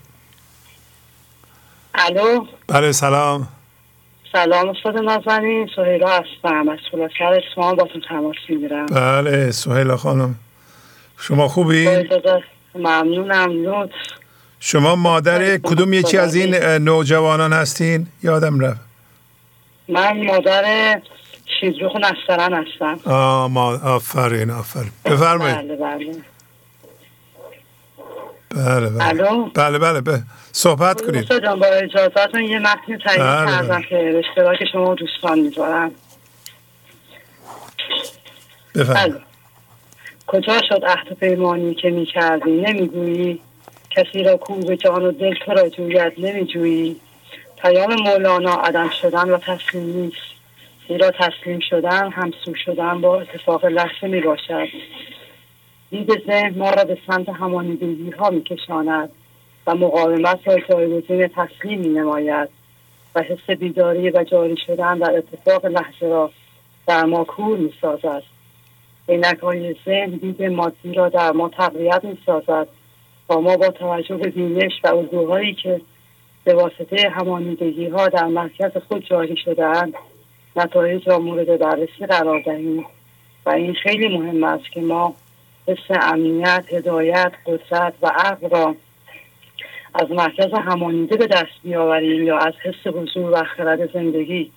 الو. بله سلام استاد نازنین، سهیلا هستم از فولادکر اصفهان، با تون تماس میگیرم. بله سهیلا خانم شما خوبی؟ ممنونم. شما مادر کدوم یکی از این نوجوانان هستین؟ یادم رفت. من مادر شیرجو نسترن هستم. آفرین. بفرمایید. بله. صحبت کنید. استاد جان با اجازهتون یه متن تایید کردم که به اشتراک شما دوستان میذارم. بفرمایید. کجا شد عهد پیمانی که میکردی؟ نمیگویی کسی را کو به جان و دل تو را جوید، نمیجویی. پیام مولانا عدم شدن و تسلیم نیست، زیرا تسلیم شدن همسو شدن با اتفاق لحظه میباشد. دید ذهن ما را به سمت همانیدگی ها میکشاند و مقاومت را جایگزین تسلیم مینماید و حس بیداری و جاری شدن در اتفاق لحظه را در ما کور میسازد. اینکای ذهن دید مادی را در ما تقویت میسازد و ما با توجه به بینش و الگوهایی که به واسطه همانیدگی ها در مرکز خود جاری شده‌اند نتایج را مورد بررسی قرار دهیم و این خیلی مهم است که ما حس امنیت، هدایت، قدرت و عقل را از مرکز همانیده به دست بیاوریم یا از حس حضور و خرد زندگی.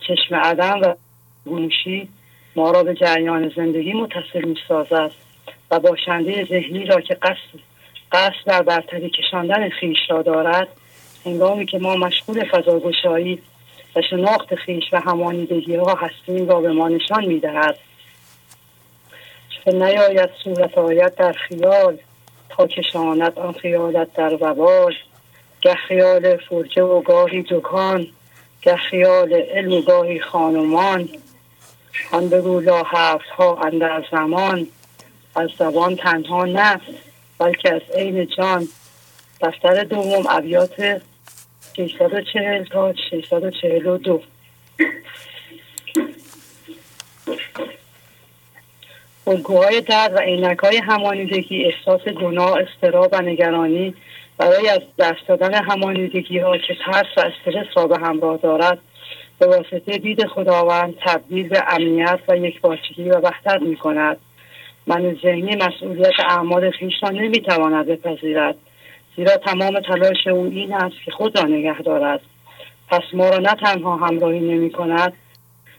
چشم عدم و گوشی ما را به جریان زندگی متصل می‌سازد و باشنده ذهنی را که قصد در برتری کشاندن خویش را دارد، هنگامی که ما مشغول فضاگشایی و شناخت خویش و همانیدگی‌ها هستیم را به ما نشان می‌دهد. چه نیاید صورت آید در خیال تا کشاند آن خیالت در وبال. گه خیال فرجه و گاهی دکان، گه خیال علم و گاهی خانمان. آن بگو لا حفظ ها اندر زمان، از زبان تنها نه بلکه از عین جان. دفتر دوم ابیات 640 تا 642. الگوهای درد و عینک‌های همانیدگی احساس گناه، اضطراب و نگرانی برای از دست دادن همانیدگی‌ها که ترس و استرس را به همراه دارد به واسطه دید خداوند تبدیل به امنیت و یکپارچگی و وحدت می‌کند. من ذهنی مسئولیت اعمال خویش را نمی‌تواند بپذیرد، زیرا تمام تلاش او این است که خود را نگه دارد. پس ما را نه تنها همراهی نمی‌کند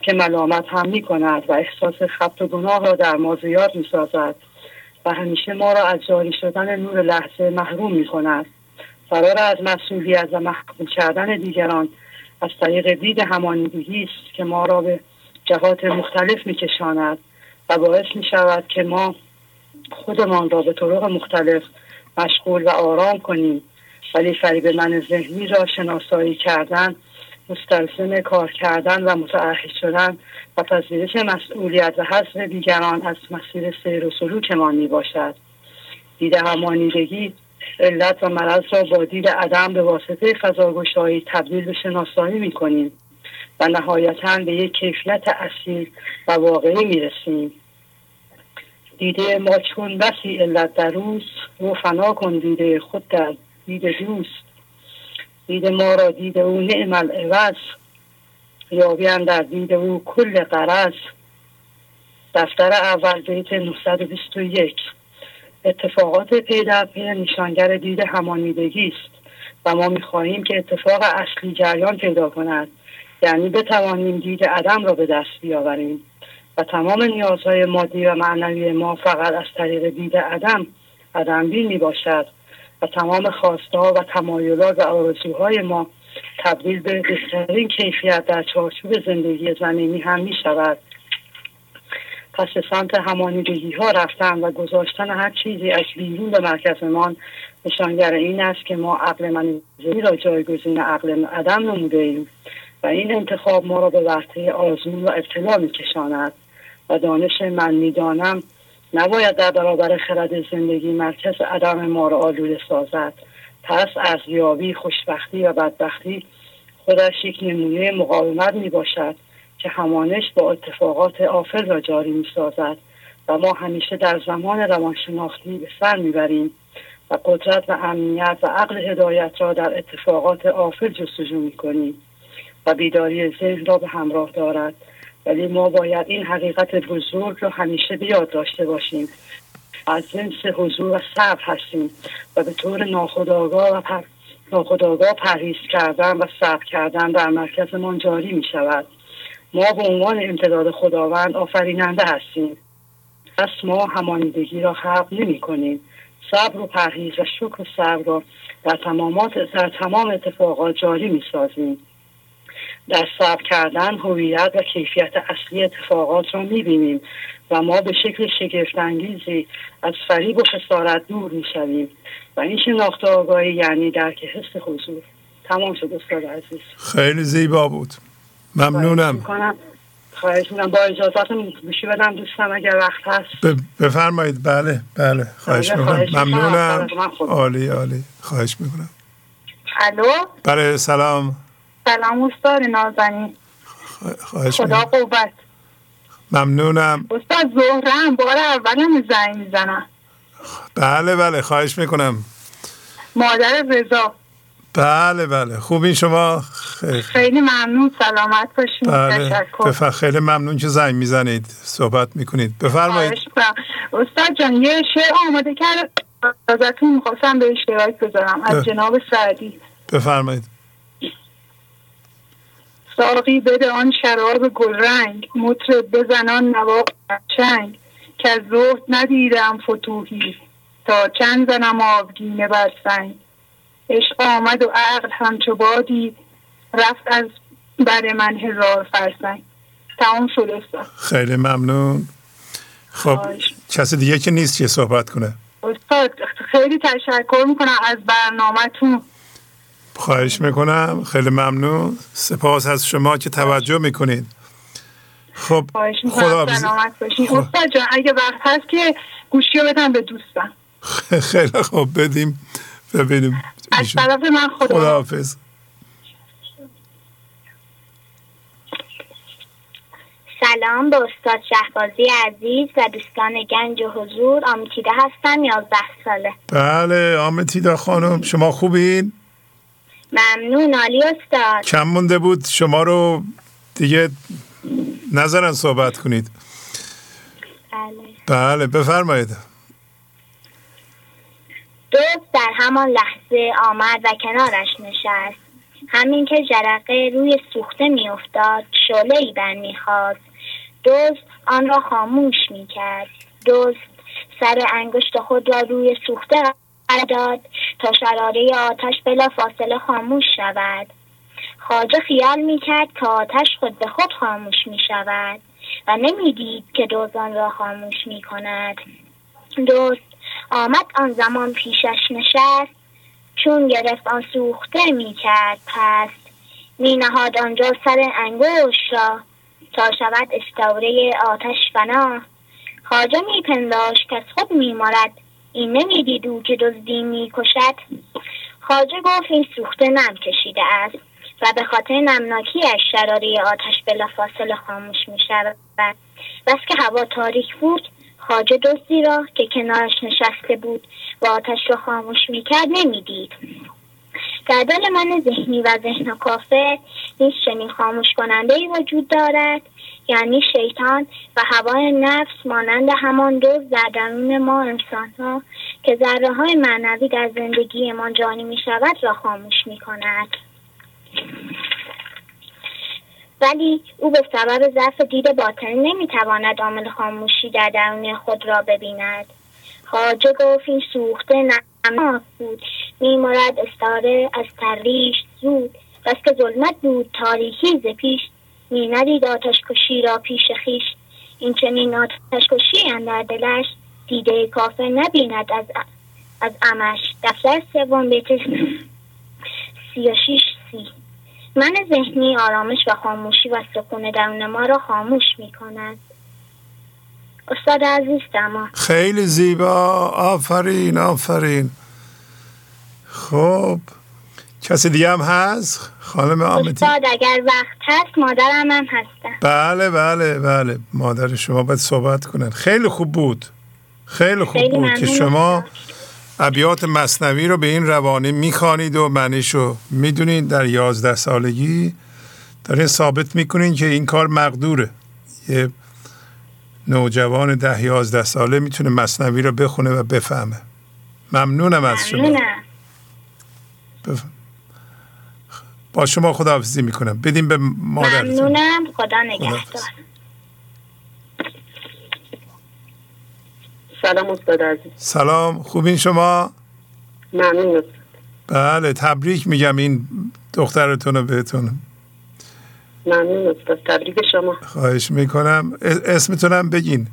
که ملامت هم می‌کند و احساس خبت و گناه را در ما زیاد می‌سازد و همیشه ما را از جاری شدن نور لحظه محروم می‌کند. فرار از مسئولیت و محکوم کردن دیگران از طریق دید همانیدگی است که ما را به جهات مختلف می‌کشاند و باعث می‌شود که ما خودمان را به طرق مختلف مشغول و آرام کنیم. ولی فریب من ذهنی را شناسایی کردن مستلزم کار کردن و متعهد شدن و پذیرش مسئولیت و حذف دیگران از مسیر سیر و سلوک ما میباشد. دید همانیدگی علت و مرض را با دید عدم به واسطه فضاگشایی تبدیل به شناسایی میکنیم و نهایتاً به یک کیفیت اصیل و واقعی میرسیم. دیده ما چون بسی علت در روز و فنا کن دیده خود در دید دوست. دید ما را دید او نعم العوض یابیان در دید او کل قرص. دفتر اول بیت 921. اتفاقات پی در پی نشانگر دید همانیدگی است و ما می‌خواهیم که اتفاق اصلی جریان پیدا کند، یعنی بتوانیم دید عدم را به دست بیاوریم و تمام نیازهای مادی و معنوی ما فقط از طریق دید عدم بین میباشد و تمام خواستها و تمایلات و آرزوهای ما تبدیل به بهترین کیفیت در چارچوب زندگی زمینی هم میشود. پس به سمت همانیدگی‌ها رفتن و گذاشتن هر چیزی از بیرون به مرکزمان نشانگر این است که ما عقل منیزی را جایگزین عقل عدم نموده‌ایم و این انتخاب ما را به ورطه آزمون و ابتلا می‌کشاند و دانش من می‌دانم نباید در برابر خرد زندگی مرکز عدم ما را آلوده سازد. پس ارزیابی، خوشبختی و بدبختی خودش یک نمونه مقاومت می‌باشد که همانش با اتفاقات آفل را جاری می‌سازد و ما همیشه در زمان روانشناختی به سر می‌بریم و قدرت و امنیت و عقل هدایت را در اتفاقات آفل جستجو می‌کنیم و بیداری ذهن را به همراه دارد، ولی ما باید این حقیقت بزرگ را همیشه به یاد داشته باشیم. از جنس حضور و صبر هستیم و به طور ناخودآگاه پرهیز کردن و صبر کردن در مرکزمان جاری می‌شود. ما به عنوان امتداد خداوند آفریننده هستیم، پس ما همانیدگی را خلق نمی‌کنیم. صبر و پرهیز و شکر و صبر را در تمام اتفاقات جاری می‌سازیم. در صبر کردن هویت و کیفیت اصلی اتفاقات را می‌بینیم و ما به شکل شگفت‌انگیزی از فریب و خسارت دور می‌شویم و این شناخت آگاهی یعنی درک حس حضور. تمام شد استاد عزیز. خیلی زیبا بود، ممنونم. خواهش می‌کنم با اجازهتون گوشی بدم دوستم اگر وقت هست. بفرمایید. بله خواهش می‌کنم. ممنونم. عالی خواهش می‌کنم. الو. بله سلام استاد نازنین. خواهش می‌کنم. خدا قوت. ممنونم. استاد زهرم بار اولم زنگ می‌زنم. بله خواهش می‌کنم. مادر رضا. بله خوبین شما؟ خیلی ممنون، سلامت باشید. تشکر. خیلی ممنون که زنگ میزنید صحبت میکنید. بفرمایید. استاد جان یه شعر آماده کرد ازتون میخواستم به اشتراک بذارم از جناب سعدی. بفرمایید. ساقی بده آن شراب گلرنگ، مطرب بزنان نوا قشنگ، که از زهد ندیدم فتوحی، تا چند زنم آبگینه بر سنگ. عشق آمد و عقل همچو بادی، رفت از بر من هزار فرسنگ. تمام شد استاد. خیلی ممنون. خب کسی دیگه که نیست چه صحبت کنه؟ استاد خیلی تشکر میکنم از برنامه‌تون. خواهش میکنم، خیلی ممنون، سپاس از شما که توجه میکنید. خب خدا سلامت باشید. استاد جان اگه وقت هست که گوشی رو بدم به دوستم. خیلی خب بدیم ببینیم. از طرف من خدا حافظ. سلام به استاد شهبازی عزیز و دوستان گنج حضور. آمتیده هستم، 11 ساله. بله آمتیده خانم شما خوبین؟ ممنون عالی استاد. کم مونده بود شما رو دیگه نظرن صحبت کنید. بله بفرمایید. دوست در همان لحظه آمد و کنارش نشست. همین که جرقه روی سوخته می افتاد شعله‌ای برمی‌خاست. دوست آن را خاموش می کرد. دوست سر انگشت خود را روی سوخته قرار داد تا شراره آتش بلا فاصله خاموش شود. خواجه خیال می کرد که آتش خود به خود خاموش می شود و نمی دید که دوست آن را خاموش می کند. دوست آمد آن زمان پیشش نشست، چون گرفت آن سوخته می کرد پس، می نهاد آنجا سر انگشت را تا شود استوره آتش فنا. خواجه می پنداشت که از خود می مرد، این نمی دید او که دزدی می کشد. خواجه گفت این سوخته نم کشیده است و به خاطر نمناکیش شراره آتش بلافاصله خاموش می شود. بس که هوا تاریک بود، خواجه دوستی را که کنارش نشسته بود و آتش را خاموش میکرد نمیدید. در دل من ذهنی و ذهن کافر نیز چنین خاموش کننده‌ای وجود دارد، یعنی شیطان و هوای نفس مانند همان دزد در درون ما انسان‌ها که ذره‌های معنوی در زندگیمان جانی می‌شود را خاموش می‌کند. ولی او به سبب ضعف دید باطنی نمی‌تواند عامل خاموشی در درون خود را ببیند. خواجه گفت این سوخته نماز بود، میمارد استاره از تریش زود، بس که ظلمت بود تاریکی ز پیش، می ندید آتشکشی را پیش خیش. این چنین آتشکشی اندر دلش، دیده کافر نبیند از عمش. دفتر سوم بیت 36c. من ذهنی آرامش و خاموشی و سکون درون ما را خاموش می کند. استاد عزیز دما، خیلی زیبا، آفرین آفرین. خب کسی دیگه هم هست؟ خانم آمتی؟ استاد اگر وقت هست مادرم هم هستن. بله بله بله، مادر شما باید صحبت کنن. خیلی خوب بود، خیلی خوب بود که شما ابیات مثنوی رو به این روانه میخوانید و معنیش رو میدونید. در 11 سالگی دارین ثابت میکنین که این کار مقدوره. یه نوجوان 10-11 ساله میتونه مثنوی رو بخونه و بفهمه. ممنونم از شما. با شما خداحافظی میکنم. بدیم به مادرتون. ممنونم، خدا نگهدار. سلام استاد عزیز. سلام، خوبین شما؟ ممنونم. بله، تبریک میگم این دخترتون رو بهتون. ممنون استاد، تبریک شما. خواهش میکنم. اسمتونم بگین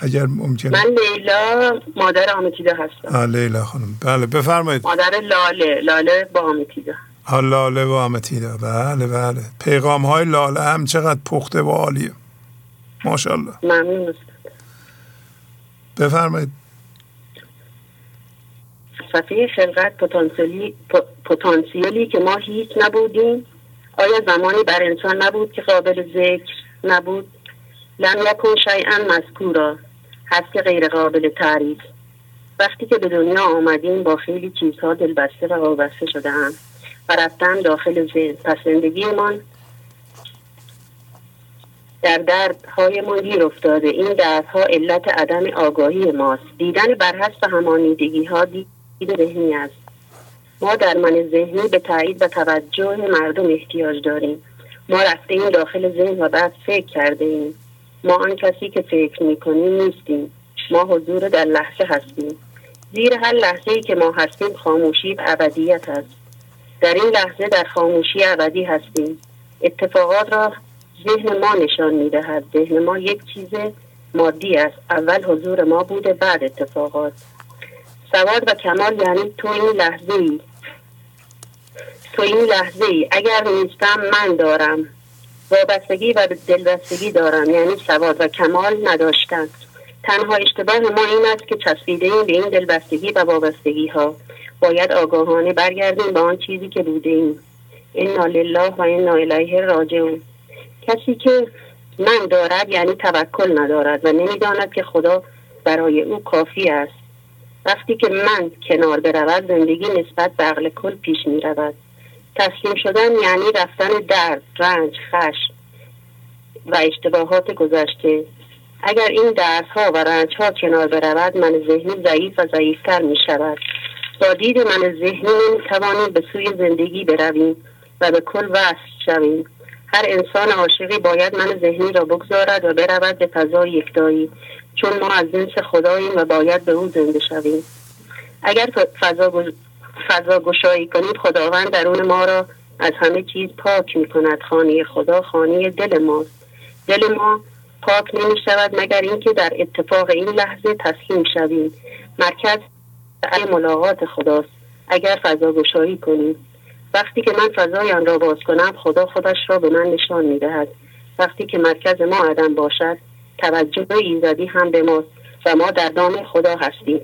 اگر ممکنه. من لیلا، مادر آمیتیده هستم. لیلا خانم، بله بفرمایید. مادر لاله، لاله با آمیتیده. لاله با آمیتیده، بله بله. پیغام های لاله هم چقدر پخته و عالیه، ماشاءالله. ممنون استاد. بفرمایید. صفحه خلقت پتانسیلی که ما هیچ نبودیم، آیا زمانی بر انسان نبود که قابل ذکر نبود؟ لم یکن شیئا مذکورا، هست که غیر قابل تعریف. وقتی که به دنیا آمدیم با خیلی چیزها دلبسته و وابسته شده‌ام و رفتم داخل ذهن. پس زندگیمان در دردهایمان گیر افتاده. این دردها علت عدم آگاهی ماست. دیدن بر حسب همانیدگی‌ها دید ذهنی است. ما در من ذهنی به تایید و توجه مردم احتیاج داریم. ما رفته این داخل ذهن و بعد فکر کرده ایم. ما آن کسی که فکر میکنیم نیستیم. ما حضور در لحظه هستیم. زیر هر لحظه‌ای که ما هستیم خاموشی ابدیت است. در این لحظه در خاموشی ابدی هستیم. اتفاقات را ذهن ما نشان میدهد. ذهن ما یک چیز مادی است. اول حضور ما بوده، بعد اتفاقات. سواد و کمال یعنی تو این لحظه ای اگر نیستم من دارم. وابستگی و دلبستگی دارم یعنی سواد و کمال نداشتن. تنها اشتباه ما این است که چسبیده ایم به این دلبستگی و وابستگی ها. باید آگاهانه برگردیم به آن چیزی که بوده ایم. انا لله و انا الیه راجعون. کسی که من دارد یعنی توکل ندارد و نمیداند که خدا برای او کافی است. وقتی که من کنار برود زندگی نسبت به عقل کل پیش می رود. تسلیم شدن یعنی رفتن درد، رنج، خشم و اشتباهات گذشته. اگر این دردها و رنجها کنار برود من ذهنی ضعیف و ضعیفتر می شود. با دید من ذهنی نمی توانیم به سوی زندگی برویم و به کل وصل شویم. هر انسان عاشقی باید من ذهنی را بگذارد و برود به فضای یکتایی، چون ما از جنس خداییم و باید به او زنده شویم. اگر فضا گشایی کنید خداوند درون ما را از همه چیز پاک می کند. خانه خدا خانه دل ماست. دل ما پاک نمی شود مگر اینکه در اتفاق این لحظه تسلیم شویم. مرکز ملاقات خداست اگر فضا گشایی کنید. وقتی که من فضای آن را باز کنم خدا خودش را به من نشان می دهد. وقتی که مرکز ما عدم باشد توجه ایزدی هم به ما و ما در دام خدا هستیم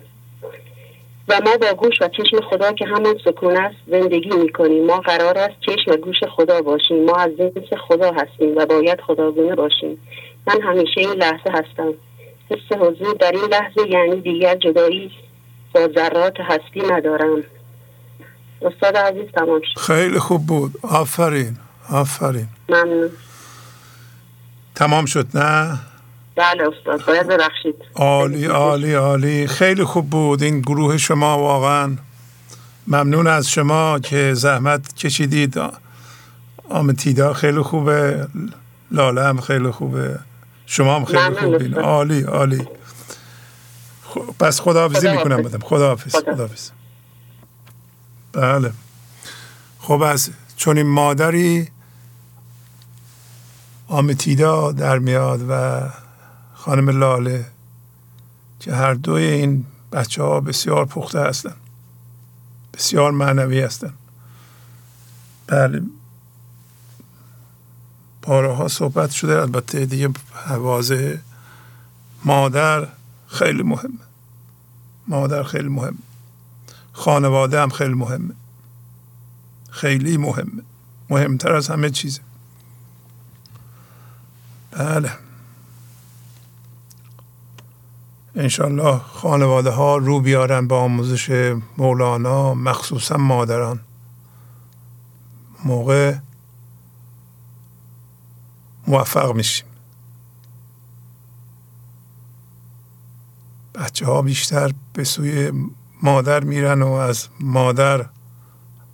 و ما با گوش و چشم خدا که همون سکون است زندگی میکنیم. ما قرار است چشم و گوش خدا باشیم. ما از جنس خدا هستیم و باید خداگونه باشیم. من همیشه این لحظه هستم. حس حضور در این لحظه یعنی دیگر جدایی با ذرات هستی ندارم. استاد عزیز تمام شد. خیلی خوب بود. آفرین آفرین. ممنون. تمام شد نه؟ بله استاد باید ببخشید. عالی عالی عالی. خیلی خوب بود این گروه شما، واقعا ممنون از شما که زحمت کشیدید. آمتیدا خیلی خوبه، لاله هم خیلی خوبه، شما هم خیلی خوبین. عالی عالی. پس خداحافظی میکنم بدم. خداحافظ. خداحافظ. بله خب از چون این مادری آمتیدا در میاد و خانم لاله که هر دوی این بچه ها بسیار پخته هستن، بسیار معنوی هستن. بله بارها صحبت شده، البته دیگه حوازه مادر خیلی مهمه، مادر خیلی مهمه، خانواده هم خیلی مهمه، خیلی مهمه، مهمتر از همه چیزه. بله انشالله خانواده ها رو بیارن به آموزش مولانا، مخصوصا مادران. موقع موفق میشیم، بچه ها بیشتر به سوی مادر میرن و از مادر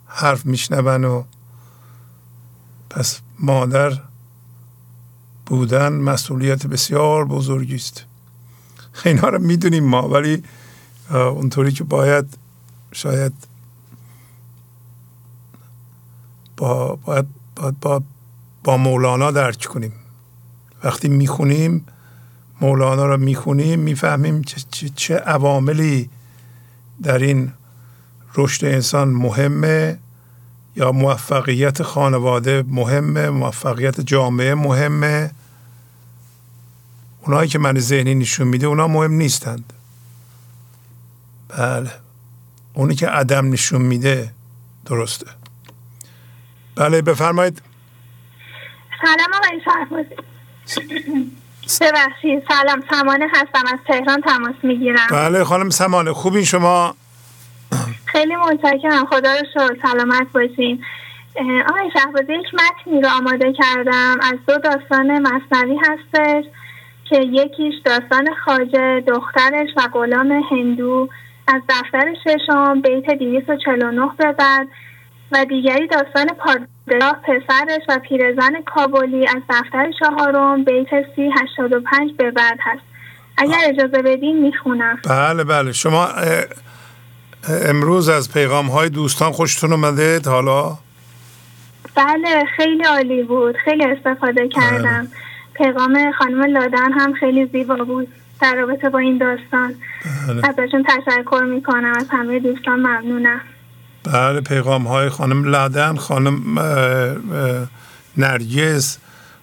حرف میشنون و پس مادر بودن مسئولیت بسیار بزرگی است. اینا رو میدونیم ما، ولی اونطوری که باید شاید با مولانا درک کنیم. وقتی میخونیم مولانا رو میخونیم میفهمیم چه عواملی در این رشد انسان مهمه، یا موفقیت خانواده مهمه، موفقیت جامعه مهمه. اونایی که من ذهنی نشون میده اونا مهم نیستند. بله اونی که عدم نشون میده درسته. بله بفرمایید. سلام آقای شهبازی. ببخشید سلام، سمانه هستم از تهران تماس میگیرم. بله خانم سمانه خوبین شما؟ خیلی متشکرم، خدا رو شکر سلامت باشین. آقای شهبازی یک متنی رو آماده کردم از دو داستان مثنوی هستش که یکیش داستان خواجه، دخترش و غلام هندو از دفتر ششم بیت 249 به بعد، و دیگری داستان پادشاه، پسرش و پیرزن کابلی از دفتر چهارم بیت 385 به بعد هست. اگر اجازه بدین میخونم. بله بله. شما امروز از پیغام های دوستان خوشتون اومده حالا؟ بله خیلی عالی بود، خیلی استفاده کردم. بله. پیغام خانم لادن هم خیلی زیبا بود در رابطه با این داستان. بله. ازشون تشکر میکنم، از همه دوستان ممنونم. بله پیغام های خانم لادن، خانم نرگس،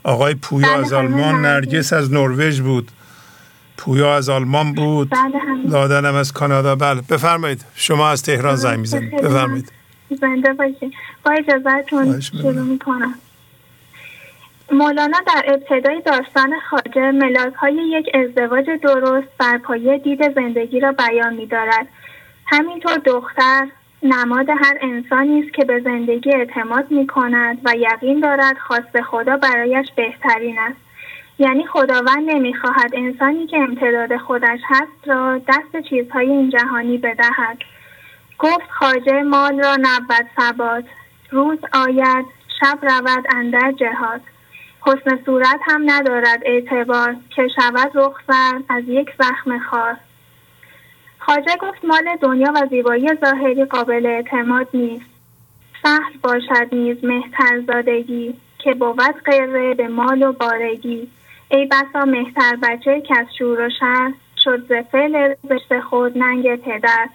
آقای پویا بله از آلمان، نرگس از نروژ بود، پویا از آلمان بود، بله لادن هم از کانادا. بله بفرمایید شما از تهران زنگ میزنید. بفرمایید. زنده باشید. با اجازهتون شروع میکنم. مولانا در ابتدای داستان خواجه ملاک‌های یک ازدواج درست بر پایه دید زندگی را بیان می‌دارد. همینطور دختر نماد هر انسانی است که به زندگی اعتماد می‌کند و یقین دارد خواست خدا برایش بهترین است. یعنی خداوند نمی‌خواهد انسانی که امتداد خودش هست را دست چیزهای این جهانی بدهد. گفت خواجه مال را نبود ثبات، روز آید شب رود اندر جهاد. حسن صورت هم ندارد اعتبار، که شود رخ زرد از یک زخم خار. خواجه گفت مال دنیا و زیبایی ظاهری قابل اعتماد نیست، سهل باشد نیز مهترزادگی، که بود غره به مال و بارگی. ای بسا مهتر بچه که از شور و شر، شد ز فعل زشت خود ننگ پدر.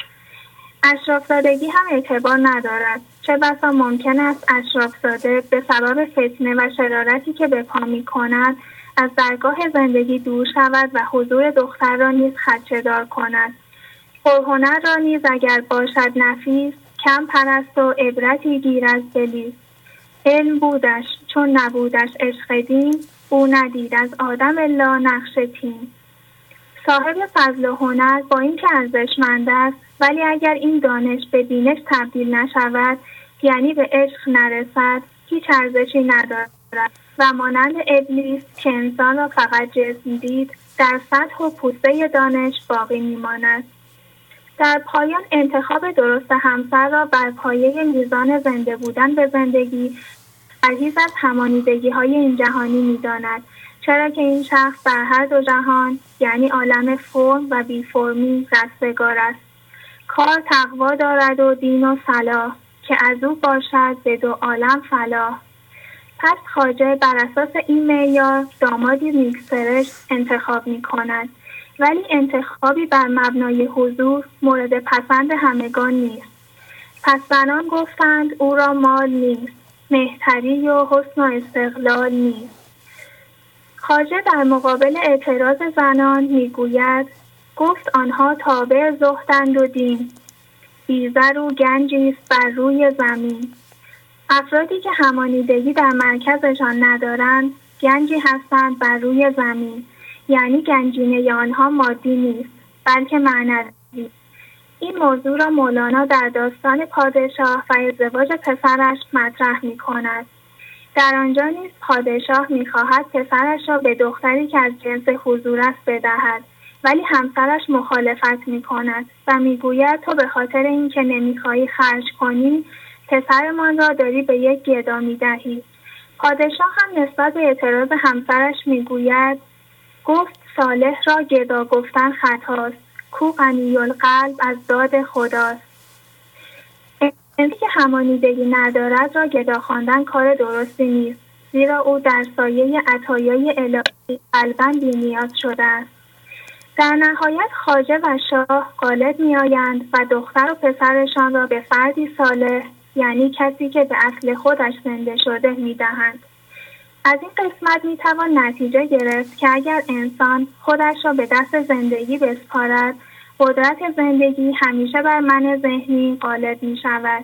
اشرافزادگی هم اعتبار ندارد، چه بسا ممکن است اشرافزاده به سبب فتنه و شرارتی که به پا می‌کند از درگاه زندگی دور شود و حضور دختر را نیز خدشه‌دار کند. پرهنر را نیز اگر باشد نفیس، کم پرست و عبرتی گیر از دلیس. علم بودش چون نبودش عشق دین، او ندید از آدم الا نقش تین. صاحب فضل و هنر با این که ارزشمند است، ولی اگر این دانش به دینش تبدیل نشود، یعنی به عشق نرسد، هیچ ارزشی ندارد و مانند ابلیس که انسان را فقط جسم دید، در سطح و پوسته دانش باقی میماند. در پایان انتخاب درست همسر را بر پایه میزان زنده بودن به زندگی عزیز از همانیدگی های این جهانی میداند، چرا که این شخص بر هر دو جهان یعنی عالم فرم و بی فرمی رستگار است. کار تقوا دارد و دین و صلاح که از او باشد به دو عالم فلاح. پس خواجه بر اساس این معیار دامادی نیکسرش انتخاب می کند، ولی انتخابی بر مبنای حضور مورد پسند همگان نیست. پس زنان گفتند او را مال نیست، مهتری و حسن و استقلال نیست. خواجه در مقابل اعتراض زنان میگوید گفت آنها تابع زهدند و دین، بیزر و گنجیست بر روی زمین. افرادی که همانیدگی در مرکزشان ندارند گنجی هستند بر روی زمین، یعنی گنجینه آنها مادی نیست بلکه معنوی. این موضوع را مولانا در داستان پادشاه و ازدواج پسرش مطرح می کند. در آنجا نیز پادشاه می‌خواهد پسرش را به دختری که از جنس حضور است بدهد، ولی همسرش مخالفت می‌کند و می‌گوید تو به خاطر اینکه نمی‌خواهی خرج کنی پسرمان را داری به یک گدا می‌دهی. پادشاه هم نسبت به اعتراض همسرش می‌گوید گفت صالح را گدا گفتن خطاست، کو غنی القلب از داد خداست. اینکه همانیدگی ندارد را گدا خواندن کار درستی نیست، زیرا او در سایه عطایای الهی قلباً بی‌نیاز شده است. در نهایت خواجه و شاه غالب می‌آیند و دختر و پسرشان را به فردی صالح، یعنی کسی که به اصل خودش زنده شده، می‌دهند. از این قسمت می‌توان نتیجه گرفت که اگر انسان خودش را به دست زندگی بسپارد، قدرت زندگی همیشه بر من ذهنی غالب می شود.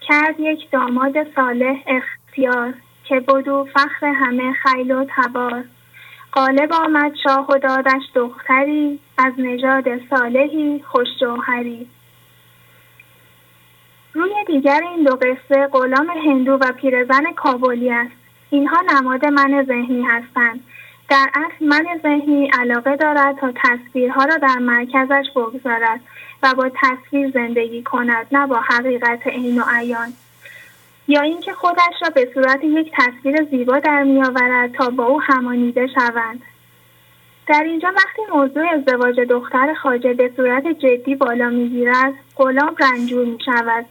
کرد یک داماد صالح اختیار، که بدو فخر همه خیل و تبار. غالب آمد شاه و دادش دختری، از نژاد صالحی خوش جوهری. روی دیگر این دو قصه غلام هندو و پیرزن کابلی است. اینها نماد من ذهنی هستند. در اصل من ذهنی علاقه دارد تا تصویرها را در مرکزش بگذارد و با تصویر زندگی کند، نه با حقیقت عین و عیان، یا اینکه خودش را به صورت یک تصویر زیبا در می‌آورد تا با او همانیده شوند. در اینجا وقتی موضوع ازدواج دختر خواجه به صورت جدی بالا می‌گیرد، غلام رنجور می‌شود.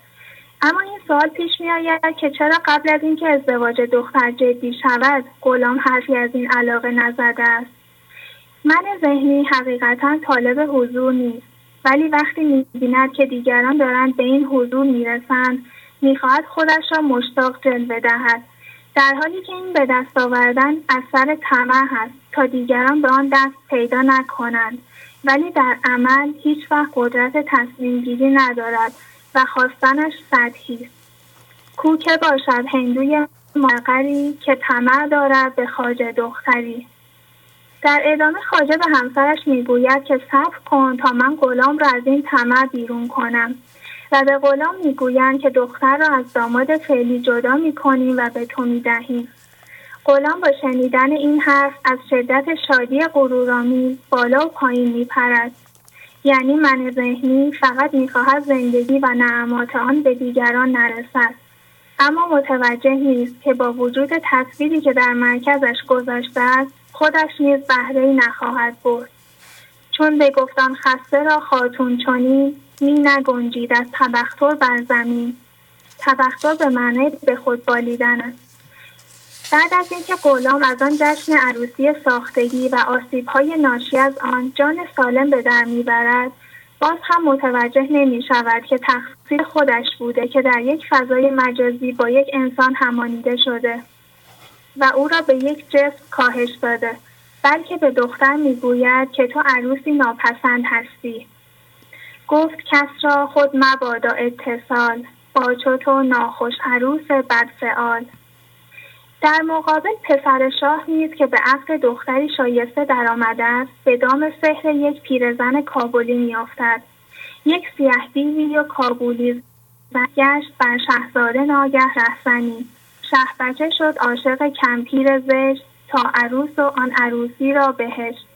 اما این سوال پیش می آید که چرا قبل از اینکه ازدواج دختر جدی شود غلام حرفی از این علاقه نزده است. من ذهنی حقیقتا طالب حضور نیست، ولی وقتی می بیند که دیگران دارند به این حضور می رسند، می خواهد خودش را مشتاق جلوه دهد، در حالی که این به دست آوردن اثر طمع هست تا دیگران به آن دست پیدا نکنند، ولی در عمل هیچ وقت قدرت تصمیم گیری ندارد و خواستنش سطحی. کوکه باشد هندوی مقری که طمع دارد به خواجه دختری. در ادامه خواجه به همسرش میگوید که صبر کن تا من غلام را از این طمع بیرون کنم و به غلام میگویند که دختر را از داماد فعلی جدا میکنیم و به تو میدهیم. غلام با شنیدن این حرف از شدت شادی غرورآمیز بالا و پایین میپرد، یعنی من ذهنی فقط میخواهد زندگی و نعمات آن به دیگران نرسد، اما متوجه نیست که با وجود تصویری که در مرکزش گذاشته است خودش نیز بهره‌ای نخواهد برد. چون به گفتن خسته را خاتون چنین، می نگنجید از تبختر بر زمین. تبختر به معنی به خود بالیدن است. بعد از اینکه غلام از آن جشن عروسی ساختگی و آسیب‌های ناشی از آن جان سالم به در می‌برد، باز هم متوجه نمی‌شود که تقصیر خودش بوده که در یک فضای مجازی با یک انسان همانیده شده و او را به یک جسم کاهش داده، بلکه به دختر می‌گوید که تو عروسی ناپسند هستی. گفت کس را خود مبادا اتصال، با چو تو ناخوش عروس بدفعال. در مقابل پسر شاه نیز که به عقد دختری شایسته در آمده است به دام سحر یک پیرزن کابلی میافتد. یک سیه دیوی یا کابولی گشت بر شهزاده ناگه رهزنی. شهبچه شد عاشق کمپیر زشت تا عروس و آن عروسی را بهشت.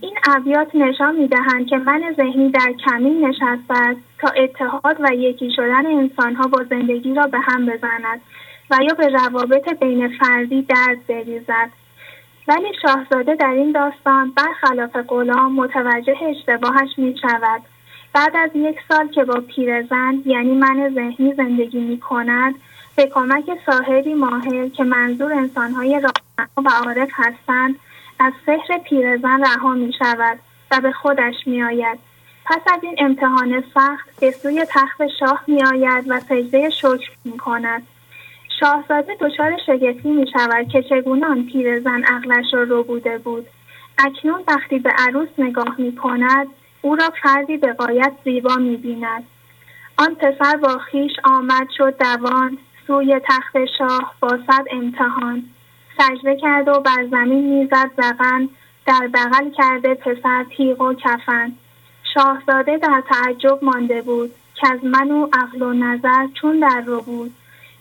این ابیات نشان می‌دهند که من ذهنی در کمین نشسته است تا اتحاد و یکی شدن انسان‌ها با زندگی را به هم بزند و یا به روابط بین فردی درد بریزد. ولی شاهزاده در این داستان برخلاف غلام متوجه اشتباهش می‌شود. بعد از یک سال که با پیرزن یعنی من ذهنی زندگی می‌کند، به کمک ساحری ماهر که منظور انسان‌های راهنما و عارف هستند، از سحر پیرزن رها می‌شود و به خودش می‌آید. پس از این امتحان سخت به سوی تخت شاه می‌آید و سجده شکر می‌کند. شاهزاده دچار شگفتی می‌شود که چگونه آن پیرزن عقلش را ربوده بود. اکنون وقتی به عروس نگاه می‌کند، او را فردی به غایت زیبا می‌بیند. آن پسر با خویش آمد شد دوان سوی تخت شاه با صد امتحان. سجده کرد و بر زمین میزد زغن، در بغل کرده پسر تیغ و کفن. شاهزاده در تعجب مانده بود که از من و عقل و نظر چون در رو بود.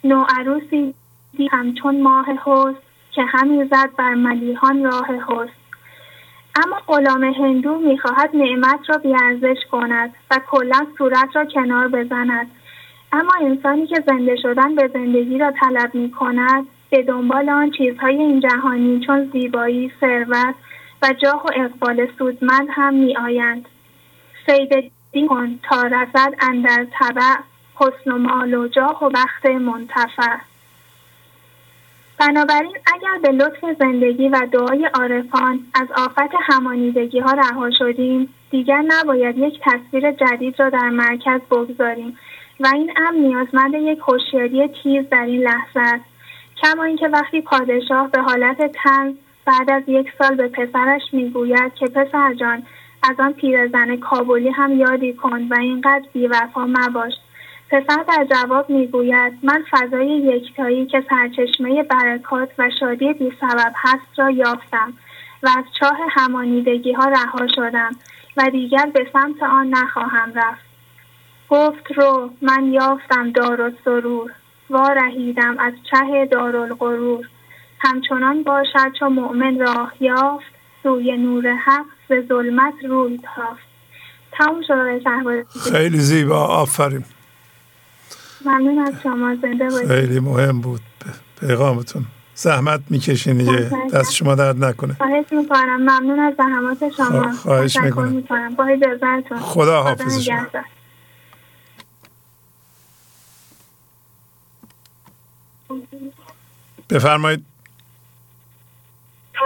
نوعروسی دی همچون ماه حسن که همی زد بر ملیحان راه حسن. اما غلام هندو میخواهد نعمت را بیارزش کند و کلا صورت را کنار بزند. اما انسانی که زنده شدن به زندگی را طلب میکند به دنبال آن چیزهای این جهانی چون زیبایی، ثروت و جاه و اقبال سودمند هم میآیند. صید دین کن تا رسد اندر تبع حسن و مال و جاه و بخت منتفع. بنابراین اگر به لطف زندگی و دعای عارفان از آفت همانیدگی ها رها شدیم، دیگر نباید یک تصویر جدید را در مرکز بگذاریم و این امر نیازمند یک هوشیاری تیز در این لحظه است. کما اینکه وقتی پادشاه به حالت طنز بعد از یک سال به پسرش میگوید که پسر جان از آن پیرزن کابلی هم یادی کن و اینقدر بی‌وفا مباش، پسر در جواب میگوید من فضای یکتایی که سرچشمه برکات و شادی بی سبب هست را یافتم و از چاه همانیدگی ها رها شدم و دیگر به سمت آن نخواهم رفت. گفت رو من یافتم دارالسرور، وارهیدم از چه دارالغرور. همچنان باشد چو مؤمن راه یافت، سوی نور حق ز ظلمت روی تافت. تموم شد. خیلی زیبا، آفرین. ممنون از شما، زنده باشید. خیلی مهم بود پیغامتون. زحمت میکشین دیگه، دست شما درد نکنه. خواهش میکنم، ممنون از زحمات شما. خواهش میکنم. با اجازهتون خدا حافظ شما. بفرمایید.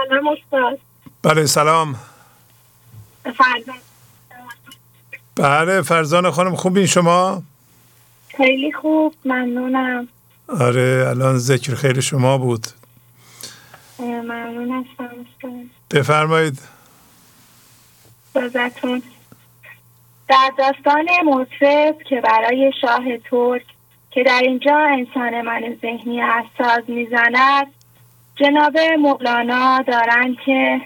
سلام استاد. بله سلام. فرزان. بله فرزان خانم، خوبین شما؟ خیلی خوب، ممنونم. آره الان ذکر خیر شما بود. ممنون هستم استاد. بفرمایید. بازتون در داستان مطرب که برای شاه ترک که در اینجا انسان من ذهنی اساس میزند، جناب مولانا دارند که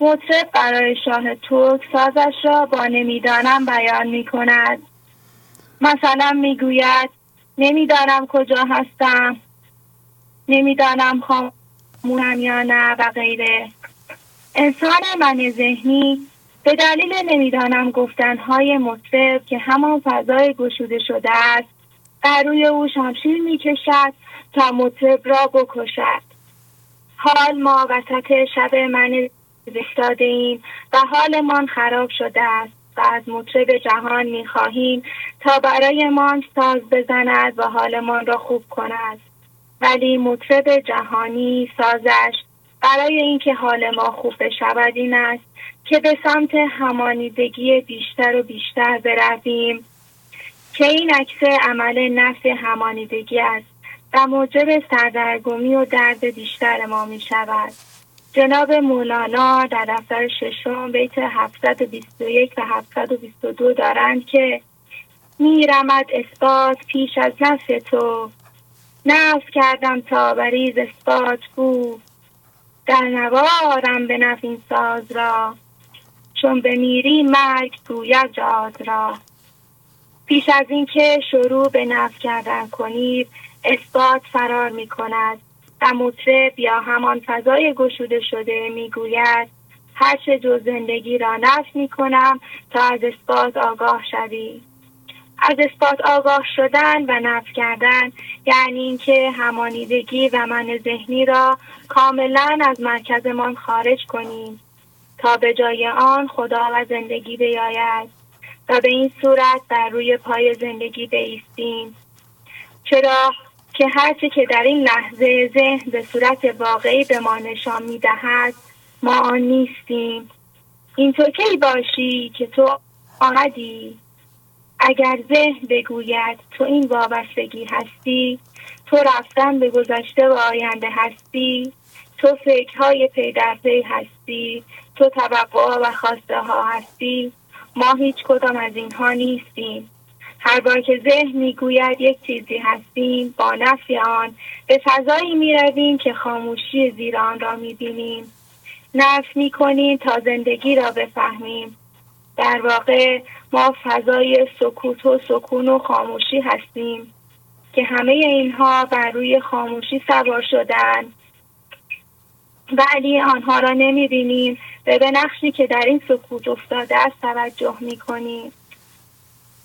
مطرب برای شاه ترک سازش را با نمیدانم بیان میکند. مثلا میگوید نمیدانم کجا هستم، نمیدانم خامونم یا نه و غیره. انسان من ذهنی به دلیل نمیدانم گفتنهای مطرب که همان فضای گشوده شده است، بر روی او شمشیر میکشد تا مطرب را بکشد. حال ما وسط شب من ایستاده ایم و حالمان خراب شده است و از مطرب جهان میخواهیم تا برای ما ساز بزند و حالمان را خوب کند. ولی مطرب جهانی سازش برای اینکه حال ما خوب بشود این است که به سمت همانیدگی بیشتر و بیشتر برویم که این عکس عمل نفی همانیدگی است و موجب سردرگمی و درد بیشتر ما می شود. جناب مولانا در دفتر ششم بیت 721 و 722 دارند که میرمد اثبات پیش از نفی تو، نفت کردم تا بریز اثبات گفت در نوارم به نفین ساز را چون بمیری مرگ گوید جاد را پیش از این که شروع به نفت کردن کنید اثبات فرار می کند و مطرب یا همان فضای گشوده شده می گوید هر چه جز زندگی را نفی می کنم تا از اثبات آگاه شوی. از اثبات آگاه شدن و نفی کردن یعنی اینکه همانیدگی و من ذهنی را کاملا از مرکزمان خارج کنیم تا به جای آن خدا و زندگی بیاید و به این صورت بر روی پای زندگی بایستیم. چرا که هرچی که در این لحظه ذهن به صورت واقعی به ما نشان می دهد ما آن نیستیم. اینطور کی باشی که تو آمدی؟ اگر ذهن بگوید تو این وابستگی هستی، تو رفتن به گذشته و آینده هستی، تو فکرهای پی در پی هستی، تو توقعها و خواسته ها هستی، ما هیچ کدام از اینها نیستیم. هر بار که ذهن میگوید یک چیزی هستیم، با نفی آن به فضایی میرویم که خاموشی زیر آن را میبینیم. نفی میکنیم تا زندگی را بفهمیم. در واقع ما فضای سکوت و سکون و خاموشی هستیم که همه اینها بر روی خاموشی سوار شدن، ولی آنها را نمیبینیم و به نقشی که در این سکوت افتاده است توجه میکنیم.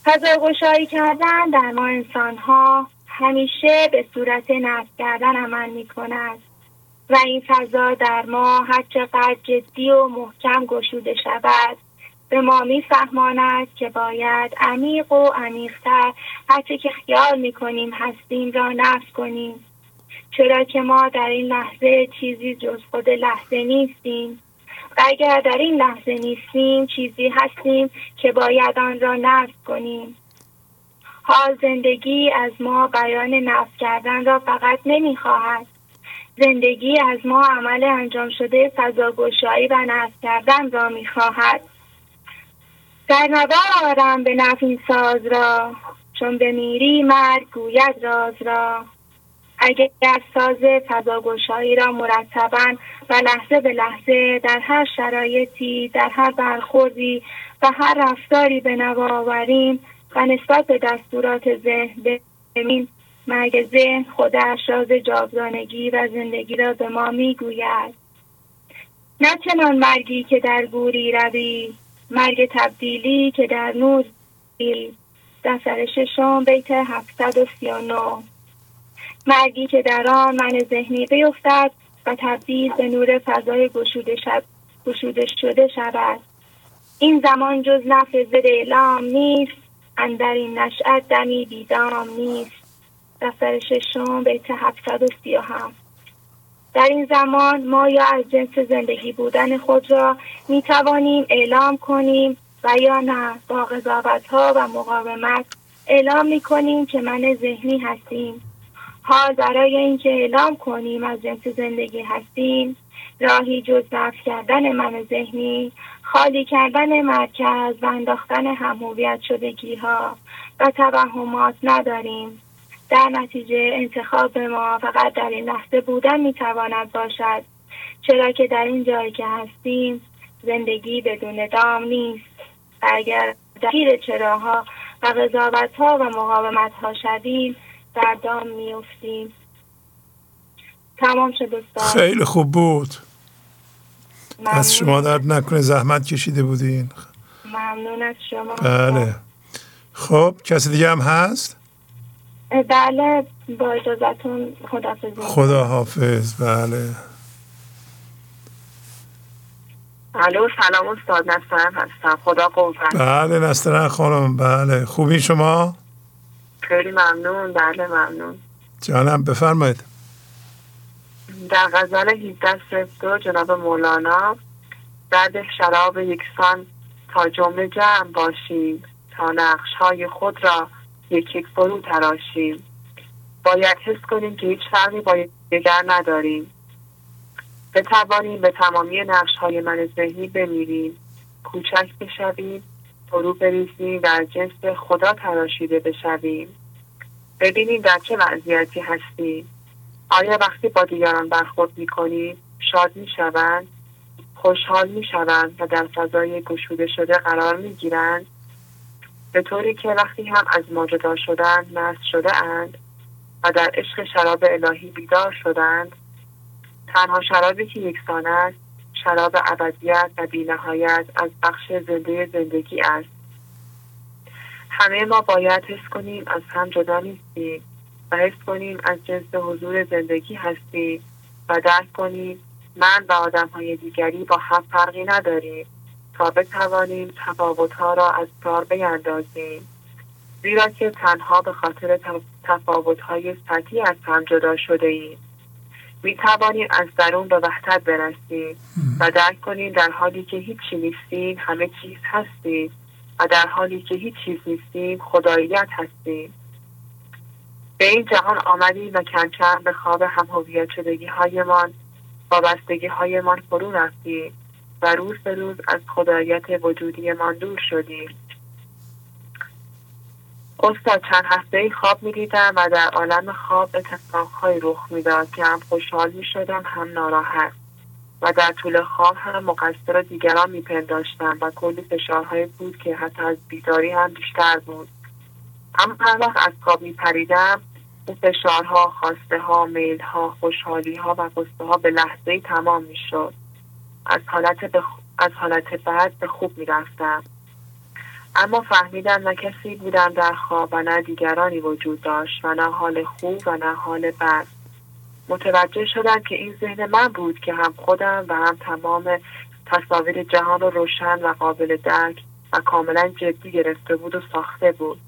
فضاگشایی کردن در ما انسانها همیشه به صورت نفی کردن عمل میکند و این فضا در ما هر چقدر جدی و محکم گشوده شود به ما میفهماند که باید عمیق و عمیق‌تر هرچه که خیال میکنیم هستیم را نفی کنیم، چرا که ما در این لحظه چیزی جز خود لحظه نیستیم و اگر در این لحظه نیستیم چیزی هستیم که باید آن را نفی کنیم. حال زندگی از ما بیان نفی کردن را فقط نمیخواهد، زندگی از ما عمل انجام شده فضاگشایی و نفی کردن را میخواهد. در نوارم به نفی ساز را چون بمیری مرگ گوید راز را. اگر ساز فضاگشایی را مرتباً و لحظه به لحظه در هر شرایطی، در هر برخوردی و هر رفتاری به نوا آوریم و نسبت به دستورات ذهن بمیم، مرگ ذهن خودش راز جاودانگی و زندگی را به ما میگوید. نه چنان مرگی که در گوری روی، مرگ تبدیلی که در نور بیل. دفتر ششم بیت 739. مرگی که در آن من ذهنی بیفتد و تبدیل به نور فضای گشوده شده شود. این زمان جز نفی زد اعلام نیست، اندر این نشأت دمی بیدام نیست. دفتر ششم بیت 737. در این زمان ما یا از جنس زندگی بودن خود را می توانیم اعلام کنیم و یا نه با قضاوت‌ها و مقاومت اعلام می کنیم که من ذهنی هستیم. حال برای اینکه اعلام کنیم از جنس زندگی هستیم، راهی جز نفی کردن من ذهنی، خالی کردن مرکز و انداختن هم‌هویت شدگی ها و توهمات نداریم. در نتیجه انتخاب ما فقط در این لحظه بودن میتواند باشد، چرا که در این جایی که هستیم زندگی بدون دام نیست. اگر درگیر چراها و قضاوت‌ها و مقاومت‌ها شدیم در دام می‌افتیم. تمام شد دوستان. خیلی خوب بود، ممنون. از شما درد نکنه، زحمت کشیده بودین. ممنون از شما. بله خب کسی دیگه هم هست؟ بله با اجازتون خداحافظ. خداحافظ. بله الو سلام استاد نسترن هستم. خدا قوت. بله نسترن خانم بله خوبی شما؟ خیلی ممنون. بله ممنون جانم بفرمایید. در غزل 1802 جناب مولانا بعد شراب یکسان تا جمله جمع باشیم تا نقش‌های خود را یک یک فرو تراشیم. باید حس کنیم که هیچ فرقی با یکدیگر نداریم. بتوانیم به تمامی نقش‌های من ذهنی بمیریم، کوچک بشویم، فرو بریزیم و از جنس خدا تراشیده بشویم. ببینید در چه وضعیتی هستی. آیا وقتی با دیگران برخورد می‌کنی شاد می‌شوند، خوشحال می‌شوند و در فضای گشوده شده قرار می‌گیرند، به طوری که وقتی هم از ما جدا شدند مست شده‌اند و در عشق شراب الهی بیدار شدند؟ تنها شرابی که یکسان است شراب ابدیت و بی‌نهایت از بخش زنده زندگی است. همه ما باید حس کنیم از هم جدا نیستیم و حس کنیم از جنس حضور زندگی هستیم و درک کنیم من و آدم‌های دیگری با هم فرقی نداریم تا بتوانیم تفاوت‌ها را از کار بیندازیم، زیرا که تنها به خاطر تفاوت‌های سطحی از هم جدا شده‌ایم. می‌توانیم از درون به وحدت برسیم و درک کنیم در حالی که هیچ چیز نیستیم همه چیز هستیم و در حالی که هیچ چیز نیستیم خداییت هستیم. به این جهان آمدیم و کم کم به خواب هم‌هویت شدگی‌هایمان، وابستگی‌هایمان فرو رفتیم و روز به روز از خداییت وجودیمان دور شدیم. استاد چند هفته‌ای خواب می‌دیدم و در عالم خواب اتفاق‌های رخ می‌داد که هم خوشحال می‌شدم هم ناراحت و در طول خواب هم مقصر دیگران می‌پنداشتم و کلی فشارهایی بود که حتی از بیداری هم بیشتر بود. اما هر وقت از خواب می‌پریدم اون فشارها، خواسته‌ها، میل‌ها، خوشحالی‌ها و غصه‌ها به لحظه‌ای تمام می‌شد. از حالت بعد به خوب می‌رفتم. اما فهمیدم نه کسی بودم در خواب و نه دیگرانی وجود داشت و نه حال خوب و نه حال بد. متوجه شدم که این ذهن من بود که هم خودم و هم تمام تصاویر جهان رو روشن و قابل درک و کاملا جدی گرفته بود و ساخته بود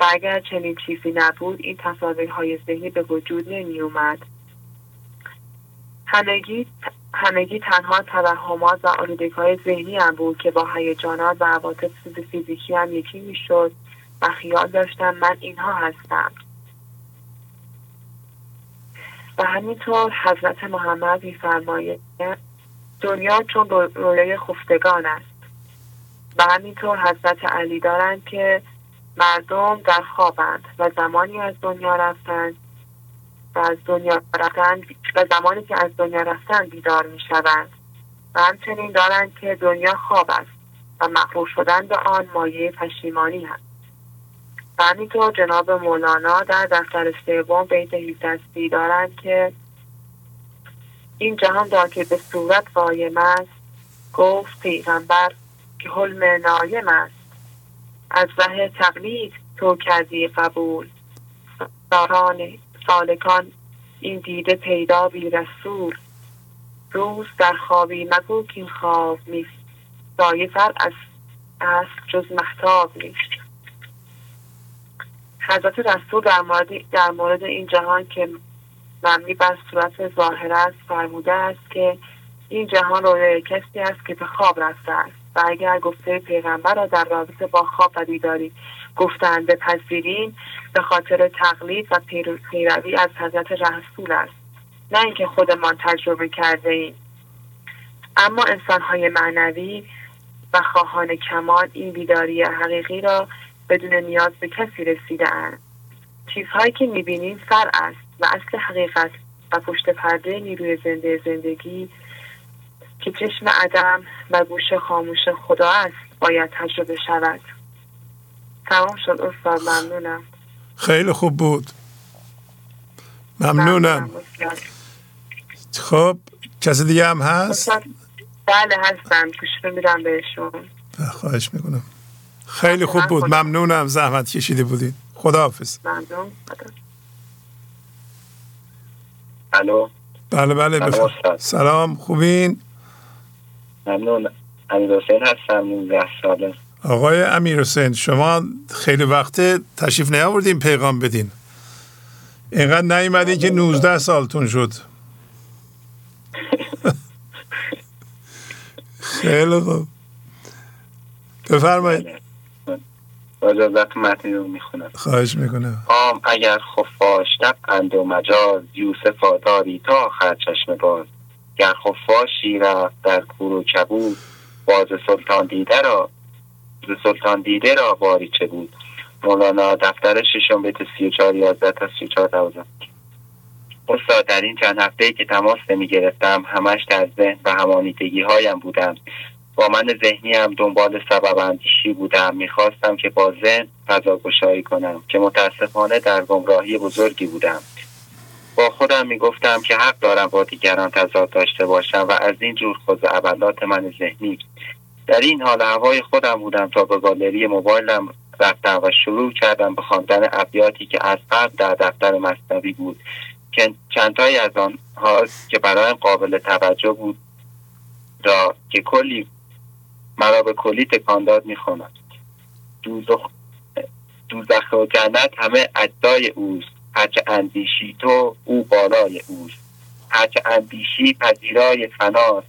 و اگر چنین چیزی نبود این تصاویرهای ذهنی به وجود نمی اومد. همگی تنها توهمات و آلودگی‌های ذهنی هم بود که با هیجانات و عواطف فیزیکی هم یکی میشد و خیال داشتم من اینها هستم. و همینطور حضرت محمد می‌فرماید دنیا چون رویای خفتگان است. و همینطور حضرت علی دارند که مردم در خوابند و زمانی از دنیا رفتند و از دنیا رفتن و زمانی که از دنیا رفتن بیدار می شوند و همچنین دارند که دنیا خواب است و مغرور شدن به آن مایه پشیمانی هست. و همینطور جناب مولانا در دفتر سوم بیت 17 دارند که این جهان را که به صورت وایم است گفت پیغمبر که حلم نایم است، از ره تقلید تو کردی قبول دارانه سالکان این دیده پیدا بی رسول، روز در خوابی مگو که این خواب نیست سایه تر از عصر جز مهتاب نیست. حضرت رسول در مورد این جهان که مبنی بر صورت ظاهر است فرموده است که این جهان رویای کسی است که به خواب رفته است و اگر گفته پیغمبر را در رابطه با خواب و بیداری گفتند بپذیریم به خاطر تقلید و پیروی از حضرت رسول است، نه اینکه خودمان تجربه کرده ایم. اما انسانهای معنوی و خواهان کمال این بیداری حقیقی را بدون نیاز به کسی رسیده اند. چیزهایی که میبینیم سر است و اصل حقیقت و پشت پرده نیروی زنده زندگی که چشم عدم و گوش خاموش خدا است باید تجربه شود. تمام شد استاد، ممنونم. خیلی خوب بود، ممنونم. خب کسی دیگه هم هست؟ بله هستم، گوش میدم بهشون. خواهش میکنم. خیلی خوب بود، ممنونم، زحمت کشیده بودین. خداحافظ. ممنون. الو. بله بله بفرمایید. سلام، خوبین؟ ممنون. امیرحسین هستم، 19 ساله. آقای امیرحسین شما خیلی وقته تشریف نیاوردین پیغام بدین، اینقدر نیومدین که 19 سالتون شد. خیلی خوب بفرمایید. اجازت متن رو میخونم. خواهش میکنم. عام اگر خفاش دقند و مجاز یوسف آداری تا آخر چشم باز، گر خفاشی رفت در کور و کبود باز سلطان دیده را باری چه بود. مولانا دفتر 6 بیت 3411 تا 3412. استاد، در این چند هفته‌ای که تماس نمی‌گرفتم همش در ذهن و همانیدگی‌هایم بودم. با من ذهنیم دنبال سبب اندیشی بودم. می‌خواستم که با ذهن فضاگشایی کنم که متأسفانه در گمراهی بزرگی بودم. با خودم می‌گفتم که حق دارم با دیگران تضاد داشته باشم و از این جور خزعبلات من ذهنی. در این حال هوای خودم بودم تا به گالری موبایلم رفتم و شروع کردم به خواندن ابیاتی که از قبل در دفتر مصنوی بود که چندتایی از آنها که برایم قابل توجه بود را که کلی مرا به کلی تکان داد می‌خواند. دوزخ و جنت همه اجزای اوست، هرچه اندیشی تو او بالای اوست، هرچه اندیشی پذیرای فناست،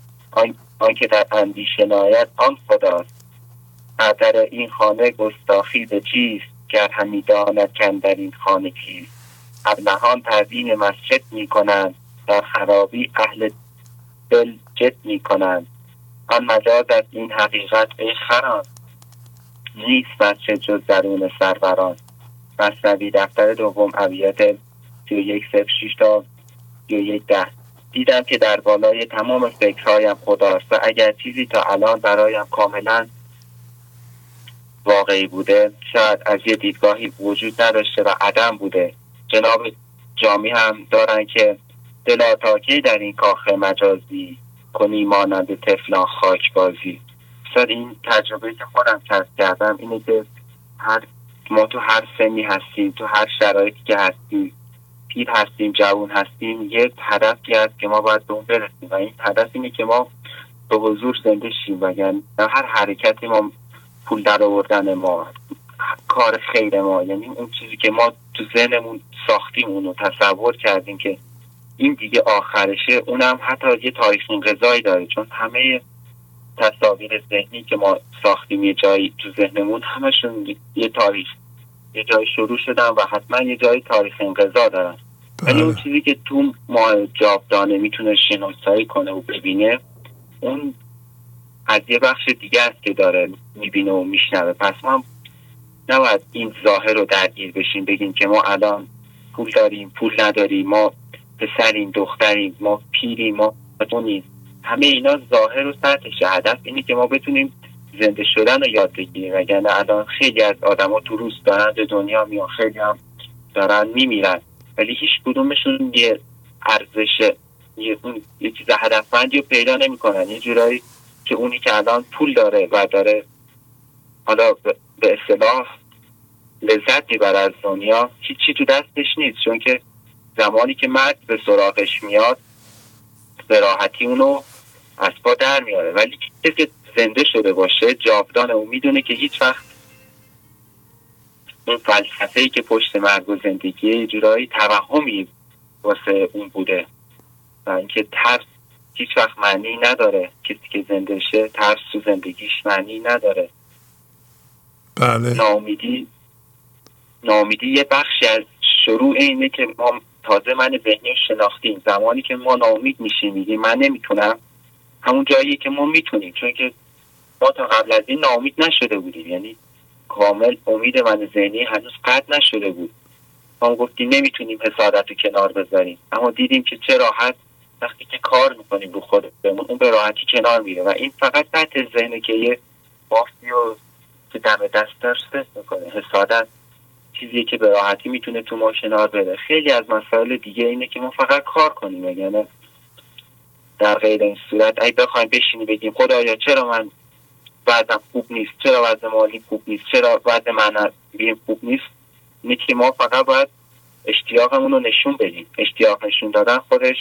آن که در اندیشه ناید آن خداست. در این خانه گستاخی به چیست، گر همی داند کن در این خانه کیست. ابلهان تزیین مسجد می کنند، در خرابی اهل دل جد می کنند. آن مجاز از این حقیقت ای خران، نیست مسجد جز درون سروران. مثنوی دفتر 2 ابیات 3106 تا 3110. دیدم که در بالای تمام فکرهایم خداست و اگر چیزی تا الان برایم کاملا واقعی بوده شاید از یه دیدگاهی وجود نداشته و عدم بوده. جناب جامی هم دارن که دلا تا کی در این کاخ مجازی کنی مانند طفلان خاک بازی. شاید این تجربه که خودم کسب کردم اینه که ما تو هر سنی هستیم، تو هر شرایطی که هستیم، پیر هستیم، جوان هستیم، یه هدفی هست که ما باید به اون برسیم و این هدف اینه که ما به حضور زنده شیم و یعنی هر حرکتی ما پول در آوردن ما، کار خیر ما، یعنی اون چیزی که ما تو ذهنمون ساختیم اونو تصور کردیم که این دیگه آخرشه، اونم حتی یه تاریخون غذایی داره چون همه تصاویر ذهنی که ما ساختیم یه جایی تو ذهنمون همشون یه تاریخ یه جایی شروع شدن و حتما یه جایی تاریخ انقضا دارن. ولی اون چیزی که تو ما جاودانه میتونه شناسایی کنه و ببینه اون از یه بخش دیگه است که داره میبینه و میشنوه. پس ما نباید این ظاهر رو درگیر بشیم بگیم که ما الان پول داریم پول نداریم، ما پسریم دختریم، ما پیریم، ما بدونیم. همه اینا ظاهر و سطحش، هدف اینه که ما بتونیم زنده شدن رو یاد بگیریم. وگرنه الان خیلی از آدما تو روز دارن به دنیا میان، خیلی هم دارن میمیرن ولی هیچ کدومشون یه ارزش یه چیز هدفمندی رو پیدا نمیکنن. یه جورایی که اونی که الان پول داره و داره حالا به اصطلاح لذت میبره از دنیا هیچی تو دستش نیست، چون که زمانی که مرد به سراغش میاد به راحتی اونو از پا در میاره. ولی کسی که زنده شده باشه جاودانه و میدونه که هیچ وقت اون فلسفه‌ای که پشت مرگ و زندگی جورایی توهمی واسه اون بوده و اینکه ترس هیچ وقت معنی نداره. کسی که زنده شه ترس تو زندگیش معنی نداره. بله. ناامیدی یه بخشی از شروع اینه که ما تازه من ذهنی شناختیم. زمانی که ما ناامید میشیم میگیم من نمیتونم، همون جاییه که ما میتونیم، چون که ما تا قبل از این ناامید نشده بودیم، یعنی کامل امید من ذهنی هنوز قطع نشده بود. ما گفتیم نمیتونیم حسادت رو کنار بذاریم، اما دیدیم که چه راحت وقتی که کار میکنیم رو خودمون اون به راحتی کنار میره و این فقط سطح ذهنه که یه بافتی رو که دم دست درست میکنه. حسادت چیزیه که به راحتی میتونه تو ما کنار بره. خیلی از مسائل دیگه اینه که ما فقط کار کنیم، یعنی در غیر این صورت اگه بخوایم بشینیم بگیم خدایا چرا من وضعم خوب نیست، چرا وضع مالی خوب نیست، چرا وضع معنویم خوب نیست، اینه که ما فقط باید اشتیاقمون رو نشون بدیم. اشتیاق نشون دادن خودش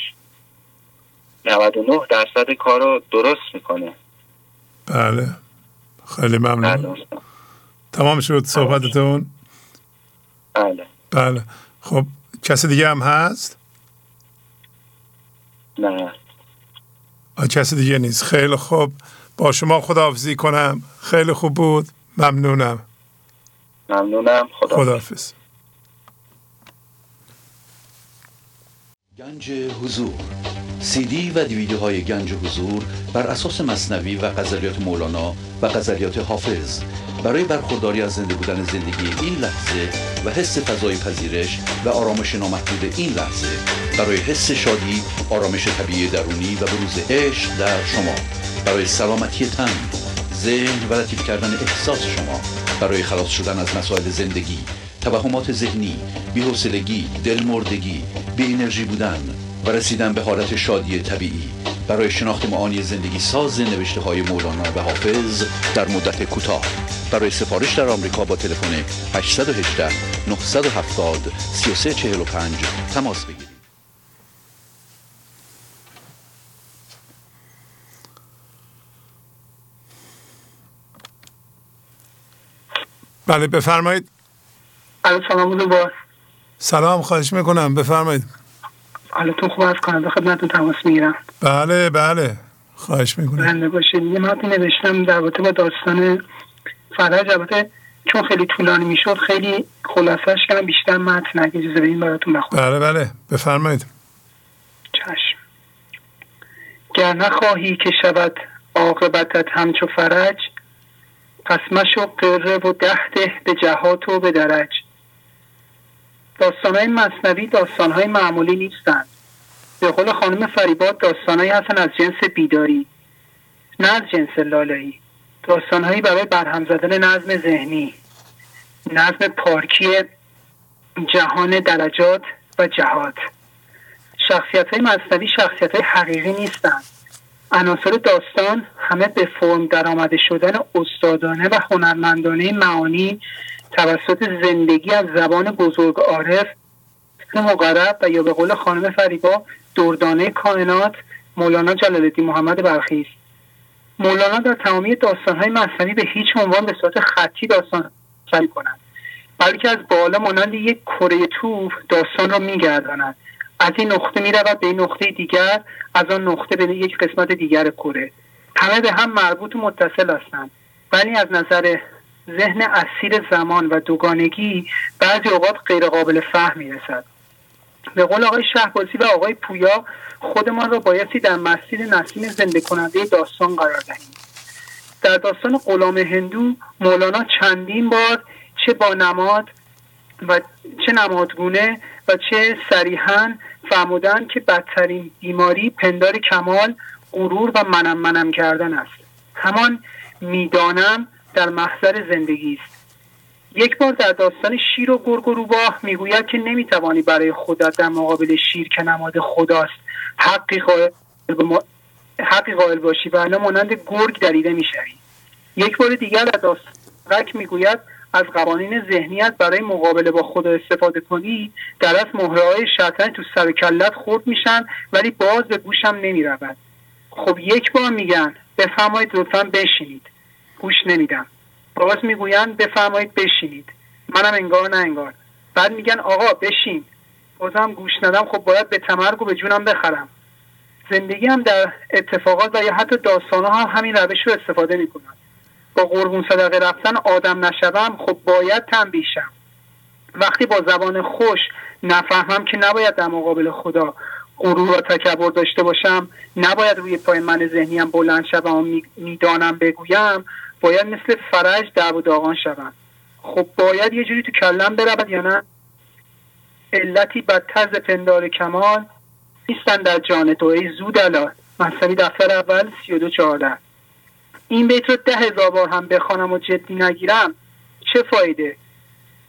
99% کار رو درست میکنه. بله خیلی ممنون. تمام شد صحبتتون؟ بله. بله خب کسی دیگه هم هست؟ نه کسی دیگه نیست. خیلی خوب، با شما خداحافظی کنم. خیلی خوب بود، ممنونم. ممنونم، خداحافظ. گنج حضور، سی دی و دیویدیوهای گنج حضور بر اساس مثنوی و غزلیات مولانا و غزلیات حافظ برای برخورداری از زنده بودن زندگی این لحظه و حس فضای پذیرش و آرامش نامحدود این لحظه، برای حس شادی، آرامش طبیعی درونی و بروز عشق در شما، برای سلامتی تن، ذهن و لطیف کردن احساس شما، برای خلاص شدن از مسائل زندگی، توهمات ذهنی، بی‌حوصلگی، دلمردگی، بی انرژی بودن و رسیدن به حالت شادی طبیعی، برای شناخت معانی زندگی ساز نوشته های مولانا و حافظ در مدت کوتاه. برای سفارش در آمریکا با تلفن 818 970 3345 تماس بگیرید. بله بفرمایید. سلام خواهش میکنم بفرمایید. حالتون خوب از کانادا خدمتتون تماس میگیرم. بله بله خواهش میکنم. بنده باشید. یه متنی نوشتم در رابطه با داستان فرج، البته چون خیلی طولانی میشد خیلی خلاصش کردم، بیشتر متن نگم. اجازه بدین براتون بخونم. بله بله بفرمایید. چشم. گر نخواهی که شود عاقبتت همچو فرج، پس مشو قره و دهده به جهات و به درج. داستانهای مثنوی داستانهای معمولی نیستند. به قول خانم فریباد داستانهایی هستند از جنس بیداری، نه از جنس لالایی. داستانهایی برای برهم زدن نظم ذهنی، نظم پارکی جهان درجات و جهات. شخصیتهای مثنوی شخصیتهای حقیقی نیستند. عناصر داستان همه به فرم درآمده شدن استادانه و هنرمندانه معانی توسط زندگی از زبان بزرگ عارف مقرب و یا به قول خانم فریبا دردانه کائنات مولانا جلال الدین محمد بلخی است. مولانا در تمامی داستان‌های مثنوی به هیچ عنوان به صورت خطی داستان سری کند، بلکه از بالا مانند یک کره توپ داستان را می‌گرداند. از این نقطه می‌رود به این نقطه دیگر، از آن نقطه به یک قسمت دیگر کره. همه به هم مربوط و متصل هستند، ولی از نظر ذهن اسیر زمان و دوگانگی بعضی اوقات غیر قابل فهم می‌رسد. به قول آقای شهبازی و آقای پویا خودمان را بایستی در مسیر نسیم زنده کننده داستان قرار دهیم. در داستان غلام هندو مولانا چندین بار چه با نماد و چه نمادگونه و چه صریحاً فرمودند که بدترین بیماری پندار کمال غرور و منم منم کردن است. همان میدانم در محضر زندگی است. یک بار در داستان شیر و گرگ و روباه میگوید که نمیتوانی برای خودت در مقابل شیر که نماد خداست حقی قائل باشی و الان مانند گرگ دریده میشوی. یک بار دیگر در داستان رک میگوید از قوانین ذهنیت برای مقابله با خدا استفاده کنی، در از مهره‌های شطرنج تو سر کلت خورد میشن ولی باز به گوشم نمیرود. خب یک بار میگن بفرمایید لطفاً بشینید، گوش نمیدم. باز میگویند بفرمایید بشینید، منم انگار نه انگار. بعد میگن آقا بشین، بازم گوش ندم. خب باید به تمرگ و به جونم بخرم. زندگی هم در اتفاقات و یا حتی داستان‌ها هم همین روش رو استفاده میکنن. با قربون صدقه رفتن آدم نشدم، خب باید تنبیشم. وقتی با زبان خوش نفهمم که نباید در مقابل خدا غرور و تکبر داشته باشم، نباید روی پای من ذهنیم بلند شدم و میدانم بگویم، باید مثل فرج دعو و داغان شدم. خب باید یه جوری تو کلم برود یا نه؟ علتی بدتر ز پندار کمال نیستن در جان تو ای زودالات. مثنوی دفتر اول 32-14. این بیت رو 10,000 بار هم بخوانم و جدی نگیرم چه فایده؟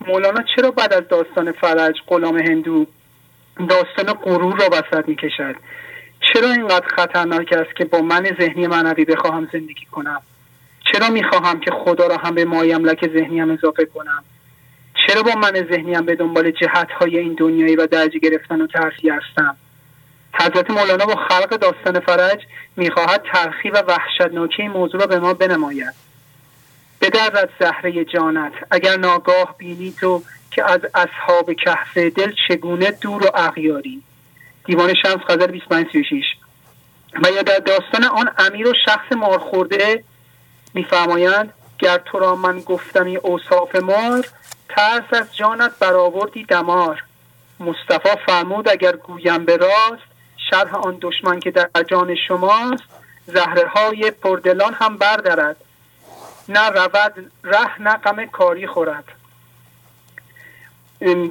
مولانا چرا بعد از داستان فرج غلام هندو داستان غرور را وسط میکشد؟ چرا اینقدر خطرناک است که با من ذهنی معنوی بخواهم زندگی کنم؟ چرا میخواهم که خدا را هم به مایملک ذهنیم اضافه کنم؟ چرا با من ذهنیم به دنبال جهتهای این دنیایی و درجه گرفتن و ترفیع هستم؟ حضرت مولانا با خلق داستان فرج میخواهد تلخی و وحشتناکی این موضوع را به ما بنماید. بدرد زهره جانت اگر ناگاه بینی تو که از اصحاب کهف دل چگونه دور و اغیاری. دیوان شمس غزل 25-36. و یا در داستان آن امیر و شخص مارخورده میفرمایند گر تو را من گفتمی اوصاف مار، ترس از جانت برآوردی دمار. مصطفی فرمود اگر گویم به راست، شرح آن دشمن که در جان شماست، زهرهای پردلان هم بردرد. نه رود ره نه غم کاری خورد.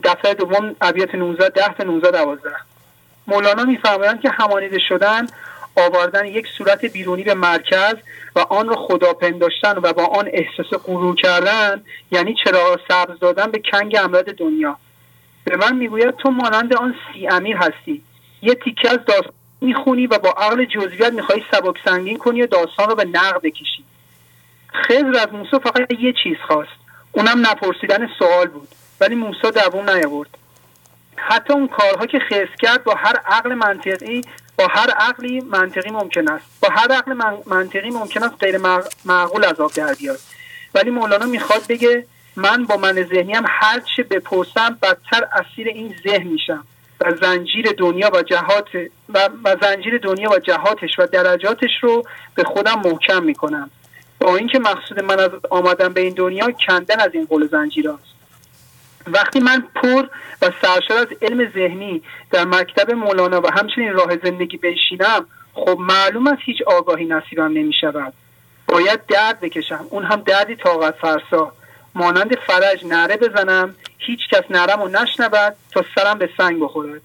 دفعه دوم ابیات 19 10 تا 19 12 مولانا می‌فرمایند که همانیده شدن، آوردن یک صورت بیرونی به مرکز و آن را خدا پنداشتن و با آن احساس غرور کردن، یعنی چراغ سبز دادن به کنگ امرد دنیا. به من میگوید تو مانند آن 30 امیر هستی، یه تیکه از داستان میخونی و با عقل جزئیات میخوای سبک سنگین کنی و داستان رو به نقد بکشی. خضر از موسی فقط یه چیز خواست، اونم نپرسیدن سوال بود، ولی موسی دووم نیاورد. حتی اون کارها که خضر کرد با هر عقل منطقی ممکن است غیر معقول از آب در بیاد، ولی مولانا میخواد بگه من با من ذهنیم هر چه بپرسم بدتر اسیر این ذهن میشم و زنجیر دنیا و جهاتش و درجاتش رو به خودم محکم میکنم، با اینکه مقصود من از آمدن به این دنیا کندن از این قفل زنجیراست. وقتی من پر و سرشار از علم ذهنی در مکتب مولانا و همچنین راه زندگی بشینم، خب معلوم است هیچ آگاهی نصیبم نمی شود. باید درد بکشم، اون هم دردی طاقت فرسا، مانند فرج نعره بزنم، هیچ کس نعره‌مو نشنود تا سرم به سنگ بخورد.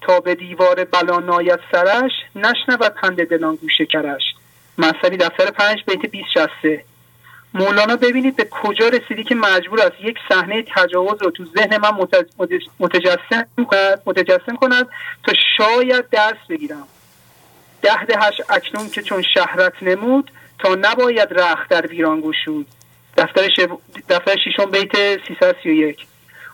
تا به دیوار بلا ناید سرش، نشنود پند دلان گوشه کرش. مثلی دفتر 5 بیت 2063. مولانا ببینید به کجا رسیدی که مجبور است یک صحنه تجاوز رو تو ذهن من متجسم کند تا شاید درس بگیرم. 10-8 اکنون که چون شهرت نمود، تا نباید رخت در ویران گشود. دفتر 6 بیت 331.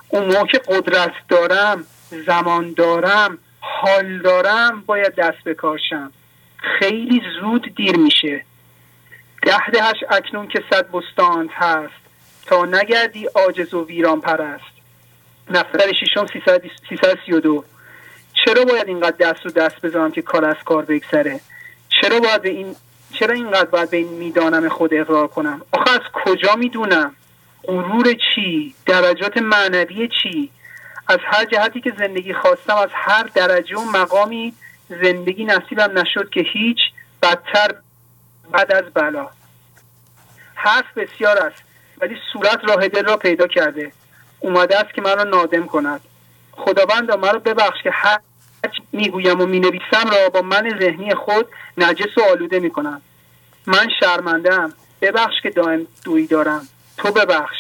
اون موقع که قدرت دارم، زمان دارم، حال دارم، باید دست بکارشم، خیلی زود دیر میشه. 10-8 اکنون که 100 بستانت هست، تا نگردی عاجز و ویران پرست. دفتر 6 332. چرا باید اینقدر دست بزنم که کار از کار بگذره؟ چرا اینقدر باید به این میدانم خود اقرار کنم؟ آخه از کجا میدونم؟ غرور چی؟ درجات معنوی چی؟ از هر جهتی که زندگی خواستم، از هر درجه و مقامی زندگی نصیبم نشد که هیچ، بدتر بعد از بلا. حرف بسیار است، ولی صورت راه دل را پیدا کرده، اومده است که من را نادم کند. خداوندا مرا ببخش که هر چی میگویم و مینویسم را با من ذهنی خود نجس و آلوده میکنم. من شرمنده‌ام، ببخش که دائم دویی دارم، تو ببخش.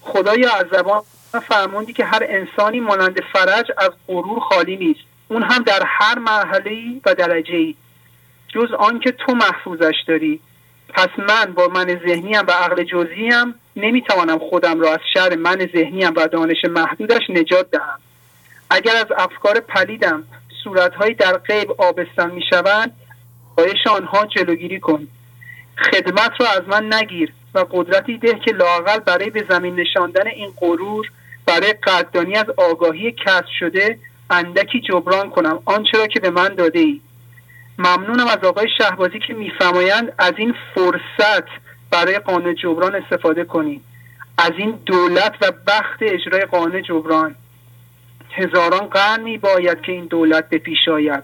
خدایا از زبان فرمودی که هر انسانی مانند فرج از غرور خالی نیست، اون هم در هر مرحله‌ای و درجه‌ای، جز آن که تو محفوظش داری. پس من با من ذهنیم و عقل جزئیم نمیتوانم خودم را از شر من ذهنیم و دانش محدودش نجات دهم. اگر از افکار پلیدم صورتهایی در غیب آبستن میشوند، بایش آنها جلوگیری کن. خدمت را از من نگیر و قدرتی ده که لااقل برای به زمین نشاندن این غرور، برای قدردانی از آگاهی کسب شده اندکی جبران کنم آنچه را که به من داده ای. ممنونم از آقای شهبازی که میفرمایند از این فرصت برای قانون جبران استفاده کنید، از این دولت و بخت اجرای قانون جبران. هزاران قرن میباید که این دولت به پیش آید،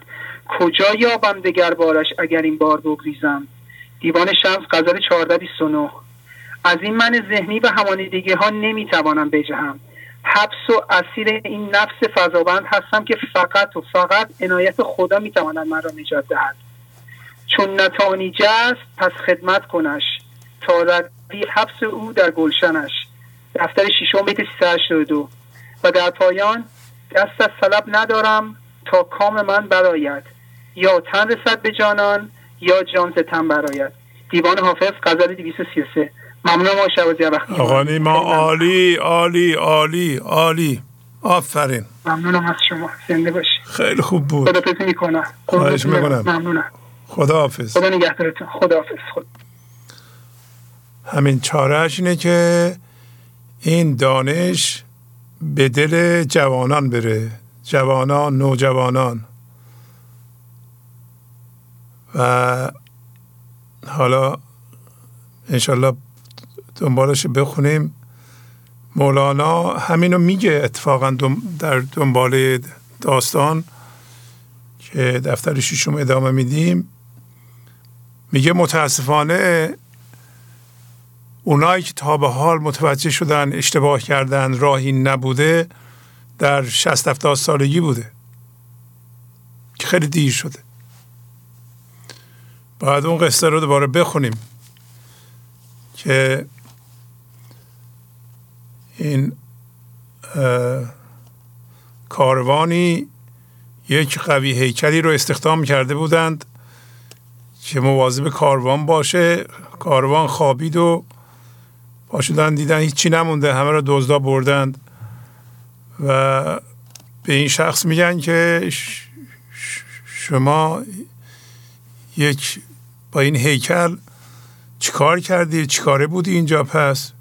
کجا یابم دگر بارش اگر این بار بگریزم. دیوان شمس غزل 1429. از این من ذهنی و همانیدگی ها نمیتوانم بجهم، حبس و اسیر این نفس فضابند هستم که فقط و فقط عنایت خدا میتواند من را نجات دهد. چون نتانی جست پس خدمت کنش، تا ردی حبس او در گلشنش. دفتر 6 بیت 382. و در پایان دست از طلب ندارم تا کام من براید، یا تن رسد به جانان یا جان ز تن براید. دیوان حافظ غزل 233. آقا ما عالی، آفرین، ممنونم از شما، زنده باشی. خیلی خوب بود، خداحافظی میکنم. خواهش میکنم، ممنونم، خداحافظ، خدا نگهدارتون، خداحافظ. همین چارهش اینه که این دانش به دل جوانان بره، جوانان، نوجوانان، و حالا انشالله دنبالش بخونیم. مولانا همینو میگه اتفاقا در دنبال داستان که دفتر 6 ادامه میدیم، میگه متاسفانه اونایی که تا به حال متوجه شدن اشتباه کردن راهی نبوده در 60-70 سالگی بوده که خیلی دیر شده. بعد اون قصه رو دوباره بخونیم که این کاروانی یک قوی هیکلی رو استخدام کرده بودند که مواظب کاروان باشه. کاروان خوابید و پاشدن دیدن هیچی نمونده، همه رو دزدا بردند و به این شخص میگن که شما یک با این هیکل چیکار کردی؟ چیکاره بودی اینجا؟ پس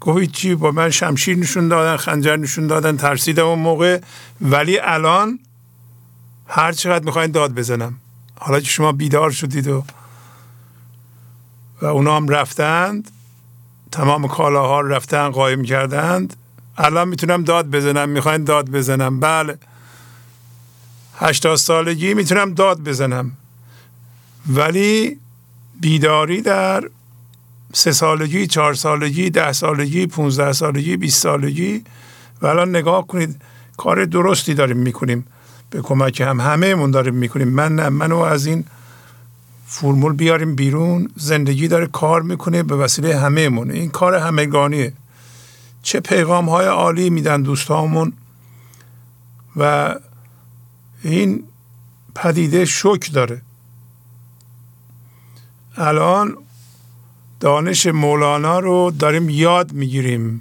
گفت چی؟ با من شمشیر نشون دادن، خنجر نشون دادن، ترسیدم اون موقع، ولی الان هر چقدر میخواین داد بزنم حالا که شما بیدار شدید. و اونا هم رفتند، تمام کالاها رفتن قایم کردند. الان میتونم داد بزنم، میخواین داد بزنم؟ بله 80 سالگی میتونم داد بزنم، ولی بیداری در 3 سالگی، 4 سالگی، 10 سالگی، 15 سالگی، 20 سالگی. و الان نگاه کنید کار درستی داریم میکنیم، به کمک همه من داریم میکنیم. منو از این فرمول بیاریم بیرون. زندگی داره کار میکنه به وسیله همه من. این کار همگانیه. چه پیغام های عالی میدن دوستامون. و این پدیده شوک داره. الان دانش مولانا رو داریم یاد میگیریم،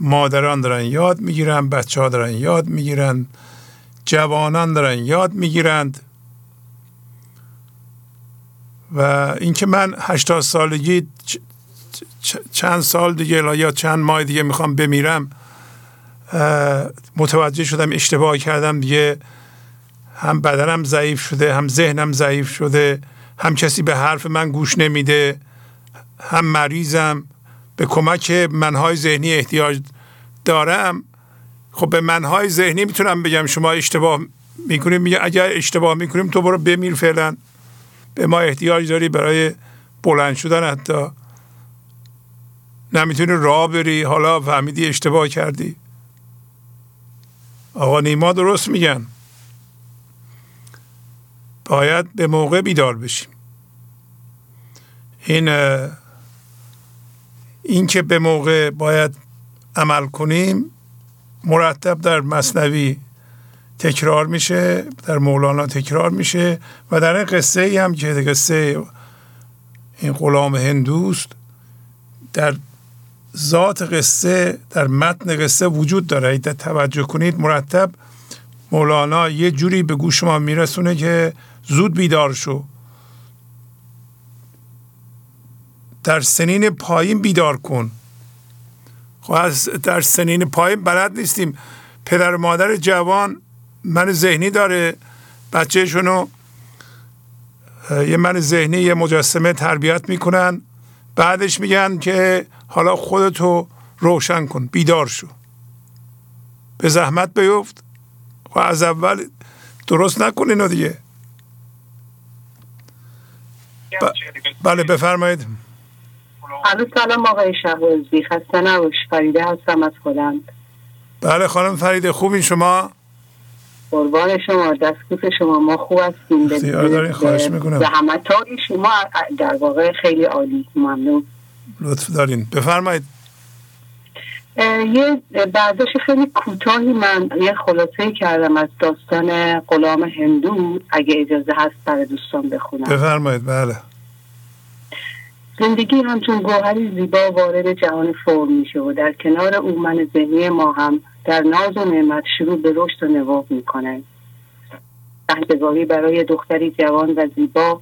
مادران دارن یاد میگیرن، بچه ها دارن یاد میگیرن، جوانان دارن یاد میگیرند. و اینکه من 80 سالگی چند سال دیگه یا چند ماه دیگه میخوام بمیرم متوجه شدم اشتباه کردم دیگه، هم بدنم ضعیف شده، هم ذهنم ضعیف شده، هم کسی به حرف من گوش نمیده، هم مریضم، به کمک منهای ذهنی احتیاج دارم. خب به منهای ذهنی میتونم بگم شما اشتباه میکنیم، میگه اگر اشتباه میکنیم تو برو بمیر، فعلا به ما احتیاج داری برای بلند شدن، حتی نمیتونی راه بری، حالا فهمیدی اشتباه کردی. آقا نیما درست میگن، باید به موقع بیدار بشیم. این که به موقع باید عمل کنیم مرتب در مثنوی تکرار میشه، در مولانا تکرار میشه. و در این قصه ای هم که قصه این غلام هندوست، در ذات قصه، در متن قصه وجود داره. اگه توجه کنید مرتب مولانا یه جوری به گوش ما میرسونه که زود بیدار شو، در سنین پایین بیدار کن. خب در سنین پایین بلد نیستیم. پدر و مادر جوان من ذهنی داره، بچهشونو یه من ذهنی، یه مجسمه تربیت میکنن، بعدش میگن که حالا خودتو روشن کن، بیدار شو، به زحمت بیفت. خب از اول درست نکن اینو دیگه. بله بفرمایید. الو سلام آقای شهبازی، خسته نباشید. فریده هستم از خودم. بله خانم فریده خوبین شما؟ قربان شما، دستگیر شما، ما خوب هستیم. بسیار دارین، خواهش میکنم. زحمت‌های شما در واقع خیلی عالی، ممنون. لطف دارین، بفرمایید. یه برداشت خیلی کوتاهی من یه خلاصه‌ای کردم از داستان غلام هندو، اگه اجازه هست برای دوستان بخونم. بفرمایید. بله. زندگی همچون گوهری زیبا وارد جهان فرم میشه و در کنار او من ذهنی ما هم در ناز و نعمت شروع به رشد و نواب میکنه. رهنمایی برای دختری جوان و زیبا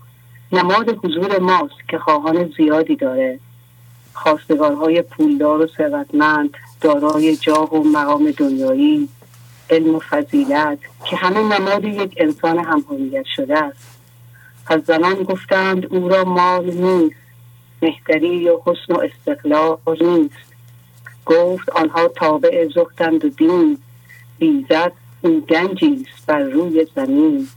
نماد حضور ماست که خواهان زیادی داره. خواستگارهای پولدار و ثروتمند، دارای جاه و مقام دنیایی، علم و فضیلت که همه نماد یک انسان همهویت شده است. از زنان گفتند او را مال نیست، مهتری یا حسن و استقلال نیست. گفت آنها تابع زهدند و دین، بیزد این گنجیست بر روی زمین.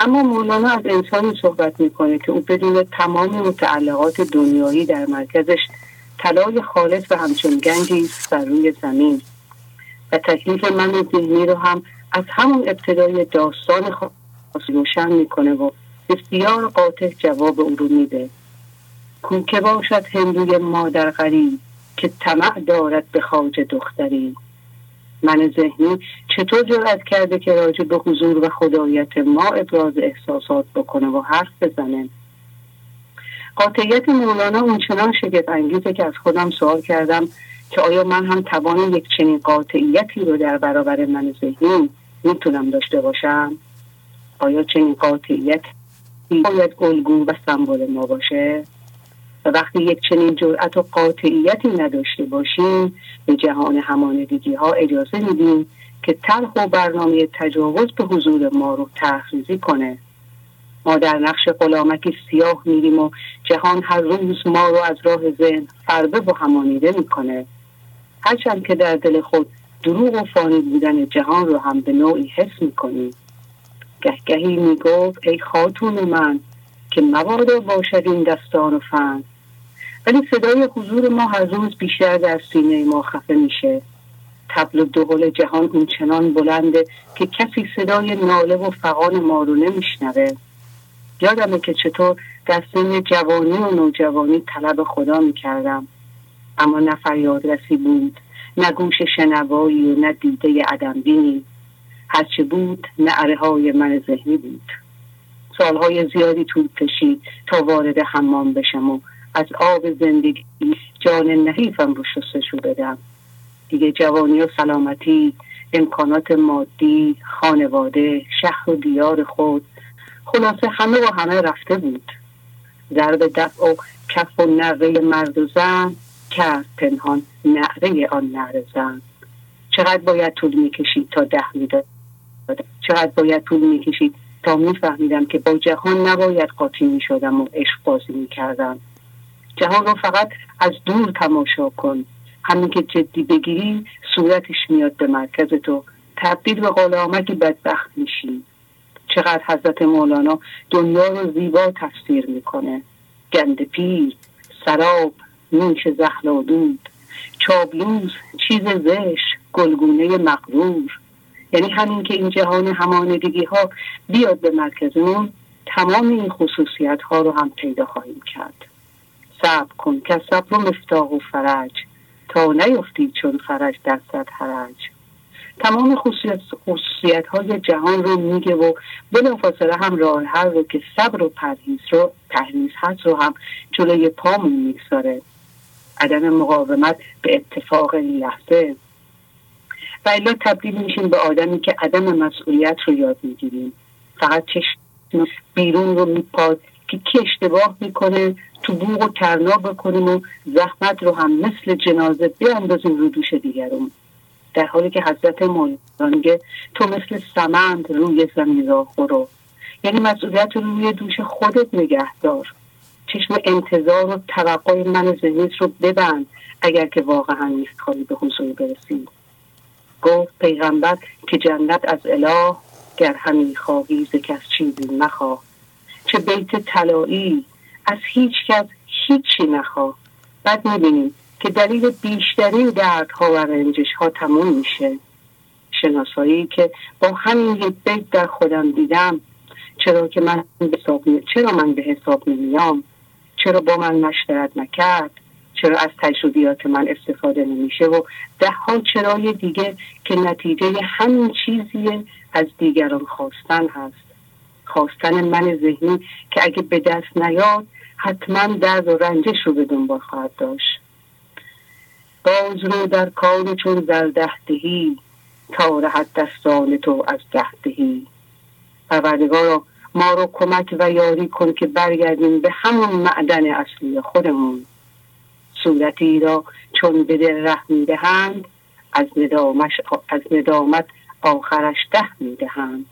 اما مولانا از انسانی صحبت میکنه که او بدون تمام متعلقات دنیایی در مرکزش طلای خالص و همچون گنجی است بر روی زمین. و تکلیف من و ذهنی رو هم از همون ابتدای داستان خاص روشن میکنه و بسیار قاطع جواب او رو میده. کوکه باشد هندوی مادر غریب که طمع دارد به خواجه دختری. من ذهنی چطور جرأت کرده که راجع به حضور و خدایت ما ابراز احساسات بکنه و حرف بزنه؟ قاطعیت مولانا اونچنان شگفت انگیزه که از خودم سوال کردم که آیا من هم توان یک چنین قاطعیتی رو در برابر من ذهنی میتونم داشته باشم؟ آیا چنین قاطعیت باید الگو و سمبل ما باشه؟ و وقتی یک چنین جرأت و قاطعیتی نداشته باشیم به جهان همانیدگی ها اجازه میدیم که طرح و برنامه تجاوز به حضور ما رو تحریزی کنه. ما در نقش غلامکی سیاه میریم و جهان هر روز ما رو از راه ذهن فربه و همانیده میکنه، هرچند که در دل خود دروغ و فانی بودن جهان رو هم به نوعی حس میکنیم. گهگهی میگفت ای خاتون من که مبادا باشد این دستان و فن، ولی صدای حضور ما هر روز بیشتر در سینه ما خفه میشه. طبل و دهل جهان اونچنان بلنده که کسی صدای ناله و فغان ما رو نمیشنوه. یادمه که چطور در سن جوانی و نوجوانی طلب خدا میکردم، اما نه فریاد رسی بود، نه گوش شنوایی و نه دیده عدم بینی. هرچه بود نعره های من ذهنی بود. سالهای زیادی طول کشید تا وارد حمام بشم و از آب زندگی جان نحیفم رو شستشو بدم. دیگه جوانی و سلامتی، امکانات مادی، خانواده، شهر و دیار خود، خلاصه همه و همه رفته بود. ضرب دفع و کف و نعره مرد و زن کرد پنهان نعره آن نعره زن. چقدر باید طول میکشید تا ده میداد، چقدر باید طول میکشید تا میفهمیدم که با جهان نباید قاطی میشدم و عشق بازی میکردم. جهان رو فقط از دور تماشا کن، همین که جدی بگیری صورتش میاد به مرکز تو، تبدیل به غلامکی بدبخت میشی. چقدر حضرت مولانا دنیا رو زیبا تفسیر میکنه. گند پیر، سراب، نوش زهلالود، چابلوز، چیز زشت، گلگونه مغرور. یعنی همین که این جهان همانیدگی ها بیاد به مرکزمون، تمام این خصوصیت ها رو هم پیدا خواهیم کرد. صبر کن که صبر مفتاح و فرج، تا نیفتی چون فرج در صد حرج. تمام خصوصیت های جهان رو میگه و بلافاصله هم راه هر رو که صبر و پرهیز رو پرهیز هست رو هم جلوی پامون میگذاره. عدم مقاومت به اتفاق لحظه. و الا تبدیل میشیم به آدمی که عدم مسئولیت رو یاد میگیریم، فقط چشم بیرون رو میپاد که اشتباه میکنه تو بوق و ترنا بکنیم و زحمت رو هم مثل جنازه بیاندازیم رو دوش دیگرون، در حالی که حضرت مولانا میگه تو مثل سمند روی زمین راه برو. یعنی مسئولیت رو روی دوش خودت نگه دار، چشم انتظار و توقع من ذهنیت رو ببند اگر که واقعا میخوای به حضور برسیم. گفت پیغمبر که جنت از اله، گر همی خواهی ز کس چیزی مخواه. چه بیت طلایی، از هیچ کس هیچی نخواه. بعد میبینیم که دلیل بیشتری دردها و رنجش ها تموم میشه. شناسایی که با همین یک بیت در خودم دیدم، چرا من به حساب نمیام، چرا با من مشورت نکرد، چرا از تجربیات من استفاده نمیشه و ده ها چرای دیگه که نتیجه همین چیزیه از دیگران خواستن هست. خواستن من ذهنی که اگه به دست نیاد حتما درد و رنجش رو به دنبال خواهد داشت. باز رو در کار چون در دهتهی، تا رهد دستان تو از دهتهی. پروردگارا ما رو کمک و یاری کن که برگردیم به همون معدن اصلی خودمون. صورتی را چون به دل ره میدهند، از ندامت آخرش ده میدهند.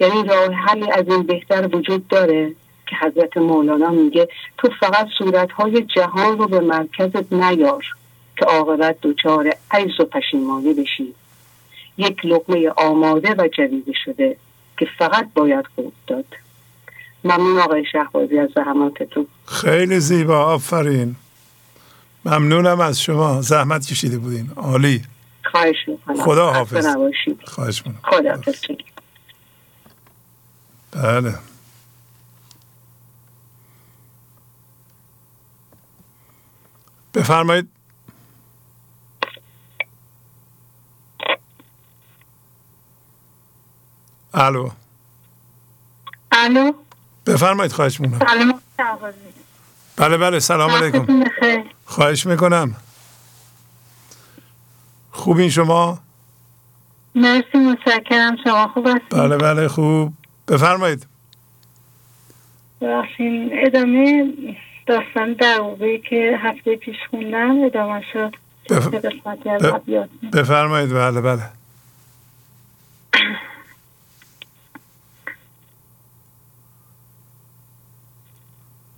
یعنی راه حلی از این بهتر وجود داره؟ که حضرت مولانا میگه تو فقط صورتهای جهان رو به مرکزت نیار که عاقبت دچار عجز و پشیمانی بشی. یک لقمه آماده و جویده شده که فقط باید خورد داد. ممنون آقای شهبازی از زحماتتون. خیلی زیبا، آفرین. ممنونم از شما، زحمت کشیده بودین. عالی. خواهش میکنم. خدا حافظ. خواهش میکنم. خدا حافظ. بله. بفرمایید. الو. الو. بفرمایید، خواهش میکنم. سلام علیکم. بله بله، سلام علیکم. خواهش میکنم. خوبین شما؟ مرسی، متشکرم. شما خوب هستید؟ بله بله، خوب. بفرمایید. راستین ادامه داستان دروبه‌ای که هفته پیش خوندم ادامه شد. بفرمایید. بله بله.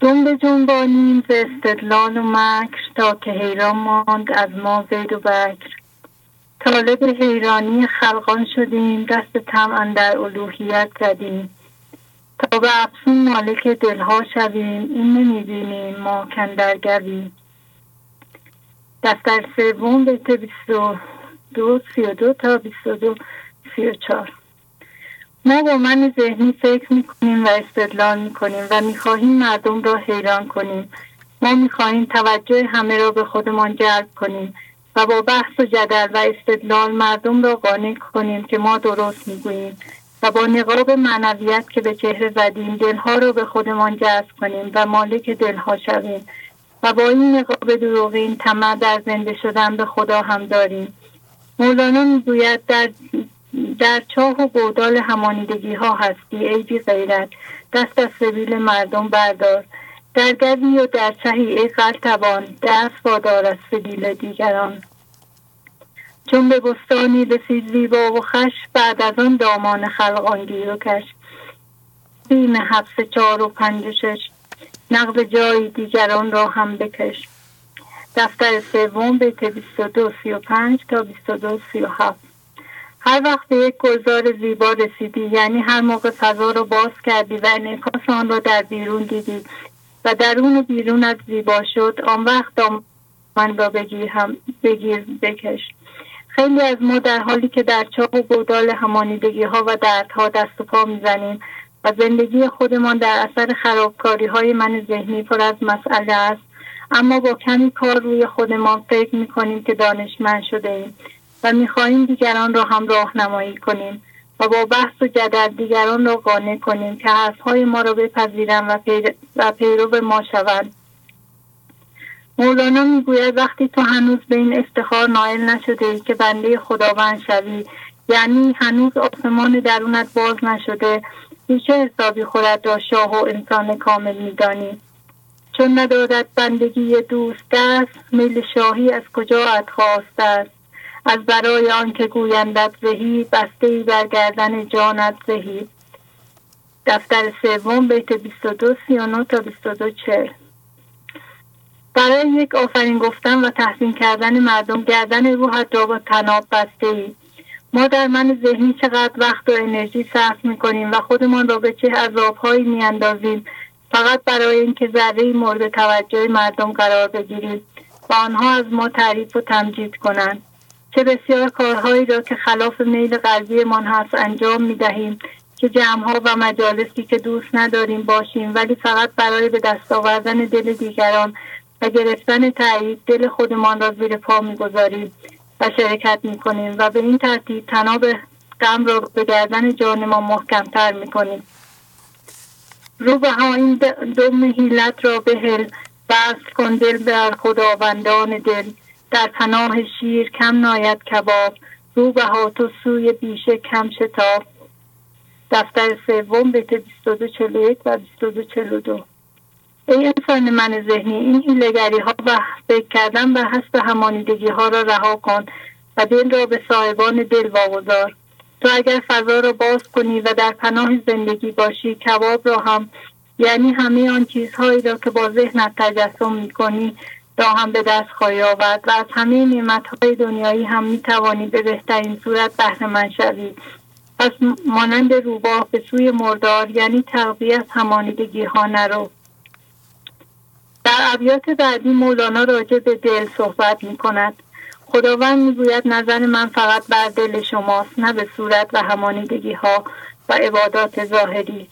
دنبه جنبانیم به استدلال و مکر تا که حیران ماند از ما زید و بکر. طالب حیرانی خلقان شدیم، دست طمع در الوهیت زدیم. تا به افسون مالک دلها شویم، این نمی‌بینیم ما کندرگویم. دفتر سوم بیت 22-32 تا 22-34. ما با من ذهنی فکر میکنیم و استدلال میکنیم و میخواهیم مردم را حیران کنیم. ما میخواهیم توجه همه را به خودمان جلب کنیم و با بحث و جدل و استدلال مردم را قانع کنیم که ما درست میگوییم و با نقاب معنویت که به چهره زدیم دلها را به خودمان جذب کنیم و مالک دلها شویم و با این نقاب دروغین طمع در زنده شدن به خدا هم داریم. مولانا میگوید در چاه و گودال همانیدگی ها هستی ای بی غیرت، دست از سبیل مردم بردار. در گردی و در چهی ای قلتبان، دست وادار از سبیل دیگران. چون به بستانی رسید زیبا و خوش، بعد از آن دامان خلقان گیر و کش. بیم 7، 4 و 5 و 6، نقد جای دیگران را هم بکش. دفتر سوم بیت 22-35 تا 22-37. هر وقت به یک گلزار زیبا رسیدی، یعنی هر موقع فضا رو باز کردی و انعکاس آن را در بیرون دیدی و درون و بیرون از زیبا شد، آن وقت دامن را بگیر بکش. خیلی از ما در حالی که در چاه و گودال همانیدگی ها و دردها دست و پا میزنیم و زندگی خودمان در اثر خرابکاری های من ذهنی پر از مسئله است، اما با کمی کار روی خودمان فکر میکنیم که دانشمند شده ایم و میخواهیم دیگران را هم راهنمایی کنیم و با بحث و جدل دیگران را قانع کنیم که حرفهای ما را بپذیرند و پیرو ما شوند. مولانا میگوید وقتی تو هنوز به این افتخار نائل نشده‌ای که بنده خداوند شوی، یعنی هنوز آسمان درونت باز نشده، هیچ حسابی خودت را شاه و انسان کامل میدانی. چون ندارد بندگی دوست است، میل شاهی از کجاات خواسته است. از برای آن که گویندت زهی، بسته‌ای بر گردن جانت زهی. دفتر سوم بیت 22-39 تا 22-40. برای یک آفرین گفتن و تحسین کردن مردم گردن روحت را با طناب بسته‌ای. ما در من ذهنی چقدر وقت و انرژی صرف می‌کنیم و خودمان را به چه عذاب‌هایی می‌اندازیم فقط برای اینکه ذره‌ای مورد توجه مردم قرار بگیریم و آنها از ما تعریف و تمجید کنند. چه بسیار کارهایی را که خلاف میل قلبی من هست انجام می دهیم، که جمعها و مجالسی که دوست نداریم باشیم ولی فقط برای به دست آوردن دل دیگران و گرفتن تایید دل خودمان را زیر پا می گذاریم و شرکت می کنیم و به این ترتیب طناب غم را به گردن جان ما محکمتر می کنیم. رو به ها این دم حیلت را بهل، بست کن دل بر خداوندان دل. در پناه شیر کم ناید کباب، رو به هاتو سوی بیشه کم شتاب. دفتر سوم بیت 22-41 و 22-42. ای انسان من ذهنی، این هیله‌گری ها و فکر کردن به حسب همانیدگی ها را رها کن و دل را به صاحبان دل واگذار. تو اگر فضا را باز کنی و در پناه زندگی باشی، کباب را هم، یعنی همه آن چیزهایی را که با ذهنت تجسم می کنی را هم به دست خواهی آورد و از همه نعمت‌های دنیایی هم می‌توانی به بهترین صورت بهره‌مند شوی. پس مانند روباه به سوی مردار، یعنی تقویت همانیدگی‌ها نرو. در در ابیات بعدی مولانا راجع به دل صحبت می کند. خداوند می گوید نظر من فقط بر دل شماست، نه به صورت و همانیدگی ها و عبادات ظاهری.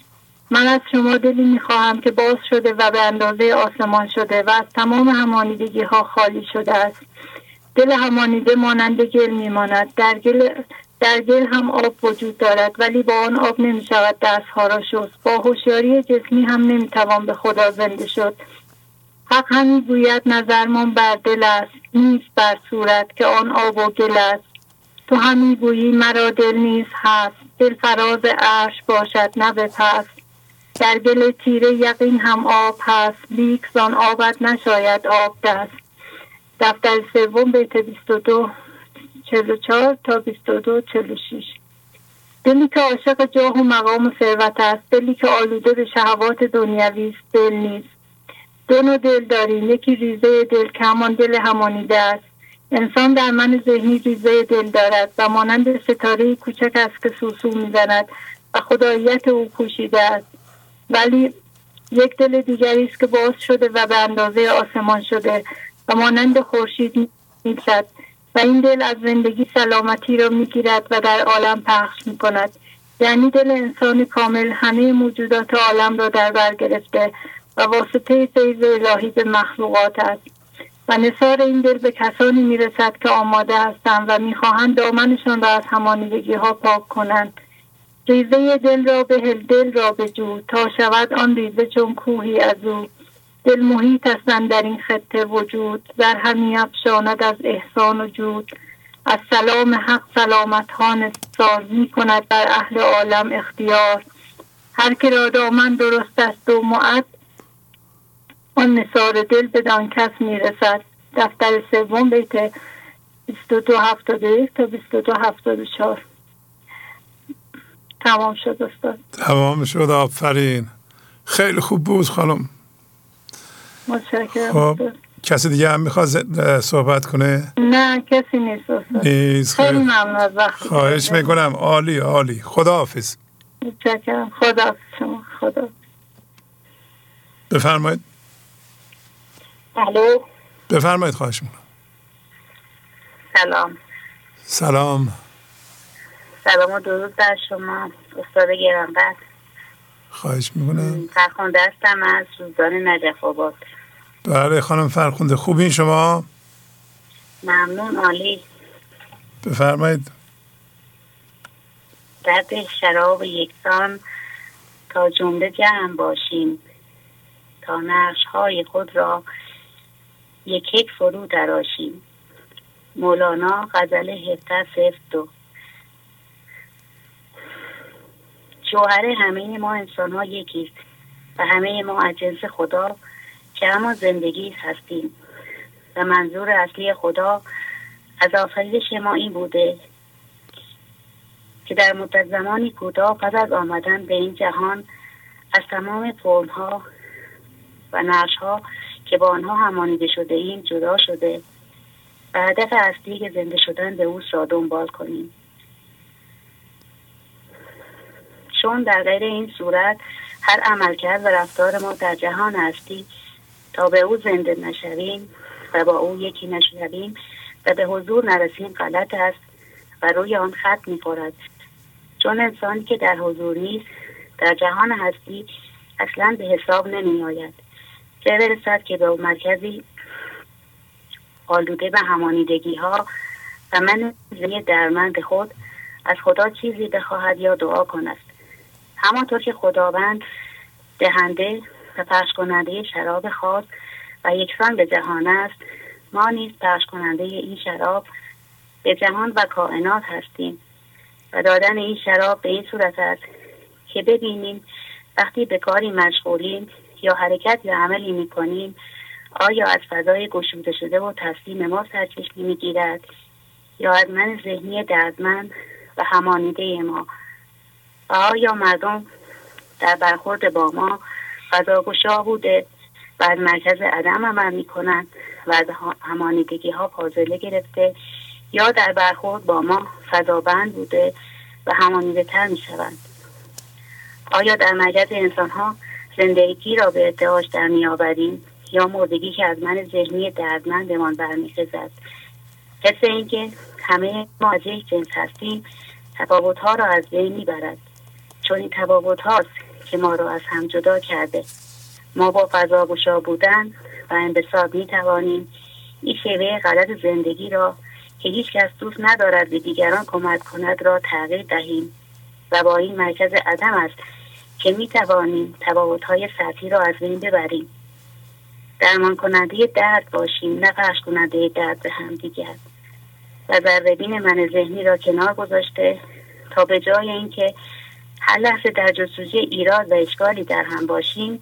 من از شما دلی می خواهم که باز شده و به اندازه آسمان شده و از تمام همانیدگی ها خالی شده است. دل همانیده مانند گل می ماند. در گل هم آب وجود دارد، ولی با آن آب نمی شود دستها را شست. با هوشیاری جسمی هم نمی توان به خدا زنده شد. حق همی گوید نظرمان بر دل است، نیست بر صورت که آن آب و گل است. تو همی گویی مرا دل نیست هست، دل فراز عرش باشد نه به پس. در گل تیره یقین هم آب هست، لیک زان آبت نشاید آب دست. دفتر سوم بیت 22 44 تا 22 46. دلی که عاشق جاه و مقام و ثروت است، دلی که آلوده به شهوات دنیوی است، دل نیست. دو نوع دل داریم، یکی ریزه دل که همان دل همانیده است. انسان در من ذهنی ریزه دل دارد و مانند ستاره کوچک است که سوسو میزند و خداییت او پوشیده است. ولی یک دل دیگری است که باز شده و به اندازه آسمان شده و مانند خورشید میزد و این دل از زندگی سلامتی را میگیرد و در عالم پخش میکند. یعنی دل انسان کامل همه موجودات عالم را در بر گرفته و واسطه فیض الهی به مخلوقات است و نثار این دل به کسانی میرسد که آماده هستند و میخواهند دامنشان را از همانیدگی ها پاک کنند. ریزه دل را بهل، دل را بجو، تا شود آن ریزه چون کوهی از او. دل محیط است در این خطه وجود، در همی افشاند از احسان و جود. از سلام حق سلامت ها نثار میکند بر اهل عالم اختیار. هر که را دامن درست است و معد، آن نثار دل بدان کس میرسد. دفتر سوم بیت 2271 تا 2274. تمام شد استاد. تمام شد، آفرین. خیلی خوب بود خانم. متشکرم. خب کسی دیگه هم میخواد صحبت کنه؟ نه کسی نیست استاد. خیلی ممنون از وقتتون. خواهش میکنم. عالی عالی. خداحافظ. متشکرم. خداحافظ شما. خداحافظ. بفرمایید. الو. بفرمایید خواهش میکنم. سلام. سلام. سلام و درود بر شما استاد گرانقدر. خواهش میکنم. فرخونده هستم از روزان نجف آباد. بله خانم فرخونده، خوبین شما؟ ممنون، عالی. بفرمایید. درد شراب یکسان تا جمله جمع باشیم، تا نقش‌های خود را یک یک فرو تراشیم. مولانا غزل 1702. جوهر همه ما انسان ها یکیست و همه ما از جنس خدا که همان زندگی هستیم و منظور اصلی خدا از آفرینش ما این بوده که در مدت زمانی کوتاه پس از آمدن به این جهان از تمام فرم ها و نقش ها که با آنها همانیده شده ایم جدا شده و هدف اصلی که زنده شدن به او را دنبال کنیم. چون در غیر این صورت هر عملکرد و رفتار ما در جهان هستی تا به او زنده نشویم و با او یکی نشویم و به حضور نرسیم غلط است و روی آن خط می‌خورد. چون انسانی که در حضور نیست در جهان هستی اصلاً به حساب نمی‌آید، چه برسد که به مرکزی آلوده به همانیدگی‌ها و من زنی درمند خود از خدا چیزی بخواهد یا دعا کند. همانطور که خداوند دهنده و پخش کننده شراب خاص و یکسان به جهان است، ما نیز پخش کننده این شراب به جهان و کائنات هستیم و دادن این شراب به این صورت است که ببینیم وقتی به کاری مشغولیم یا حرکت یا عملی می‌کنیم آیا از فضای گشوده شده و تسلیم ما سرچشمه می‌گیرد یا از من ذهنی دردمند و همانیده ما، و آیا مردم در برخورد با ما فضاگشا بوده و از مرکز عدم عمل می کنند و از همانیدگی ها فاصله گرفته یا در برخورد با ما فضابند بوده و همانیده تر می شوند. آیا در مرکز انسان ها زندگی را به ارتعاش در می آوریم یا مردگی که از من ذهنی دردمند من برمی‌خیزد. حس اینکه همه ما از یک جنس هستیم تفاوت‌ها را از بین می‌برد، چون این تفاوت‌هاست که ما را از هم جدا کرده. ما با فضاگشا بودن و انبساط می‌توانیم این شیوه غلط زندگی را که هیچ کس دوست ندارد به دیگران کمک کند را تغییر دهیم و با این مرکز عدم است که می‌توانیم تفاوت‌های سطحی را از بین ببریم. درمان کننده درد باشیم، نه پخش کننده درد به هم دیگر. و ذره‌بین من ذهنی را کنار گذاشته تا به جای اینکه هر لحظه در جستجوی ایراد و اشکالی در هم باشیم،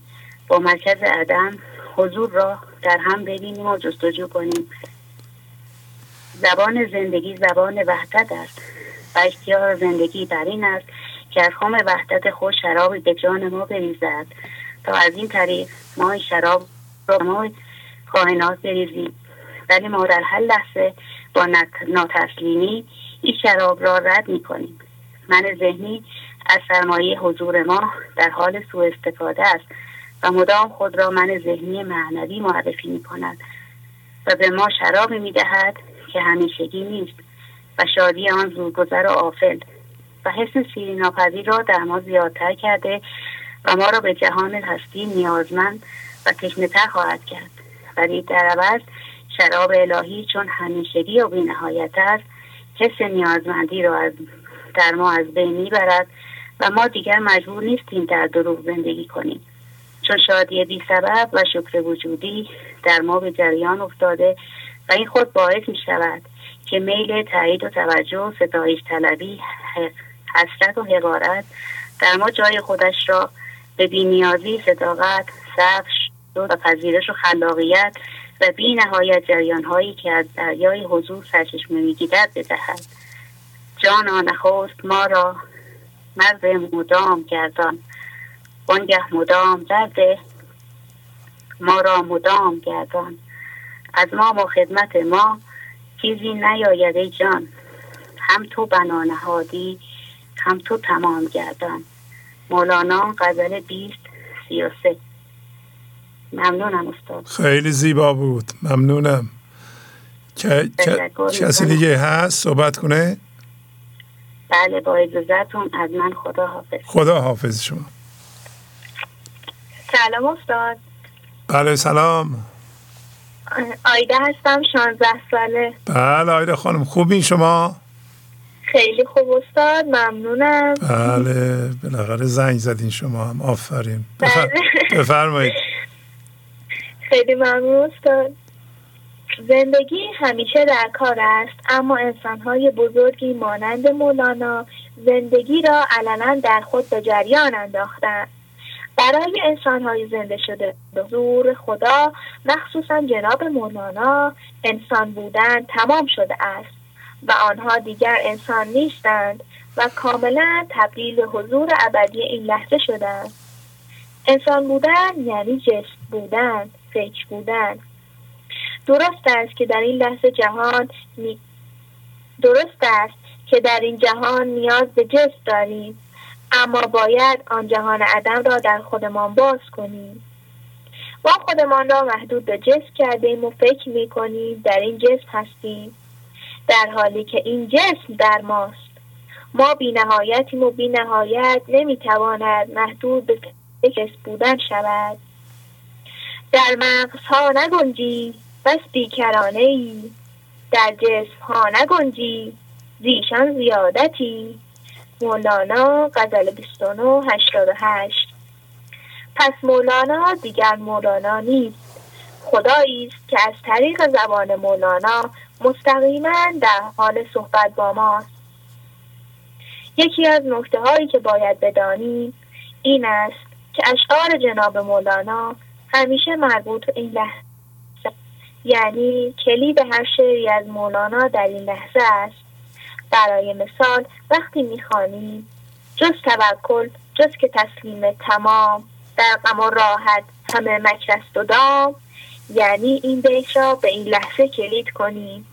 با مرکز عدم حضور را در هم ببینیم و جستجو کنیم. زبان زندگی زبان وحدت است و اشتیاق زندگی بر این است که از خام وحدت خود شرابی به جان ما بریزد تا از این طریق ما این شراب را ما کاهنات بریزیم، ولی ما در هر لحظه با ناتسلیمی این شراب را رد می کنیم. من ذهنی از سرمایه حضور ما در حال سوء استفاده است و مدام خود را من ذهنی معنوی معرفی می کند و به ما شراب می دهد که همیشگی نیست و شادی آن زودگذر و آفل و حس سیری ناپذیر را در ما زیادتر کرده و ما را به جهان هستی نیازمند و تشنه‌تر خواهد کرد. ولی در عوض شراب الهی چون همیشگی و بی‌نهایت است، حس نیازمندی را در ما از بین میبرد و ما دیگر مجبور نیستیم در دروغ زندگی کنیم، چون شادی بی سبب و شکر وجودی در ما به جریان افتاده و این خود باعث می شود که میل تایید و توجه و ستایش طلبی، حسرت و حقارت در ما جای خودش را به بی‌نیازی، صداقت، صبر و پذیرش و خلاقیت و بی نهایت جریان هایی که از دریای حضور سرچشمه می‌گیرد بدهد. جانا نخست ما را مزد مدام گردان، وانگه مدام درده ما را مدام گردان، از ما و خدمت ما چیزی نیاید ای جان، هم تو بنا نهادی هم تو تمام گردان. مولانا غزل 20:33. ممنونم استاد، خیلی زیبا بود. ممنونم. کسی دیگه هست صحبت کنه؟ بله، با اجازهتون از من خدا حافظ. خدا حافظ شما. سلام استاد. بله سلام، آیده هستم، 16 ساله. بله آیده خانم، خوبین شما؟ خیلی خوب استاد، ممنونم. بله بالاخره زنگ زدین شما هم، آفرین. بفرمایید. خیلی ممنون استاد. زندگی همیشه در کار است، اما انسان‌های بزرگی مانند مولانا زندگی را علنا در خود به جریان انداختند. برای انسان‌های زنده شده به حضور خدا، مخصوصاً جناب مولانا، انسان بودن تمام شده است و آنها دیگر انسان نیستند و کاملا تبدیل به حضور ابدی این لحظه شدند. انسان بودن یعنی جسم بودن، فکر بودن. درست است که در این جهان نیاز به جسم داریم، اما باید آن جهان عدم را در خودمان باز کنیم. ما خودمان را محدود به جسم کرده ایم و فکر می کنیم در این جسم هستیم، در حالی که این جسم در ماست. ما بی نهایتیم و بی نهایت نمی تواند محدود به جسم بودن شود. در مغز ها نگنجی بس بیکرانه ای، در جسم ها نگنجی زیشان زیادتی. مولانا غزل 29:88. پس مولانا دیگر مولانا نیست، خدایی است که از طریق زبان مولانا مستقیما در حال صحبت با ماست. یکی از نکته هایی که باید بدانیم این است که اشعار جناب مولانا همیشه مربوط به این لحظه، یعنی کلید هر شعری از مولانا در این لحظه است. برای مثال وقتی میخوانیم جز توکل جز که تسلیم تمام، در غم و راحت همه مکر است و دام، یعنی این بیت را به این لحظه کلید کنیم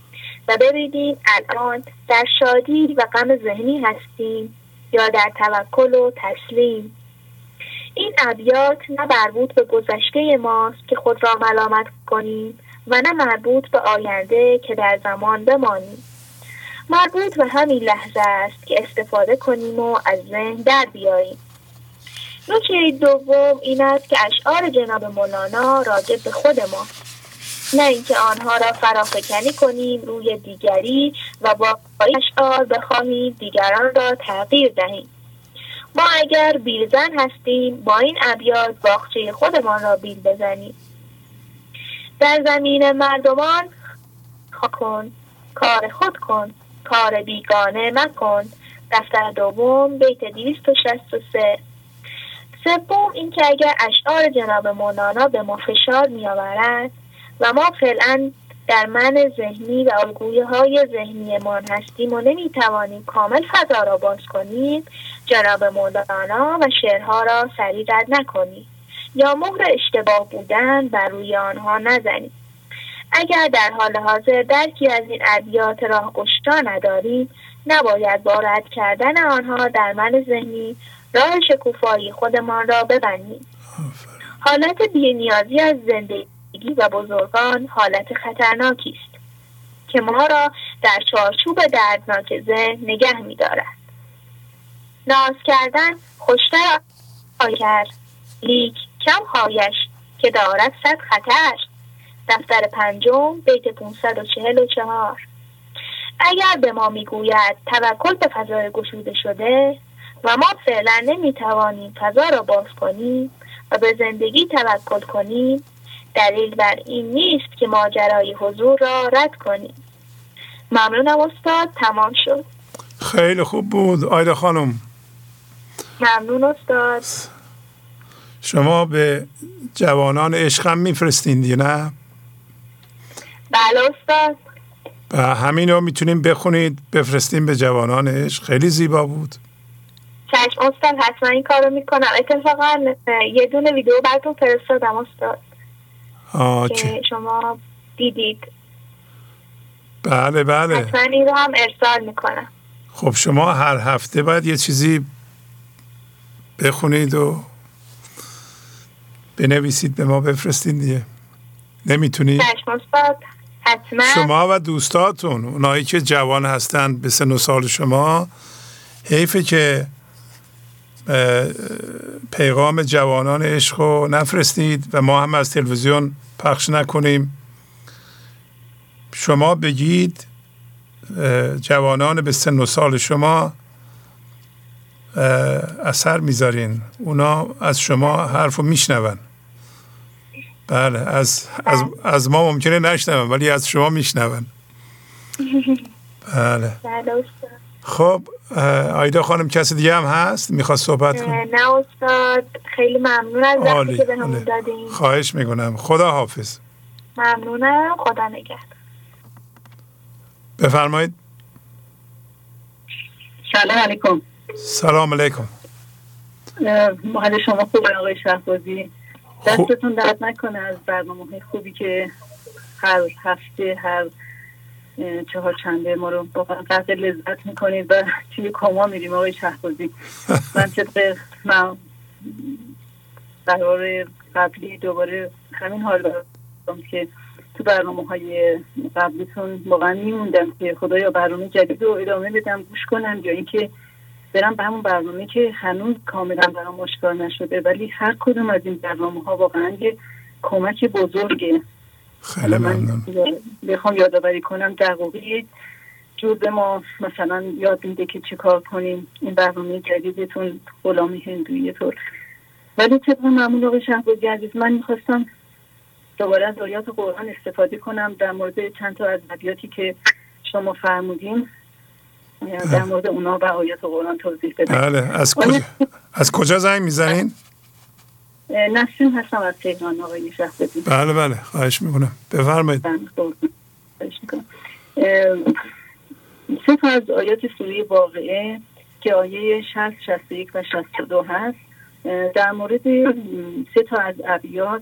و ببینیم الان در شادی و غم ذهنی هستیم یا در توکل و تسلیم. این ابیات نه مربوط به گذشته ماست که خود را ملامت کنیم و نه مربوط به آینده که در زمان بمانیم. مربوط به همین لحظه است که استفاده کنیم و از ذهن در بیاییم. نکته دوم این است که اشعار جناب مولانا راجع به خود ما، نه اینکه آنها را فرافکنی کنیم روی دیگری و با این اشعار بخواهیم دیگران را تغییر دهیم. ما اگر بیلزن هستیم با این ابیات باغچه خودمان را بیل بزنیم. در زمین مردمان کن، کار خود کن، کار بیگانه مکن. دفتر دوم بیت 263. سوم این که اگر اشعار جناب مولانا به ما فشار می آورد و ما فعلا در من ذهنی و الگویه های ذهنی من هستیم و نمی توانیم کامل فضا را باز کنیم، جناب مولانا و شعرها را سریع رد نکنیم یا مهر اشتباه بودن بر روی آنها نزنیم. اگر در حال حاضر درکی از این ابیات راهگشا نداریم، نباید با رد کردن آنها در من ذهنی راه شکوفایی خودمان را ببندیم. حالت بی‌نیازی از زندگی و بزرگان حالت خطرناکی است که ما را در چارچوب دردناک ذهن نگه می‌دارد. ناز کردن خوشتر آگر لیک کم خواهش که دارد صد خطر. دفتر پنجم بیت 544. اگر به ما میگوید توکل به فضای گشوده شده و ما فعلا نمیتوانیم فضا را باز کنیم و به زندگی توکل کنیم، دلیل بر این نیست که ماجرای حضور را رد کنیم. ممنونم استاد، تمام شد. خیلی خوب بود آیدا خانم. ممنون استاد. شما به جوانان عشق هم میفرستین دیگه، نه؟ بله استاد. و همین رو میتونیم بخونید بفرستیم به جوانان عشق. خیلی زیبا بود. چشم استاد، حتما این کار رو میکنم. اتفاقا یه دونه ویدیو براتون فرستادم استاد که شما دیدید. بله بله، حتما این رو هم ارسال میکنم. خب شما هر هفته باید یه چیزی بخونید و بنویسید به ما بفرستین دیگه، نمیتونید؟ چشم استاد، حتما. شما و دوستاتون اونایی که جوان هستند به سن و سال شما، حیفه که پیغام جوانان عشق رو نفرستید و ما هم از تلویزیون پخش نکنیم. شما بگید جوانان به سن و سال شما اثر میذارین، اونا از شما حرف رو میشنون. بله، از ما ممکنه نشنون ولی از شما میشنون. بله. خب آیدا خانم کسی دیگه هم هست میخواد صحبت کنه؟ نه استاد، خیلی ممنون از وقتی که بهمون دادین. خواهش میکنم، خدا حافظ. ممنونم، خدا نگهدار. بفرمایید. سلام علیکم. سلام علیکم. حال شما خوبه آقای شهبازی؟ دستتون درد نکنه از برنامه خوبی که هر هفته هر چهار چنده ما رو با قدر لذت میکنید و توی کاما میریم آقای شهبازی. من طبق قرار قبلی دوباره همین حال دارم که تو برنامه های قبلیتون واقعا میموندم که خدایا برنامه جدید رو ادامه بدم، گوش کنم، یا اینکه برم به همون برنامه که هنوز کاملا برام آشکار نشده. ولی هر کدوم از این برنامه ها واقعا یه کمک بزرگه. خیلی ممنون. بخوام یادآوری کنم دقیقی جور به ما مثلا یاد میده که چه کار کنیم. این برنامه جدیدتون غلامی هندویی طور. ولی طبق معمول آقای شهبازی عزیز، من میخواستم دوباره از آیات قرآن استفاده کنم در مورد چند تا از ابیاتی که شما فرمودین، در مورد اونا و آیات قرآن توضیح بدید. بله. از کجا زنگ میزنین؟ نسیم هستم از تهران آقای شهبازی. بله بله، خواهش میکنم، بفرمایید. سه تا از آیات سوره واقعه که آیه 60، 61 و 62 هست، در مورد سه تا از ابیات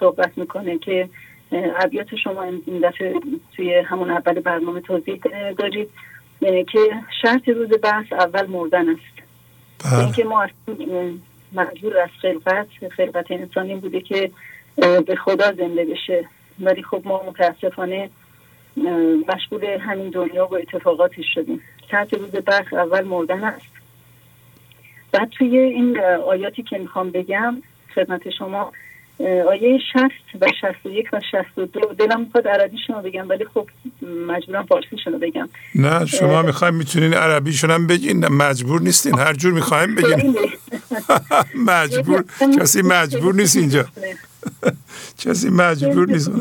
صحبت میکنه که ابیات شما این دفعه توی همون اول برنامه توضیح دارید که شرط روز بحث اول مردن است. اینکه ما معذور از خلقت انسانی بوده که به خدا زنده بشه، ولی خب ما متاسفانه مشغول همین دنیا و اتفاقاتش شدیم. تحت روز بخ اول مردن است. بعد توی این آیاتی که میخوام بگم خدمت شما، آیه 60 و 61 و 62، دلم میخواد عربیشون رو بگم ولی خب مجبورم فارسیشون رو بگم. نه شما میخوایم میتونین عربیشون هم بگین، مجبور نیستین، هر جور میخوایم بگین. مجبور کسی مجبور نیست اینجا، کسی مجبور نیست،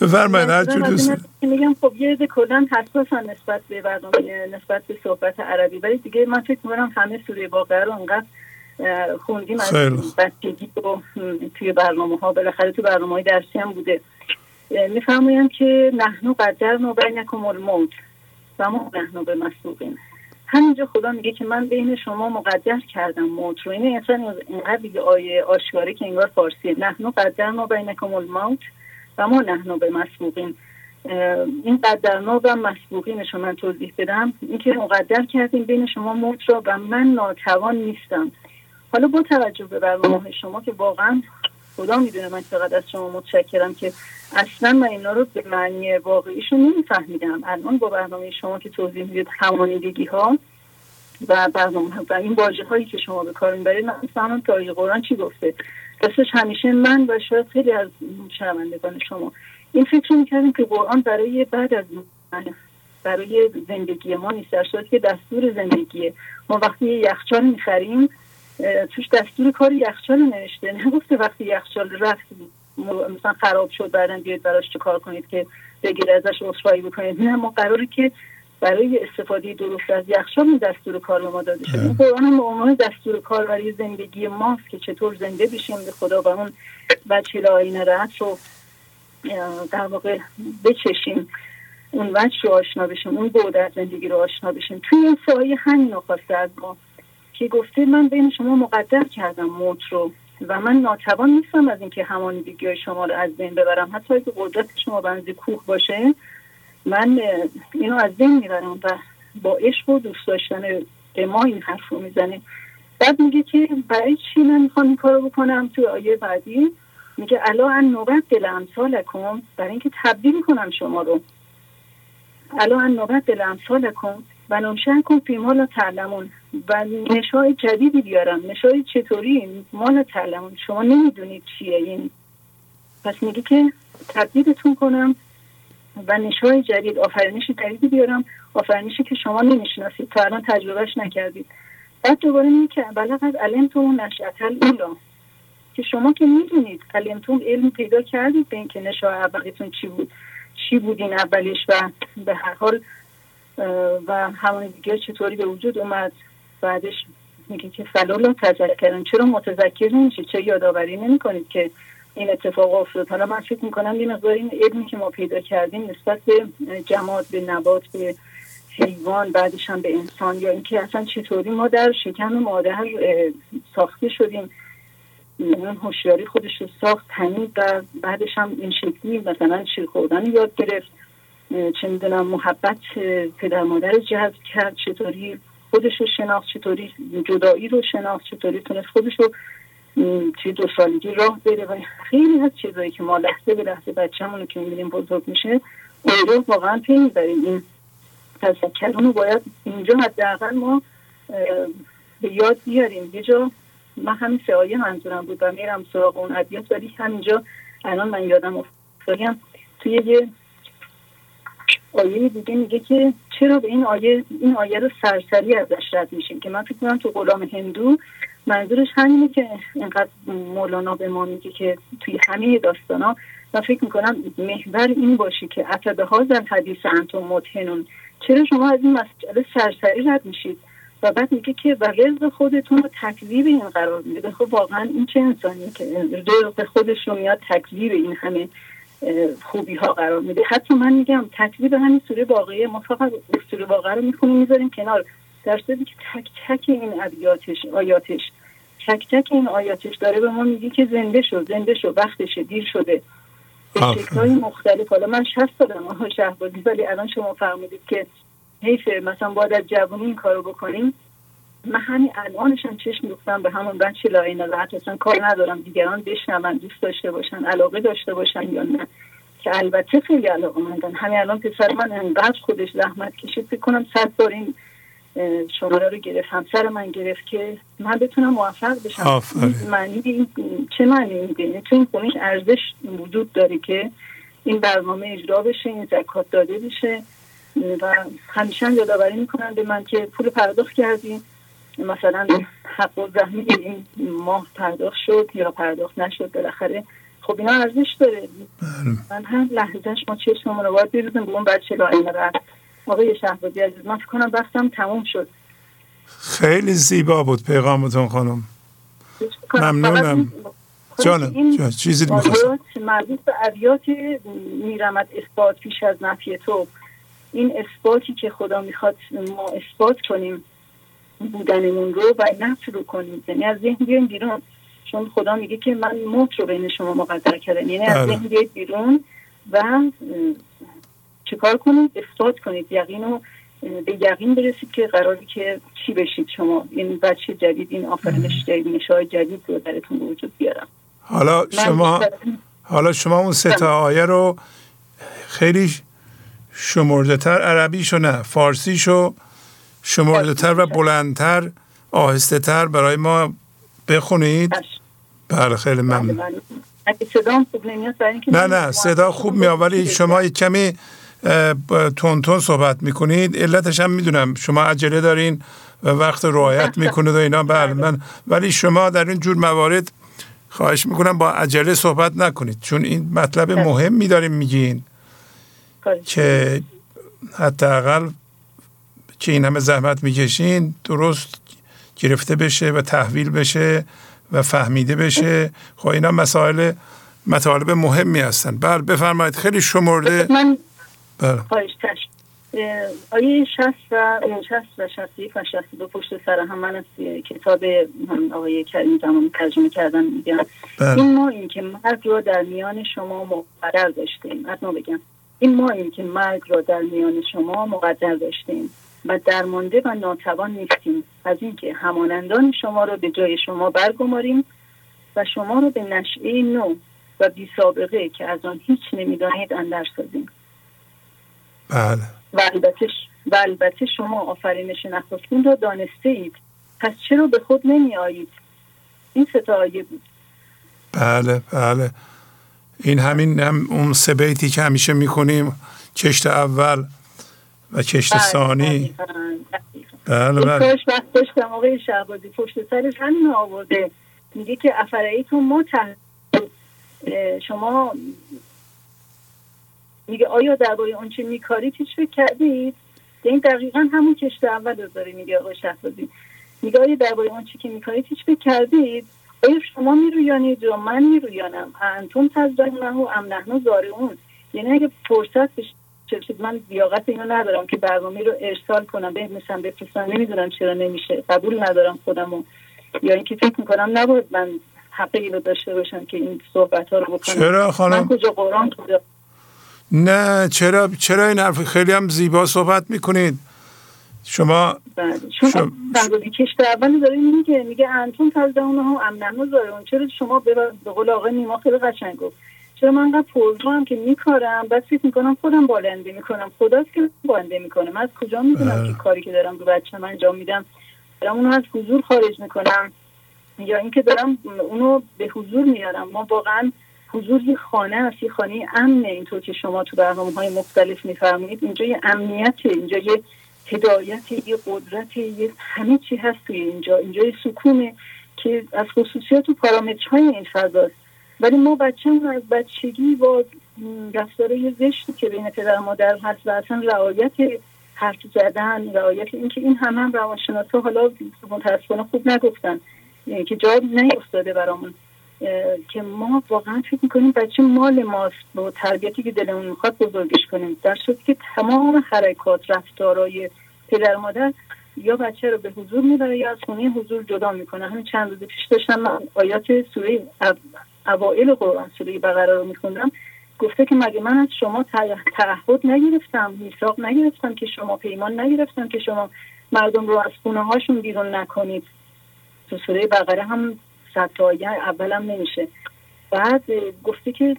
بفرمایید هر جور دوست میگم. خب یه عده کلا حساسن نسبت به برنامه، نسبت به صحبت عربی، ولی دیگه من فکر میکنم همه سوره واقعه رو انقدر خوندیم از بچگی و توی برنامه ها، بالاخره تو برنامه های درسی هم بوده. میفهمیم که نحنو قدرنا بینکم الموت و ما نحنو بمسبوقین. همینجا خدا میگه که من بین شما مقدر کردم موت رو. این اصلا اینقدر دیگه آیه آشکاره که انگار فارسیه، نحنو قدرنا بینکم الموت و ما نحنو بمسبوقین. این قدرنا و مسبوقینش رو من توضیح بدم، اینکه مقدر کردیم بین شما موت رو و من ناتوان نیستم. حالا با توجه به برنامه شما که واقعا خدا میدونه من چقدر از شما متشکرم که اصلا من اینا رو به معنی واقعیشون نمیفهمیدم. الان با برنامه شما که توضیح میدید همانیدگی ها و برنامه و این واژه هایی که شما به کار میبرید، من فهمم تاریخ قرآن چی گفته. راستش همیشه من و شاید خیلی از شنوندگان شما این فکر رو میکردیم که قرآن برای بعد از برای زندگی ما نیست، در صورتی که دستور زندگیه. ما وقتی یخچال میخریم توش دستور کار یخچال نوشته، نگفته وقتی یخچال رفت مثلا خراب شد بعدن بیاید براش چه کار کنید که بگید ازش عذرخواهی بکنید. نه، ما قراره که برای استفاده درست از یخچال دستور کار ما داده شده. این قرآن هم به عنوان دستور کار برای زندگی ماست که چطور زنده بشیم به خدا و اون وجه آینه رحمت رو در واقع بچشیم، اون وجه رو آشنا بشیم، اون بعد از زندگی رو آشنا بشیم. توی این سایه همین خواسته از ما که گفته من بین شما مقدر کردم موت رو و من ناتوان نیستم از اینکه همان دیگه شما رو از بین ببرم. حتی اگه قدرت شما بنزی کوه باشه، من اینو از بین میبرم. و با عشق و دوست داشتن به ما این حرف رو میزنه. بعد میگه که برای چی من میخوام این کار رو بکنم. توی آیه بعدی میگه الا ان نوبت دل امثالکم، برای اینکه تبدیل کنم شما رو. الا ان نوبت دل امثالکم و نمشنکم فی ما لا تعلمون، و نشای جدیدی بیارم. نشای چطوری؟ ما لا تعلمون، شما نمیدونید چیه این. پس میگه که تبدیلتون کنم و نشای جدید، آفرینش جدیدی بیارم، آفرینشی که شما نمیشناسید، تا الان تجربهش نکردید. بعد دوباره میگه که بلغت علمتون نشأة الأولی، که شما که میدونید، علمتون، علم پیدا کردید به این که نشای اولیتون چی بود، چی بود این اولیش و به هر حال و همون دیگه چطوری به وجود اومد. بعدش میگه که فلولا تذکرون، چرا متذکر نمیشید، چه یادآوری نمیکنید که این اتفاق افتاد. حالا من فکر میکنم یه مقدار این علمی که ما پیدا کردیم نسبت به جماد، به نبات، به حیوان، بعدش هم به انسان، یا اینکه اصلا چطوری ما در شکم مادر ساخته شدیم، اون هوشیاری خودش رو ساخت، تنید، و بعدش هم این شکلی مثلا شیر خوردن یاد گرفت، چه میدونم محبت پدر مادر جذب کرد، چطوری خودش رو شناخت، چطوری جدایی رو شناخت، چطوری تونست خودش رو توی 2 سالگی راه بره. و خیلی از چیزایی که ما لحظه به لحظه بچه‌مون رو که می‌بینیم بزرگ میشه، اون رو واقعا پی می‌بریم. این تذکرون رو باید اینجا حداقل ما به یاد بیاریم. یه جا من همین 3 آیه منظورم بود و میرم سراغ اون ابیات، ولی همینجا الان من یادم افتادم توی یه آیه دیگه میگه که چرا به این آیه رو سرسری ازش رد میشیم، که من فکر میکنم تو غلام هندو منظورش همینه که اینقدر مولانا به ما میگه که توی همه داستانا. من فکر میکنم محور این باشه که عتبه ها زن حدیث انتون مدهنون، چرا شما از این مسئله سرسری رد میشید. و بعد میگه که و رزق خودتون رو تکذیب این قرار میده. خب واقعا این چه انسانیه که رزق خودش رو میاد تکذیب این همه خوبی ها قرار میده. حتی من میگم تکذیب همین سوره واقعه، ما فقط سوره واقعه رو میخونیم میذاریم کنار، در صورتی که تک تک این آیاتش تک تک این آیاتش داره به ما میگه که زنده شو، وقتشه، دیر شده، به شکل‌های مختلف. حالا من 60 سالم آقا شهبازی، ولی الان شما فرمودید که حیفه مثلا باید از جوانی این کارو بکنیم. من همین الانشم چشم دوختم به همون بچه لایه نظرت، اصلا کار ندارم دیگران بشنون، دوست داشته باشن، علاقه داشته باشن یا نه، که البته خیلی علاقه مندن. همین الان پسر من انقدر خودش زحمت کشید، فکر کنم 100 بار این شماره رو گرفت، همسر من گرفت که من بتونم موفق بشم. معنی چه معنی میده؟ تو این خونش ارزش وجود داره که این برنامه اجرا بشه، این زکات داده بشه. و همیشه یادآوری میکنن به من که پول پرداخت کردیم، مثلا حق و زحمه این ماه پرداخت شد یا پرداخت نشد، بالاخره خب اینا ارزش داره. من هم لحظهش ما چشممون رو باید بریزیم به اون بچه لائم رفت. آقای شهبازی عزیز، من فکر کنم وقتم تموم شد. خیلی زیبا بود پیغامتون خانم، ممنونم. جانم چیزی میخواستم مربوط به ابیات میرمد اثبات پیش از نفی تو، این اثباتی که خدا میخواد ما اثبات کنیم بودنمون رو و نفی رو کنیم، یعنی از ذهن بیایم بیرون، چون خدا میگه که من موت رو بین شما مقدر کردم، یعنی از ذهن بیاید بیرون و چیکار کنید؟ اثبات کنید، یقینو به یقین برسید که قراری که چی بشید شما. این بچه جدید، این آفرینش جدید، نشای جدید رو درتون به وجود بیارم. حالا شما اون 3 آیه رو خیلی شمرده تر، عربیشو نه فارسیشو شمرده تر و بلندتر، آهسته تر برای ما بخونید. بله خیلی ممنون. اگه صدا خوب نمیاد نه صدا خوب میاد، ولی شما یک کمی تون صحبت میکنید، علتش هم میدونم شما عجله دارین و وقت رعایت میکنید و اینا. بله من، ولی شما در این جور موارد خواهش میکنم با عجله صحبت نکنید، چون این مطلب مهم میداریم میگین که حداقل که این همه زحمت میکشین درست گرفته بشه و تحویل بشه و فهمیده بشه. خب اینا مسائل مطالب مهمی هستن. بله بفرمایید، خیلی شمرده. بله. آیه 60 و 62 پشت سر هم من از کتاب آقای کریم زمانی ترجمه کردن میگم. این ما این که مرگ را در میان شما مقرر داشتیم. حتما بگم. این ما این که مرگ را در میان شما مقرر داشتیم و درمانده و ناتوان نیستیم از اینکه همانندان شما را به جای شما برگماریم و شما را به نشئه نو و بی سابقه که از آن هیچ نمیدانید اندر سازیم. بله. و البته شما آفرینش نخستین را دانسته اید، پس چرا به خود نمی آیید؟ این 3 آیه بود. بله بله، این همین هم اون 3 بیتی که همیشه میخونیم، کشت اول و کشت ثانی. بله بله. کاش وقت داشتم آقای شهبازی، پشت سرش همین آورده، میگه که افرایتون ما شما میگه آیا درباره اون چه میکارید هیچ فکر کردید؟ این دقیقاً همون کشت اول رو داره میگه آقای شهبازی، میگه آیا درباره اون چه که میکارید هیچ فکر کردید؟ آیا شما میرویانید یا من میرویانم؟ انتم تزرعونه ام نحن زارعون. یعنی اگه فرصت بشه، من لیاقت اینو ندارم که برنامه رو ارسال کنم به مثلا بفرستم، نمیدونم چرا نمیشه، قبول ندارم خودمو، یا اینکه فکر میکنم نباید من حقی رو داشته باشم که این صحبت ها رو بکنم. چرا خانم؟ من کجا قرآن کجا؟ نه چرا این حرف خیلی هم زیبا صحبت میکنید شما. چون بردی کشت اول داره میگه انتون تزدونه ها امنم نزاره اون. چرا شما به قول آقای نیما خیلی قشنگ گفت، چرا من قد پولو هم که میکارم بعد فکر میکنم خودم بالنده میکنم، خداست که بالنده میکنم، از کجا میدونم که کاری که دارم رو بچه من انجام میدم دارم اونو از حضور خارج میکنم یا اینکه دارم اونو به حضور میارم. ما واقعا حضور یه خانه است، یه خانه امنه، اینطور که شما تو برنامه‌های مختلف میفرمایید، اینجا یه امنیته، اینجا یه هدایته، یه قدرته، یه همه چی هست توی اینجا یه سکونه که از خصوصیات و پارامترهای این فضاست. ولی ما بچه‌مون از بچگی با رفتارهای زشتی که بین پدر و مادر هست و اصلا رعایت حرف زدن، رعایت اینکه این هم روانشناسا حالا متأسفانه خوب نگفتن، یعنی که جا نیفتاده برامون، که ما واقعا فکر میکنیم بچه مال ماست، با تربیتی که دلمون میخواد بزرگش کنیم، در صورتی که تمام حرکات رفتارهای پدر مادر یا بچه رو به حضور میبره یا از خونه حضور جدا میکنه. همین چند روز پیش داشتم من آیات سوره اوائل قرآن سوره بقره رو میخوندم، گفته که مگه من از شما تعهد نگرفتم، میثاق نگرفتم که شما، پیمان نگرفتم که شما مردم رو از خونه هاشون بیرون نکنید. تو سوره بقره هم 100 تا آیه اول هم نمیشه. بعد گفته که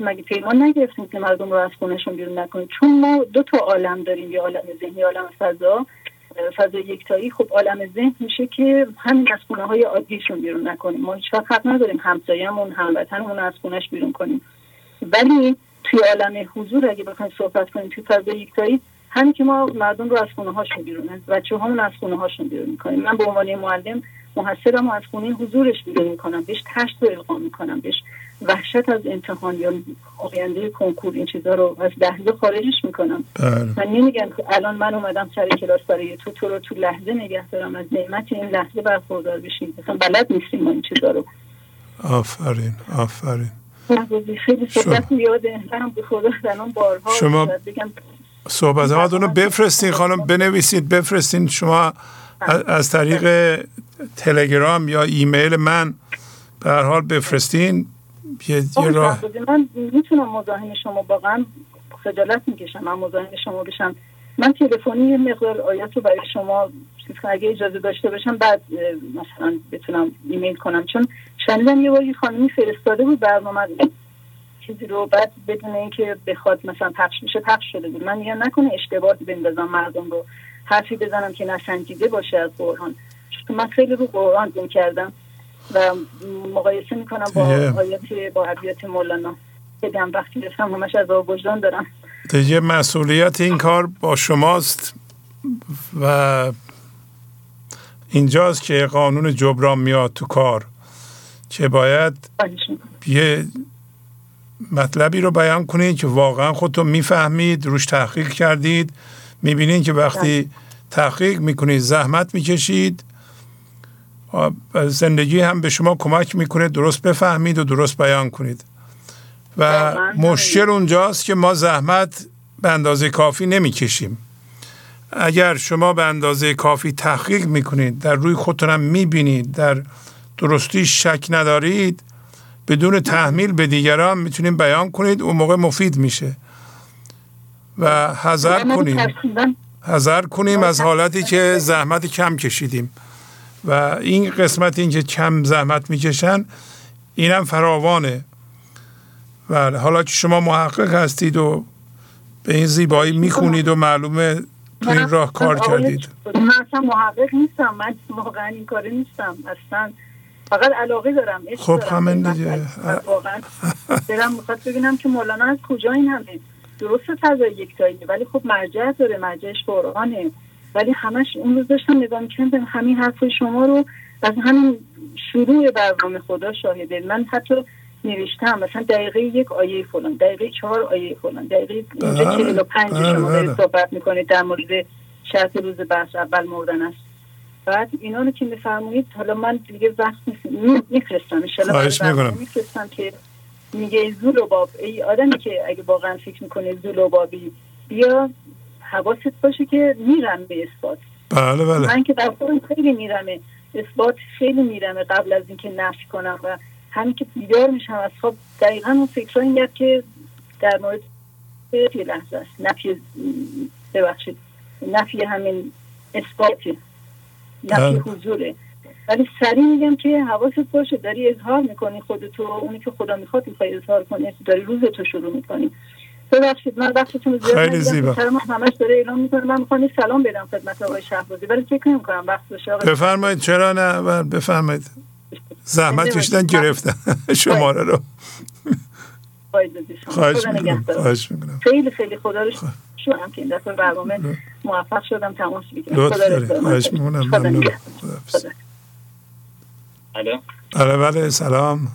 مگه پیمان نگرفتیم که مردم رو از خونهشون بیرون نکنید؟ چون ما دو تا عالم داریم، یه عالم ذهنی، عالم فضا یکتایی. خب عالم ذهن میشه که همین از خونه های عادیشون بیرون نکنیم، ما هیچ وقت حق نداریم همسایه‌مون، هموطنمون از خونهش بیرون کنیم. ولی توی عالم حضور اگه بخوایم صحبت کنیم توی فضا یکتایی، همین که ما مردم رو از خونه هاشون بیرون، بچه‌هامون از خونه هاشون بیرون می‌کنیم. من به عنوان معلم محسرم از خونه حضورش بیرون می‌کنم، بهش تشت رو القا می‌کنم، بهش وحشت از امتحان یا آینده کنکور، این چیزا رو از لحظه خارجش می‌کنم. من نمیگم که الان من اومدم سر کلاس برای تو رو تو لحظه نگه دارم، از نعمت این لحظه برخوردار بشین. مثلا بلد نیستیم ما این چیزا رو. آفرین. خیلی صحبت یاد انسانم به خدا زنان بارها شما بگم صحبت هاتونو بفرستین خانم، بنویسید بفرستین. شما از طریق تلگرام یا ایمیل من به هر حال بفرستین. یه راه من میتونم مزاحم شما، واقعا خجالت میکشم من مزاحم شما بشم. من تلفنی یه مقدار آیاتو برای شما اگه اجازه داشته باشم بعد مثلا بتونم ایمیل کنم، چون شنیدم یه باری خانمی فرستاده بود برنامه چیزی رو، بعد بدون اینکه بخواد مثلا پخش شده بود. من میگم نکنه اشتباهی بندازم مردم رو، حرفی بزنم که نسنجیده باشه از قرآن، چون من خیلی رو قرآن زن کردم و مقایسه میکنم با با ابیات مولانا. دیدم وقتی رفتم همش از آب وجدان دارم. دیگه مسئولیت این کار با شماست و اینجاست که قانون جبران میاد تو کار، که باید یه مطلبی رو بیان کنید که واقعا خودتون میفهمید، روش تحقیق کردید. میبینین که وقتی تحقیق میکنید، زحمت میکشید، زندگی هم به شما کمک میکنه درست بفهمید و درست بیان کنید. و مشکل اونجاست که ما زحمت به اندازه کافی نمیکشیم. اگر شما به اندازه کافی تحقیق میکنید، در روی خودتون هم میبینید، در درستی شک ندارید، بدون تحمیل به دیگران میتونید بیان کنید، اون موقع مفید میشه. و حذر کنیم از حالتی که زحمت کم کشیدیم. و این قسمت، این که کم زحمت میکشن، اینم فراوانه. و حالا که شما محقق هستید و به این زیبایی میخونید و معلومه تو این راه کار کردید. من اصلا محقق نیستم، من واقعا این کاره نیستم، اصلا فقط علاقه دارم. خب همین دیگه. واقعا دارم میخواد ببینم که مولانا از کجا این همه درست فضای یکتاییه، ولی خب مرجع داره، مرجعش قرآنه. ولی همش اون روز داشتم نگاه می‌کردم همین حرف شما رو، از همین شروع برنامه خدا شاهده. من حتی نوشتم مثلا دقیقه 1 آیه فلان، دقیقه 4 آیه فلان، دقیقه 45 شما دارید صحبت می‌کنید در مورد شرط روز بحث اول مردن است. بعد اینا رو که می‌فرمایید، حالا من دیگه وقت نیستم ان شاء الله می‌فرستم که میگه زولوباب، ای آدمی که اگه واقعا فکر میکنه زولوبابی، بیا حواست باشه که میرم به اثبات. بله. من که در قرآن خیلی میرمه، اثبات خیلی میرمه قبل از اینکه نفی کنم. و همین که بیدار میشم از خواب، دقیقا اون فکرها اینگه که در مورد یه لحظه است، نفی همین اثباته، نفی حضوره. ولی سریع میگم که حواست باشه داری اظهار میکنی خودتو، اونی که خدا میخوای اظهار کنی، داری روزتو شروع میکنی. ببخشید من وقتتون زیاد نمیگیرم، سلام همش داره اعلام میکنه. من میخوام سلام بدم خدمت آقای شهبازی، ولی فکر نمیکنم وقت باشه. بفرمایید، چرا نه، بفرمایید. زحمت کشیدن گرفتن شماره رو. خواهش میکنم. خیلی خدا رو شکرم که این دفعه برنامه موفق شدم تماس بگیرم. خواهش میکنم. بله سلام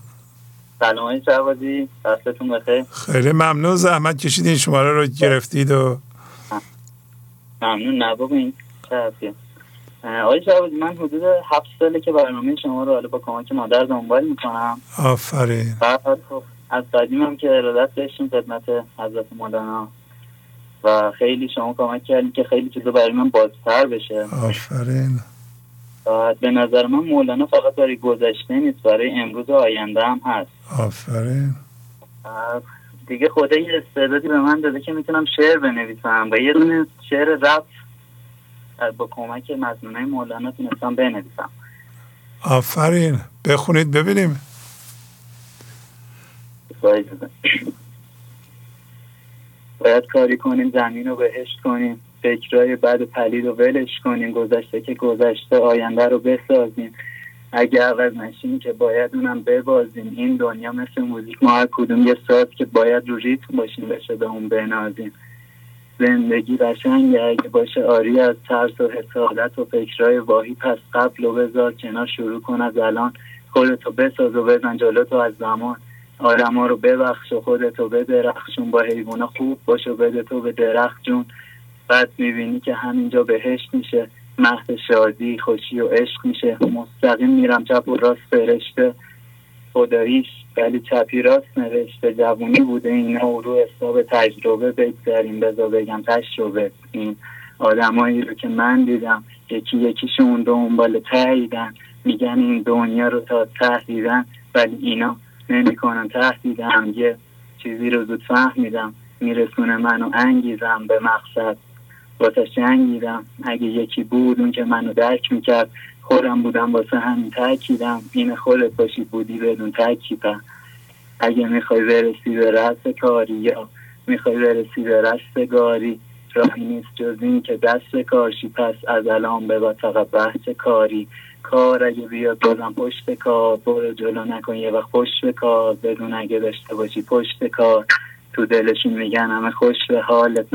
آقای شهبازی، وقتتون بخیر. خیلی ممنون زحمت کشیدین، شماره رو گرفتید و ممنون. نباید آقای شهبازی، من حدود 7 ساله که برنامه شما رو با کمک مادر دنبال میکنم. آفرین. از قدیمم که ارادت داشتیم خدمت حضرت مولانا و خیلی شما کمک کردیم که خیلی چیزا برای من بازتر بشه. آفرین. به نظر من مولانا فقط برای گذشته نیست، برای امروز و آینده هم هست. آفرین. دیگه خدا یه استعدادی به من داده که میتونم شعر بنویسم و یه دونه شعر رپ با کمک مظنونه مولانا تونستم بنویسم. آفرین، بخونید ببینیم. باید کاری کنیم، زمین رو بهشت کنیم، فکرهای بد و پلید رو ولش کنیم، گذشته که گذشته، آینده رو بسازیم، اگه عوض نشیم که باید اونم ببازیم، این دنیا مثل موزیک، ما هر کدوم یه ساز که باید رو ریتم باشیم بشه به اون بنازیم. زندگی قشنگه اگه باشه آری از ترس و حسادت و فکرهای واهی، پس قبل و بذار کنار، شروع کن از الان، خودتو بساز و بزن جلوتو از زمان، آدما رو ببخش و خودتو بدرخشون، با حیوانا خوب باش و بده تو به درخت جون، بعد میبینی که همینجا بهشت میشه، مهد شادی، خوشی و عشق میشه، مستقیم میرم چپ و راست فرشته، خداییش ولی چپی راست نوشته، جوونی بوده اینا و رو حساب تجربه بگذاریم، بذار بگم تجربه، این آدمایی رو که من دیدم یکی یکیشون دنبال تهیدن، میگن این دنیا رو تا تهیدن، ولی اینا نمی کنم تهدیدم، یه چیزی رو زود فهمیدم، میرسونه منو انگیزم به مقصد، واسه جنگیدم، اگه یکی بود اون که منو درک میکرد، خودم بودم واسه همین تاکیدم، این خودت باشی بودی بدون تاکیدم، اگه میخوای برسی به رست کاری یا میخوای برسی به رستگاری، راهی نیست جز این که دست کارشی، پس از الان به وطق بحث کاری، کار اگه بیاد بازم پشت کار، برو جلو نکن یه وقت پشت کار، بدون اگه داشته باشی پشت کار، تو دلشون میگن همه خوش به حالت،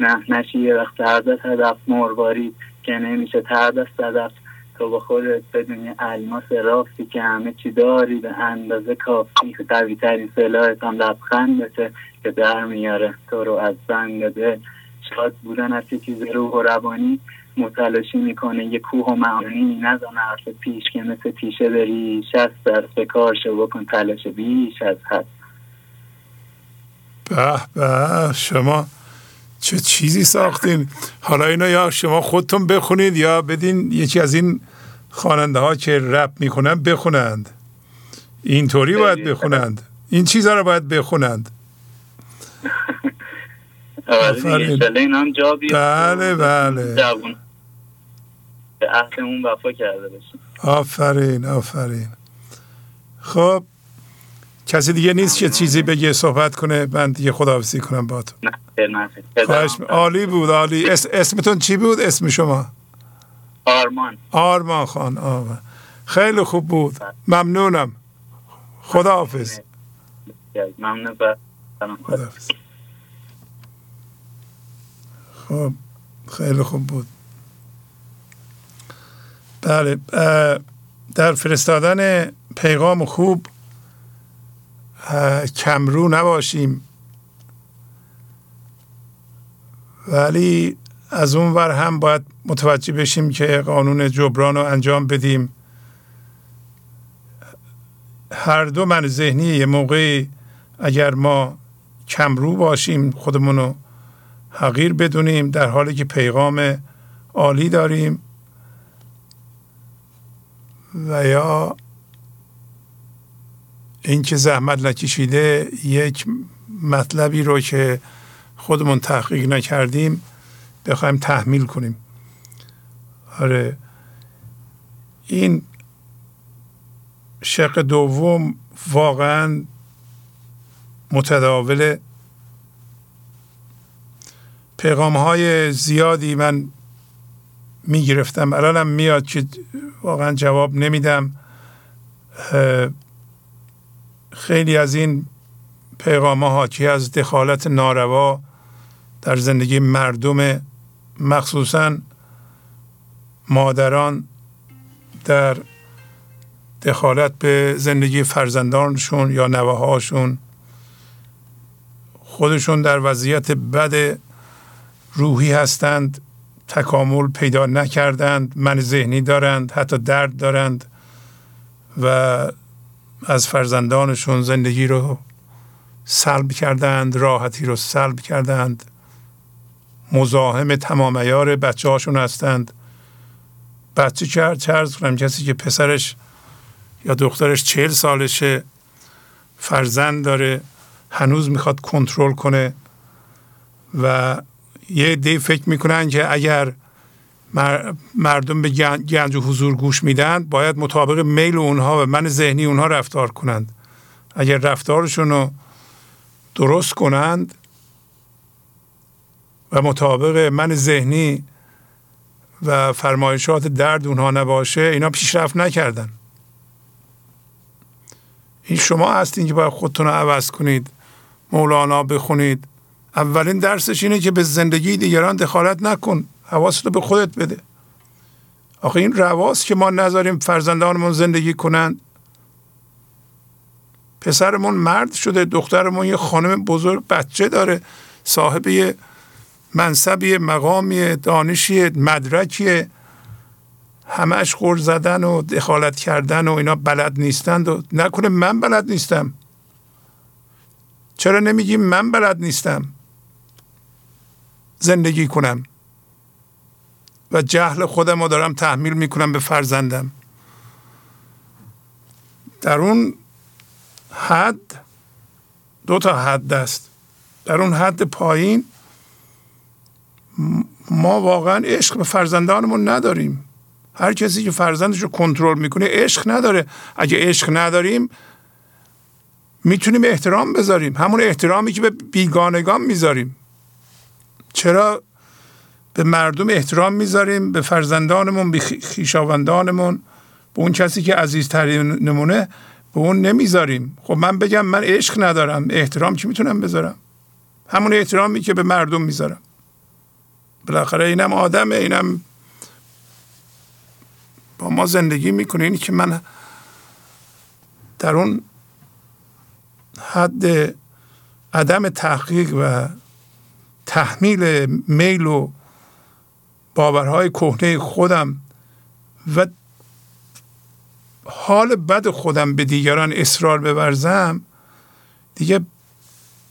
نه نشی یه وقت تردست هدف، مروارید که نمیشه تردست هدف، تو با خودت بدون یه الماس رافتی که همه چی داری به اندازه کافی، قوی ترین سلاحت هم لبخندته که در میاره تو رو از بند دل، شاد بودن از چیز روح و روانی، متلاشی میکنه یه کوه و معانی، نزن حرف پیش که مثل تیشه بری شست درست به کار شو، بکن تلاش بیش از حد. به به، شما چه چیزی ساختین. حالا اینا یا شما خودتون بخونید یا بدین یکی از این خواننده ها که رپ میکنن بخونند، اینطوری باید بخونند، این چیزها رو باید بخونند. بله بله، به عهدمون وفا کرده باشیم. آفرین آفرین. خب کسی دیگه نیست که چیزی بگه صحبت کنه؟ من دیگه خداحافظی کنم با تو. نه. عالی بود، عالی. اسمتون چی بود؟ اسم شما؟ آرمان. آرمان خان. آرمان. خیلی خوب بود، ممنونم، خداحافظ. ممنون، خداحافظ. خب خیلی خوب بود. بله، در فرستادن پیغام خوب کمرو نباشیم، ولی از اون ور هم باید متوجه بشیم که قانون جبران رو انجام بدیم. هر دو من ذهنی، یه موقعی اگر ما کمرو باشیم خودمونو حقیر بدونیم در حالی که پیغام عالی داریم، و یا اینکه زحمت نکشیده یک مطلبی رو که خودمون تحقیق نکردیم بخوایم تحمیل کنیم. آره، این شق دوم واقعا متداوله. پیغام های زیادی من می گرفتم، الانم میاد که واقعا جواب نمیدم. خیلی از این پیغام ها که از دخالت ناروا در زندگی مردم، مخصوصا مادران در دخالت به زندگی فرزندانشون یا نوه‌هاشون، خودشون در وضعیت بد روحی هستند، تکامل پیدا نکردند، من ذهنی دارند، حتی درد دارند و از فرزندانشون زندگی رو سلب کردند، راحتی رو سلب کردند، مزاحم تمام عیار بچه هاشون هستند. بچه چرز کنم، کسی که پسرش یا دخترش 40 سالشه، فرزند داره، هنوز میخواد کنترل کنه و یه دی فکر میکنن که اگر مردم به گنج و حضور گوش میدن باید مطابق میل اونها و من ذهنی اونها رفتار کنند. اگر رفتارشون رو درست کنند و مطابق من ذهنی و فرمایشات درد اونها نباشه، اینا پیشرفت نکردن. این شما هستین که باید خودتون رو عوض کنید، مولانا بخونید. اولین درسش اینه که به زندگی دیگران دخالت نکن، حواست رو به خودت بده. آخه این رواست که ما نذاریم فرزندانمون زندگی کنند. پسرمون مرد شده، دخترمون یه خانم بزرگ بچه داره، صاحب یه منصبی، مقامی، دانشی، مدرکی، همش غر زدن و دخالت کردن و اینا بلد نیستند و نکنه من بلد نیستم. چرا نمیگیم من بلد نیستم زندگی کنم و جهل خودم رو دارم تحمیل میکنم به فرزندم؟ در اون حد دو تا حد است. در اون حد پایین ما واقعا عشق به فرزندانمون نداریم. هر کسی که فرزندش رو کنترل میکنه عشق نداره. اگه عشق نداریم میتونیم احترام بذاریم، همون احترامی که به بیگانگان میذاریم. چرا به مردم احترام میذاریم، به فرزندانمون، به خویشاوندانمون، به اون کسی که عزیزترینمونه به اون نمیذاریم؟ خب من بگم من عشق ندارم، احترام که میتونم بذارم؟ همون احترامی که به مردم میذارم. بالاخره اینم آدمه، اینم با ما زندگی میکنه. اینی که من در اون حد عدم تحقیق و تحمیل میل و باورهای کهنه خودم و حال بد خودم به دیگران اصرار بورزم، دیگه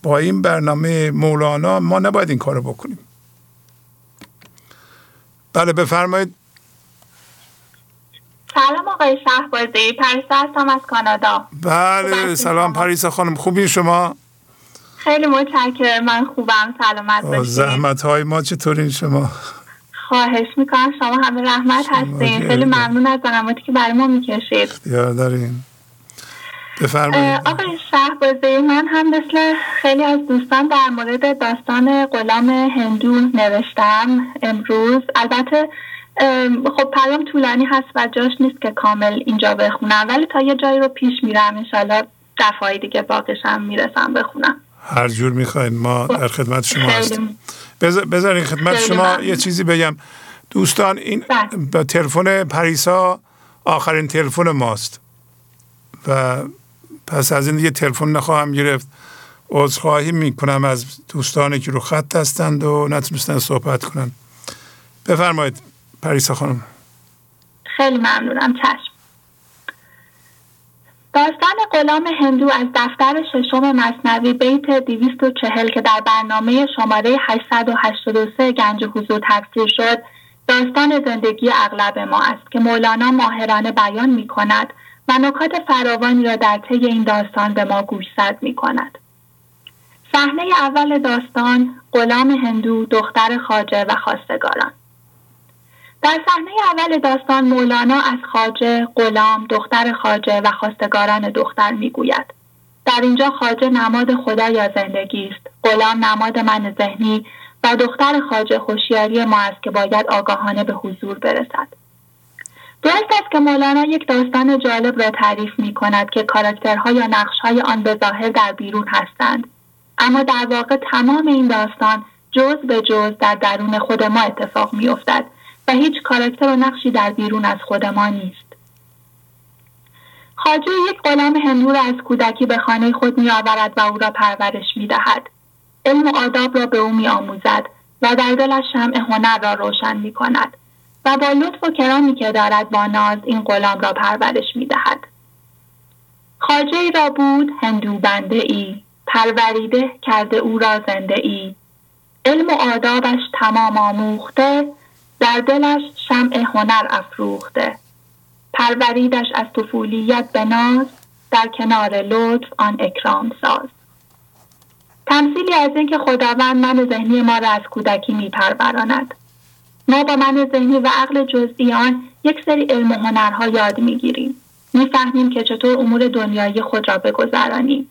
با این برنامه مولانا ما نباید این کارو بکنیم. بله بفرمایید. سلام آقای شهبازی، پریسا هستم از کانادا. بله سلام پریسا خانم، خوبی شما؟ خیلی متشکرم، من خوبم، سلامت باشید. زحمت های ما چطورین شما؟ خواهش میکنم، شما همه رحمت هستین، خیلی ممنون از زحماتی که برای ما میکشید. اختیار دارین، بفرمایید. آقای شهبازی، من هم مثل خیلی از دوستان در مورد داستان غلام هندو نوشتم امروز. البته خب پیام طولانی هست و جاش نیست که کامل اینجا بخونم، ولی تا یه جایی رو پیش میرم، انشالله دفعه دیگه باقیشم میرسم بخونم. هر جور میخواین، ما در خدمت شما هستیم. بذارین خدمت شما یه چیزی بگم دوستان. این تلفن پریسا آخرین تلفن ماست و پس از این دیگه تلفن نخواهم گرفت. عذرخواهی میکنم از دوستانی که رو خط هستند و نتونستن صحبت کنن. بفرمایید پریسا خانم. خیلی ممنونم، چشم. داستان غلام هندو از دفتر ششم مثنوی بیت 240 که در برنامه شماره 883 گنج حضور تفسیر شد، داستان زندگی اغلب ما است که مولانا ماهرانه بیان می کند و نکات فراوانی را در طی این داستان به ما گوشزد می کند. صحنه اول داستان، غلام هندو، دختر خواجه و خواستگاران. در صحنه اول داستان مولانا از خواجه، غلام، دختر خواجه و خواستگاران دختر میگوید. در اینجا خواجه نماد خدا یا زندگی است، غلام نماد من ذهنی و دختر خواجه هوشیاری ما است که باید آگاهانه به حضور برسد. درست است که مولانا یک داستان جالب را تعریف می کند که کاراکترها یا نقش‌های آن به ظاهر در بیرون هستند، اما در واقع تمام این داستان جز به جز در درون خود ما اتفاق می افتد و هیچ کاراکتر و نقشی در بیرون از خود ما نیست. خواجه یک غلام هندو را از کودکی به خانه خود می آورد و او را پرورش می دهد. علم و آداب را به او می آموزد و در دلش شمع هنر را روشن می کند و با لطف و کرامی که دارد با ناز این غلام را پرورش می دهد. خواجه ای را بود هندو بنده ای، پروریده کرده او را زنده ای. علم و آدابش تمام آموخته، در دلش شمع هنر افروخته. پروریدش از طفولیت به ناز، در کنار لطف آن اکرام ساز. تمثیلی از این که خداوند من ذهنی ما را از کودکی می پروراند. ما با من ذهنی و عقل جزئیان یک سری علم و هنرها یاد میگیریم. میفهمیم که چطور امور دنیایی خود را بگذرانیم.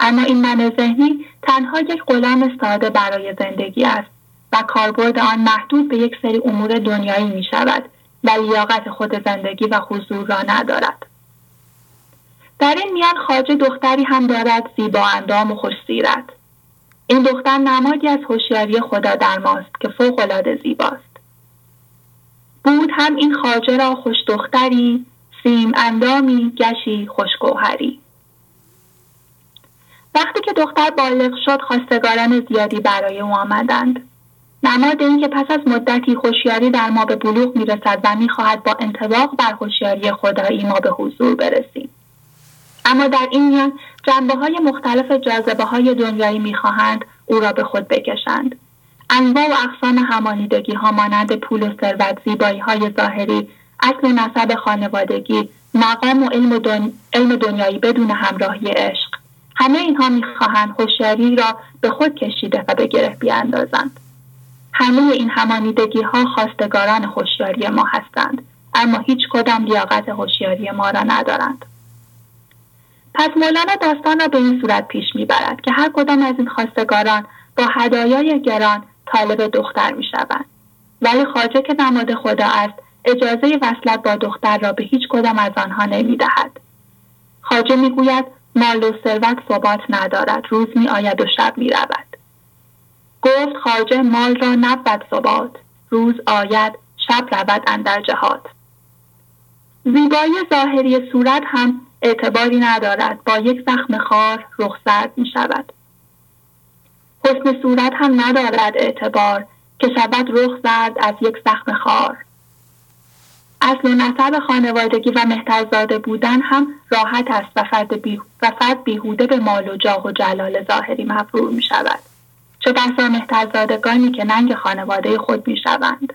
اما این من ذهنی تنها یک غلام ساده برای زندگی است و کاربرد آن محدود به یک سری امور دنیایی می شود و لیاقت خود زندگی و حضور را ندارد. در این میان خواجه دختری هم دارد زیبا اندام و خوش سیرت. این دختر نمادی از هوشیاری خدا در ماست که فوق‌العاده زیباست. بود هم این خواجه را خوش دختری، سیم اندامی، گشی، خوشگوهری. وقتی که دختر بالغ شد خواستگاران زیادی برای او آمدند. نماد این که پس از مدتی هوشیاری در ما به بلوغ میرسد و میخواهد با انطباق بر هوشیاری خدایی ما به حضور برسیم. اما در این میان جنبه‌های مختلف جاذبه‌های دنیایی می‌خواهند او را به خود بکشند. انواع و اقسام همانیدگی‌ها مانند پول و ثروت، زیبایی‌های ظاهری، اصل و نسب خانوادگی، مقام و علم دنیایی بدون همراهی عشق، همه اینها می‌خواهند هوشیاری را به خود کشیده و به گره بیاندازند. همه این همانیدگی‌ها خواستگاران هوشیاری ما هستند، اما هیچ کدام لیاقت هوشیاری ما را ندارند. پس مولانا داستان را به این صورت پیش میبرد که هر کدام از این خواستگاران با هدایای گران طالب دختر میشوند، ولی خواجه که نماد خدا است اجازه وصلت با دختر را به هیچ کدام از آنها نمیدهد. خواجه میگوید مال و ثروت ثبات ندارد، روز میآید و شب میرود. گفت خواجه مال را نبود ثبات، روز آید شب رود اندر جهات. زیبایی ظاهری صورت هم اعتباری ندارد، با یک زخم خار رخ زرد می شود. حسن صورت هم ندارد اعتبار که شود رخ زرد از یک زخم خار. اصل و نسب خانوادگی و مهترزاده بودن هم راحت است و فرد بیهوده به مال و جاه و جلال ظاهری مغرور می شود، چه بسا مهترزادگانی که ننگ خانواده خود می شوند.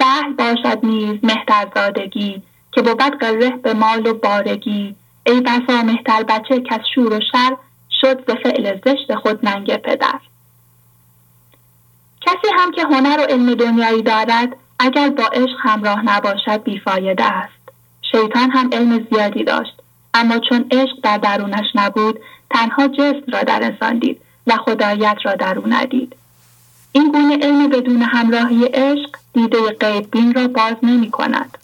سهل باشد نیز مهترزادگی که بود قره به مال و بارگی، ای بسا مهتر بچه که از شور و شر شد به فعل زشت خود ننگ پدر. کسی هم که هنر و علم دنیایی دارد اگر با عشق همراه نباشد بیفایده است. شیطان هم علم زیادی داشت، اما چون عشق در درونش نبود تنها جسم را در انسان دید و خدایت را در او ندید. این گونه علم بدون همراهی عشق دیده غیب بین را باز نمی کند.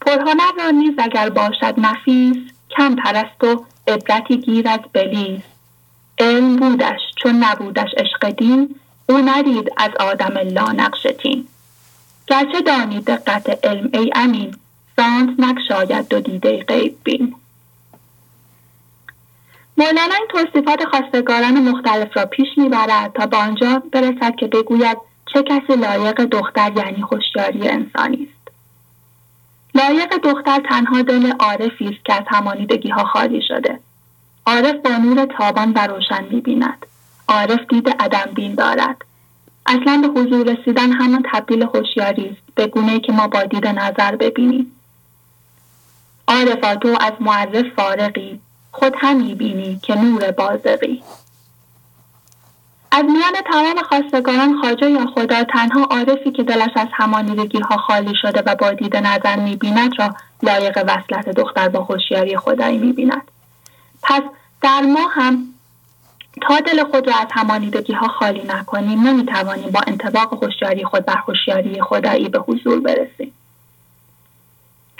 پرهنر را نیز اگر باشد نفیس، کم پرست و عبرتی گیر از بلیز. علم بودش چون نبودش عشق دین، او ندید از آدم لا نقش تین. گرچه دانی دقت علم ای امین، زاند نگشاید دو دیده غیب بین. مولانا این توصیفات خواستگاران مختلف را پیش میبرد تا به آنجا برسد که بگوید چه کسی لایق دختر یعنی هوشیاری انسانی است. لایق دختر تنها دل عارفی است که از همانیدگی‌ها خالی شده. عارف با نور تابان و روشن می‌بیند. عارف دید عدم بین دارد. اصلا به حضور رسیدن همان تبدیل هوشیاری است، به گونه‌ای که ما با دید نظر ببینیم. عارفا تو از معرف فارقی، خود هم می‌بینی که نور بازغی. از میان تمام خواستگاران خواجه یا خدا تنها عارفی که دلش از همانیدگی‌ها خالی شده و با دید نظر می‌بیند را لایق وصلت دختر با هوشیاری خدایی می‌بیند. پس در ما هم تا دل خود را از همانیدگی‌ها خالی نکنیم نمی‌توانیم با انطباق هوشیاری خود بر هوشیاری خدایی به حضور برسیم.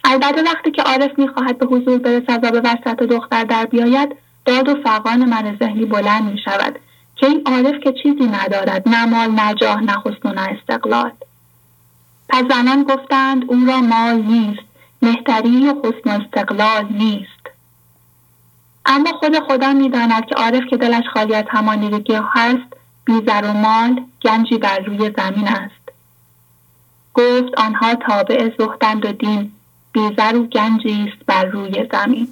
البته وقتی که عارف می‌خواهد به حضور برسد و به وصلت دختر در بیاید، داد و فغان من ذهنی بلند می‌شود که این عارف که چیزی ندارد، نه مال، نه جاه، نه حسن و نه استقلال. پس زنان گفتند اون را مال نیست، مهتری و حسن و استقلال نیست. اما خود خدا می‌داند که عارف که دلش خالی از همانیدگی هست، بی زر و مال گنجی بر روی زمین است. گفت آنها تابع زهدند و دین، بی زر و گنجی است بر روی زمین.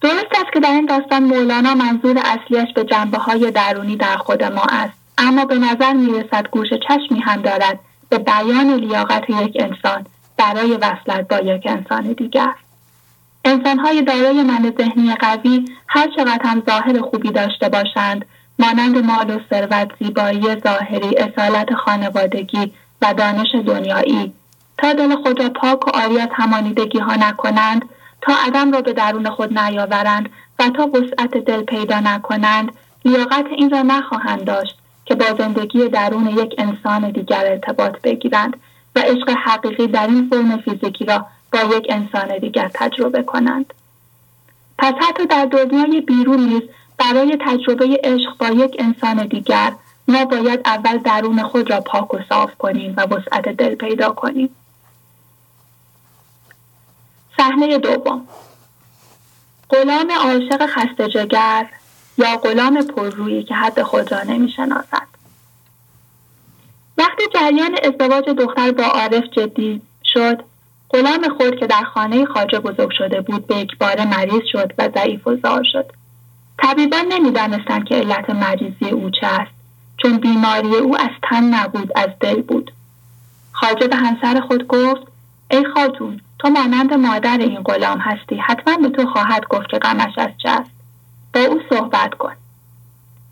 درست است که در این داستان مولانا منظور اصلیش به جنبه‌های درونی در خود ما است، اما به نظر می‌رسد گوش چشمی هم دارد به بیان لیاقت یک انسان برای وصلت با یک انسان دیگر. انسان‌های دارای من ذهنی قوی هر چقدر هم ظاهر خوبی داشته باشند مانند مال و ثروت، زیبایی ظاهری، اصالت خانوادگی و دانش دنیایی، تا دل خود را پاک و آری از همانیدگی ها نکنند، تا عدم را به درون خود نیاورند و تا وسعت دل پیدا نکنند، لیاقت این را نخواهند داشت که با زندگی درون یک انسان دیگر ارتباط بگیرند و عشق حقیقی در این فرم فیزیکی را با یک انسان دیگر تجربه کنند. پس حتی در دنیای بیرون نیز برای تجربه عشق با یک انسان دیگر ما باید اول درون خود را پاک و صاف کنیم و وسعت دل پیدا کنیم. صحنه دوم، غلام عاشق خسته جگر یا غلام پررویی که حد خود را نمی‌شناسد. وقتی جریان ازدواج دختر با عارف جدی شد، غلام خود که در خانه خواجه بزرگ شده بود به یکباره مریض شد و ضعیف و زار شد. طبیبان نمی‌دانستند که علت مریضی او چه است، چون بیماری او از تن نبود، از دل بود. خواجه به همسر خود گفت: ای خاتون، تو مانند مادر این غلام هستی، حتما به تو خواهد گفت که غمش از چه است. با او صحبت کن.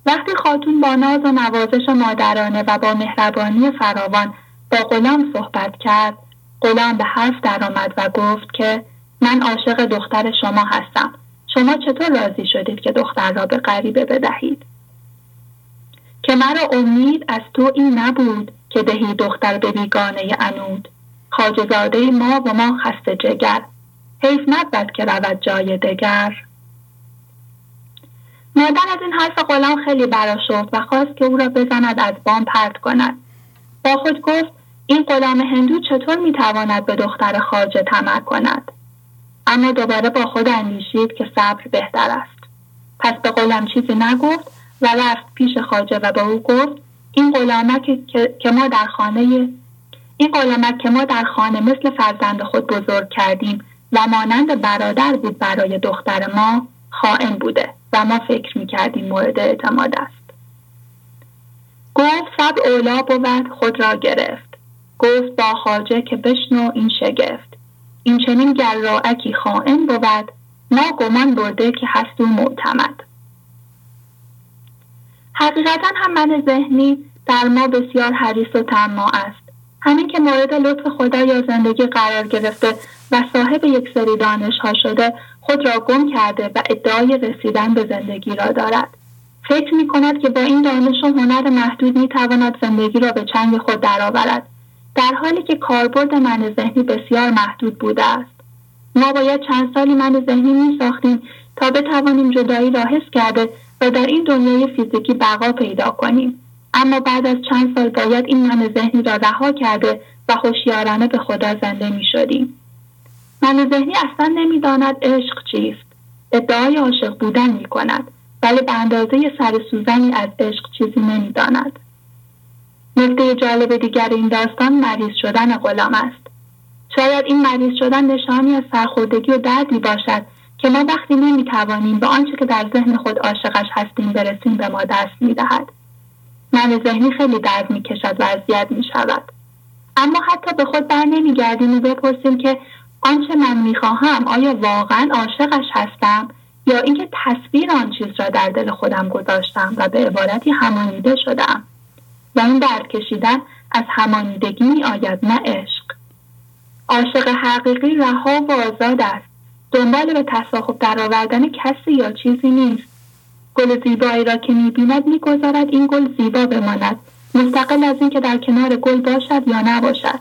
وقتی خاتون با ناز و نوازش مادرانه و با مهربانی فراوان با غلام صحبت کرد، غلام به حرف درآمد و گفت که من عاشق دختر شما هستم. شما چطور راضی شدید که دختر را به غریبه بدهید؟ که مرا امید از تو این نبود که دهی دختر به بیگانه عنود. خواجه‌زاده ما و ما خسته جگر، حیف نبود که رود جای دگر. مادر از این حرف غلام خیلی برآشفت و خواست که او را بزند، از بام پرت کند. با خود گفت: این غلام هندو چطور میتواند به دختر خواجه طمع کند؟ اما دوباره با خود اندیشید که صبر بهتر است. پس به غلام چیزی نگفت و رفت پیش خواجه و با او گفت: این غلامک که ما در خانه مثل فرزند خود بزرگ کردیم و مانند برادر بود برای دختر ما، خائن بوده و ما فکر می‌کردیم مورد اعتماد است. گفت: صبر اولا بود. خود را گرفت. گفت با خواجه که بشنو این شگفت، این چنین گراعکی خائن بود، ما گمان برده که هست و معتمد. حقیقتا هم من ذهنی در ما بسیار حریص و طماع است. همین که مورد لطف خدا یا زندگی قرار گرفته و صاحب یک سری دانش ها شده، خود را گم کرده و ادعای رسیدن به زندگی را دارد. فکر می کند که با این دانش و هنر محدود می تواند زندگی را به چنگ خود درآورد، در حالی که کاربرد من ذهنی بسیار محدود بوده است. ما باید چند سالی من ذهنی می ساختیم تا بتوانیم جدایی را حس کرده و در این دنیای فیزیکی بقا پیدا کنیم. اما بعد از چند سال باید این من ذهنی را رها کرده و هوشیارانه به خدا زنده می شدیم. من ذهنی اصلا نمی داند عشق چیست. ادعای عاشق بودن می کند، ولی به اندازه سر سوزنی از عشق چیزی نمی داند. نکته جالب دیگر این داستان مریض شدن غلام است. شاید این مریض شدن نشانی از سرخوردگی و دردی باشد که ما وقتی نمی توانیم به آنچه که در ذهن خود عاشقش هستیم برسیم به ما دست می دهد. من ذهنی خیلی درد می کشد و اذیت می شود. اما حتی به خود بر نمی گردیم و بپرسیم که آنچه من می خواهم آیا واقعا عاشقش هستم یا اینکه تصویر آن چیز را در دل خودم گذاشتم و به عبارتی همانیده شدم. و این درد کشیدن از همانیدگی می آید، نه عشق. عاشق حقیقی رها و آزاد است. دنبال به تصاحب درآوردن کسی یا چیزی نیست. گل زیبایی را که می‌بیند می‌گذارد این گل زیبا بماند، مستقل از این که در کنار گل باشد یا نباشد،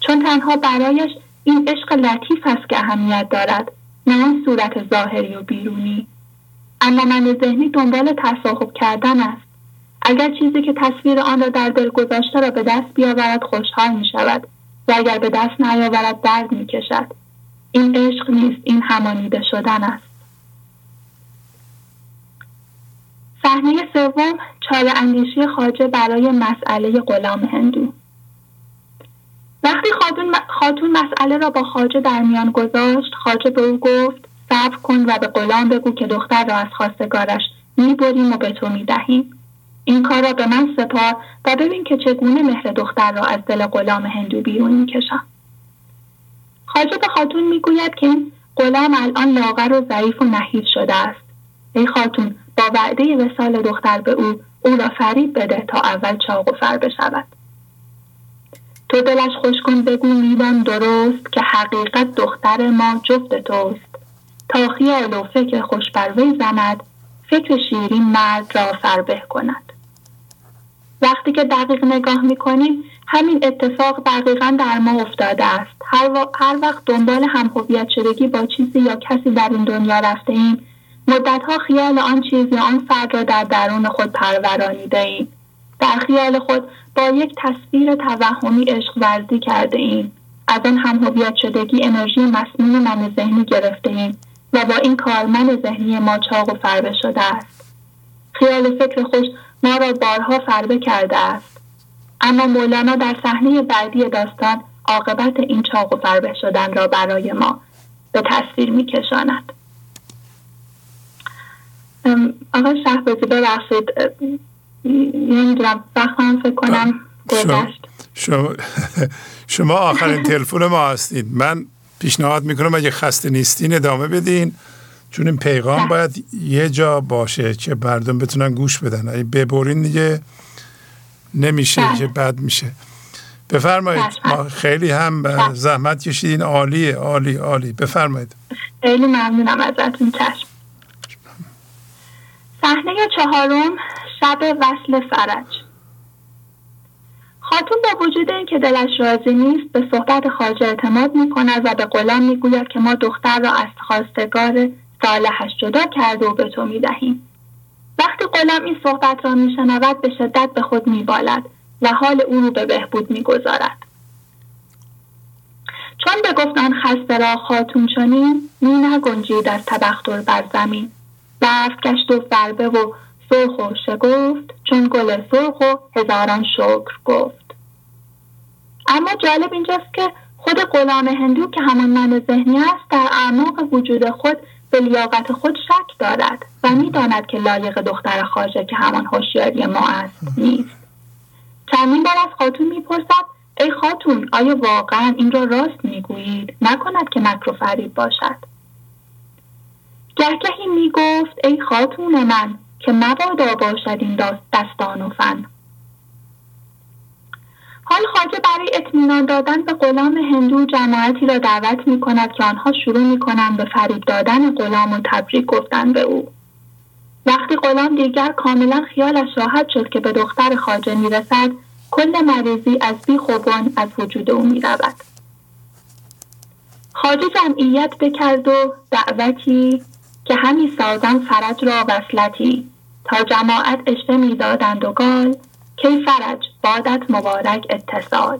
چون تنها برایش این عشق لطیف است که اهمیت دارد، نه آن صورت ظاهری و بیرونی. اما من ذهنی دنبال تصاحب کردن است. اگر چیزی که تصویر آن را در دل گذاشته را به دست بیاورد خوشحال می‌شود و اگر به دست نیاورد درد می‌کشد. این عشق نیست، این همانیده شدن است. صحنه سوم، چاره اندیشی خواجه برای مسئله غلام هندو. وقتی خاتون مسئله را با خواجه در میان گذاشت، خواجه به او گفت: صبر کن و به غلام بگو که دختر را از خواستگارش می‌بریم و به تو می‌دهیم. این کار را به من سپار و ببین که چگونه مهر دختر را از دل غلام هندو بیرون می‌کشم. خواجه به خاتون می‌گوید که این غلام الان لاغر و ضعیف و نحیف شده است. ای خاتون، با تا وعده وصال دختر به او را فریب بده تا اول چاق و فر بشود. تو دلش خوش کن بگو میدان درست که حقیقت دختر ما جفت توست. تا خیال و فکر خوش بروی زند، فکر شیرین مرد را فربه کند. وقتی که دقیق نگاه میکنیم همین اتفاق دقیقا در ما افتاده است. هر وقت دنبال هم‌هویت شدگی با چیزی یا کسی در این دنیا رفته ایم، مدتها خیال آن چیز یا آن فرد را در درون خود پرورانیده ایم. در خیال خود با یک تصویر توهمی عشق ورزی کرده ایم. از آن هم‌هویت شدگی انرژی مسموم من ذهنی گرفته ایم و با این کارمند ذهنی ما چاق و فربه شده است. خیال فکر خوش ما را بارها فربه کرده است. اما مولانا در صحنه بعدی داستان عاقبت این چاق و فربه شدن را برای ما به تصویر می کشاند. آقای شهبازی ببخشید نمیدونم وقتم فکر کنم گذشت. شما آخرین تلفن ما هستید. من پیشنهاد میکنم اگه خسته نیستین ادامه بدین، چون این پیغام باید یه جا باشه که مردم بتونن گوش بدن. اگه ببرین دیگه نمیشه که بد میشه. بفرمایید. ما خیلی هم زحمت کشیدین. عالیه، عالی عالی. بفرمایید. خیلی ممنونم ازتون. چشم. صحنه چهارم، شب وصل فرج. خاتون با وجود این که دلش راضی نیست به صحبت خواجه اعتماد می‌کند و به غلام می‌گوید که ما دختر را از خواستگار صالحش جدا کرده و به تو می‌دهیم. وقتی غلام این صحبت را می‌شنود به شدت به خود می‌بالد و حال او را به بهبود می‌گذارد. چون به گفتن خسته را خاتون چنین می‌نگنجید از تبختر بر زمین، برف گشت و فربه و سرخ و شگفت، چون گل سرخ و هزاران شکر گفت. اما جالب اینجاست که خود غلام هندو که همان من ذهنی است در اعماق وجود خود به لیاقت خود شک دارد و می‌داند که لایق دختر خواجه که همان هوشیاری ما است نیست. چندین بار از خاتون می‌پرسد ای خاتون آیا واقعا این را راست می‌گویید؟ نکند که مکر و فریب باشد. گهگهی می‌گفت ای خاتون من که مبادا باشد این دستان و فن. حال خواجه برای اطمینان دادن به غلام هندو جماعتی را دعوت می کند که آنها شروع می کنند به فریب دادن غلام و تبریک گفتن به او. وقتی غلام دیگر کاملا خیالش راحت شد که به دختر خواجه می رسد، کل مریضی از بی خوبان از وجود او می رود. خواجه جمعیت بکرد و دعوتی که همی سازن فرج را وصلتی، تا جماعت اشته می دادند و گال کی فرج بادت مبارک اتصال.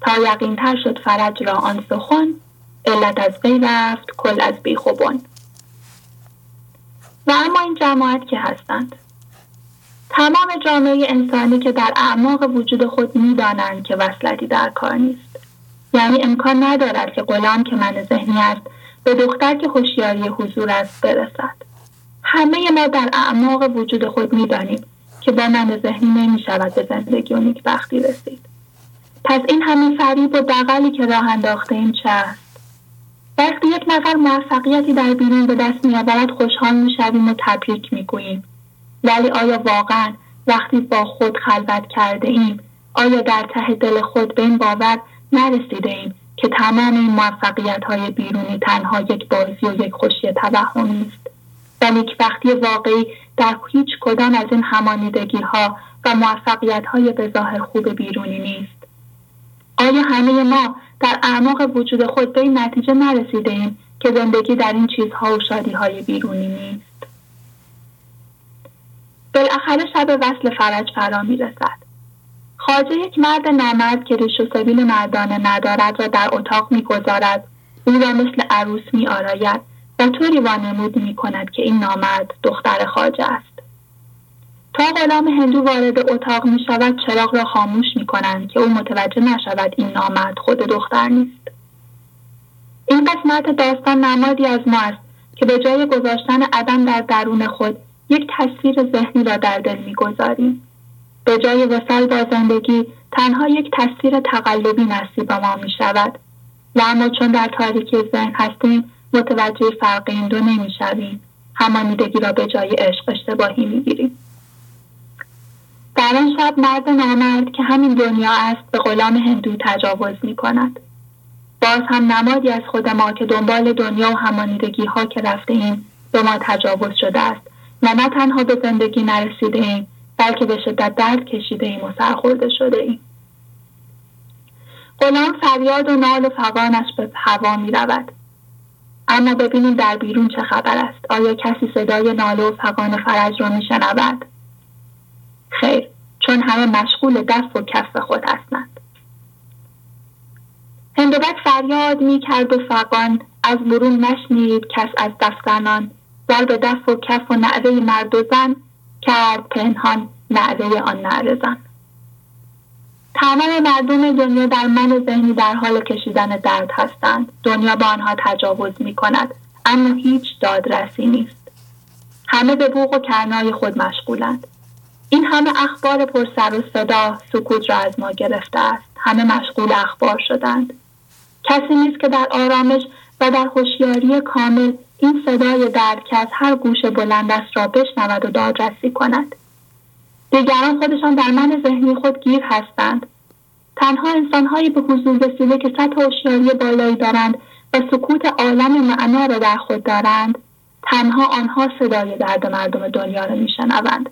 تا یقین تر شد فرج را آن سخن، علت از بی رفت کل از بی خوبان. و اما این جماعت که هستند تمام جامعه انسانی که در اعماق وجود خود می دانند که وصلتی در کار نیست، یعنی امکان ندارد که غلام که من ذهنی است به دختر که هوشیاری حضور است برسد. همه ما در اعماق وجود خود می‌دانیم که با من ذهنی نمی‌شود به زندگی و نیکبختی رسید. پس این همه فریب و دغلی که راه انداخته‌ایم چه است؟ وقتی یک نفر موفقیتی در بیرون به دست می‌آورد خوشحال می‌شویم و تبریک می‌گوییم، ولی آیا واقعاً وقتی با خود خلوت کرده ایم، آیا در ته دل خود به این باور نرسیده ایم که تمام این موفقیت‌های بیرونی تنها یک بازی و یک خوشی توهمی است؟ بلکه یک وقتی واقعی در هیچ کدام از این همانیدگی‌ها و موفقیت‌های به ظاهر خوب بیرونی نیست. آیا همه ما در اعماق وجود خود به این نتیجه نرسیدیم که زندگی در این چیزها و شادی‌های بیرونی نیست؟ بالاخره شب وصل فرج فرا می‌رسد. خواجه یک مرد نامرد که ریش و سبیل مردانه ندارد را در اتاق می‌گذارد، او را مثل عروس می‌آراید و طوری وانمود می‌کند که این نامرد دختر خواجه است. تا غلام هندو وارد اتاق می‌شود چراغ را خاموش می‌کنند که او متوجه نشود این نامرد خود دختر نیست. این قسمت داستان نمادی از ما است که به جای گذاشتن عدم در درون خود یک تصویر ذهنی را در دل می‌گذاریم. به جای وصل با زندگی تنها یک تصویر تقلبی نصیب ما می شود و اما چون در تاریکی ذهن هستیم متوجه فرق این دو نمی شویم، همانیدگی را به جای عشق اشتباهی میگیریم. در آن شب مرد نامرد که همین دنیا است به غلام هندو تجاوز می کند. باز هم نمادی از خود ما که دنبال دنیا و همانیدگی ها که رفته ایم به ما تجاوز شده است و نه تنها به زندگی نرسیده ایم بلکه به شدت درد کشیده ایم و سرخورده شده ایم. غلام فریاد و نال و فغانش به هوا می رود. اما ببینیم در بیرون چه خبر است. آیا کسی صدای ناله و فغان فرج را می شنود؟ خیر، چون همه مشغول دف و کف خود هستند. هندوبک فریاد می کرد و فغان از برون نشنید کس از دفتنان ضرب دف و کف و نعره مرد و زن کرد پنهان نعره آن نعره زن. تمام مردم دنیا در من ذهنی در حال کشیدن درد هستند. دنیا با آنها تجاوز می کند اما هیچ دادرسی نیست. همه به بوق و کرنای خود مشغولند. این همه اخبار پرسر و صدا سکوت را از ما گرفته است. همه مشغول اخبار شدند. کسی نیست که در آرامش و در هوشیاری کامل این صدای درد که از هر گوشه بلند است را بشنود و دادرسی کند. دیگران خودشان در من ذهنی خود گیر هستند. تنها انسانهایی به حضور رسیده که سطح هوشیاری بالایی دارند و سکوت عالم معنا را در خود دارند، تنها آنها صدای درد مردم دنیا را میشنوند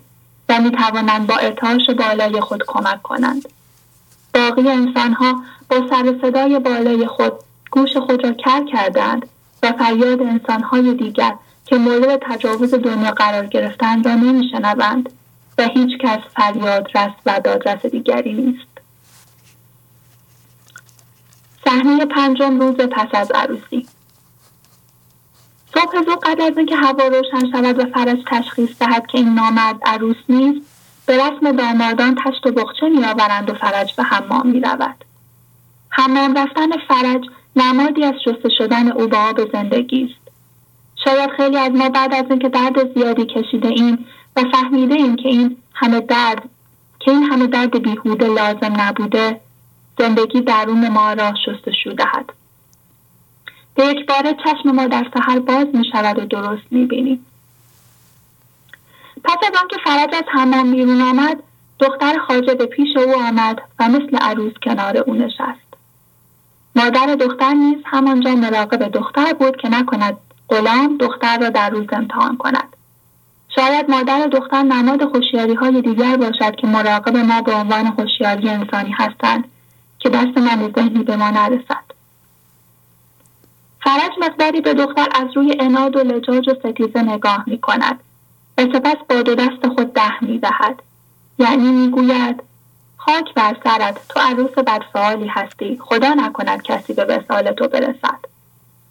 و میتوانند با ارتعاش بالای خود کمک کنند. باقی انسانها با سر صدای بالای خود گوش خود را کر کردند و فریاد انسانهای دیگر که مورد تجاوز دنیا قرار گرفتند را نمیشنوند و هیچ کس فریاد رس و دادرس دیگری نیست. صحنه پنجم روز پس از عروسی. صبح زود قبل از اینکه هوا روشن شود و فرج تشخیص دهد که این نامرد عروس نیست، به رسم دامادان تشت و بخچه می آورند و فرج به حمام می رود. حمام رفتن فرج نمادی از شسته شدن او به آب زندگی است. شاید خیلی از ما بعد از اینکه درد زیادی کشیده ایم و فهمیده ایم که این همه درد بیهوده لازم نبوده، زندگی درون ما را شستشو دهد. به یک باره چشم ما در سحر باز می شود و درست می بینیم. پس از آن که فرج از حمام بیرون آمد، دختر خواجه به پیش او آمد و مثل عروس کنار او نشست. مادر دختر نیز همانجا مراقب دختر بود که نکند غلام دختر را در روز امتحان کند. شاید مادر دختر نماد هوشیاری‌های دیگر باشد که مراقب ما به عنوان هوشیاری انسانی هستند که دست من ذهنی به ما نرسد. فرج مقداری به دختر از روی عناد و لجاج و ستیزه نگاه می‌کند و سپس با دو دست خود ده می‌دهد. یعنی می‌گوید خاک بر سرت، تو عروس بدفعالی هستی، خدا نکند کسی به وصال تو برسد.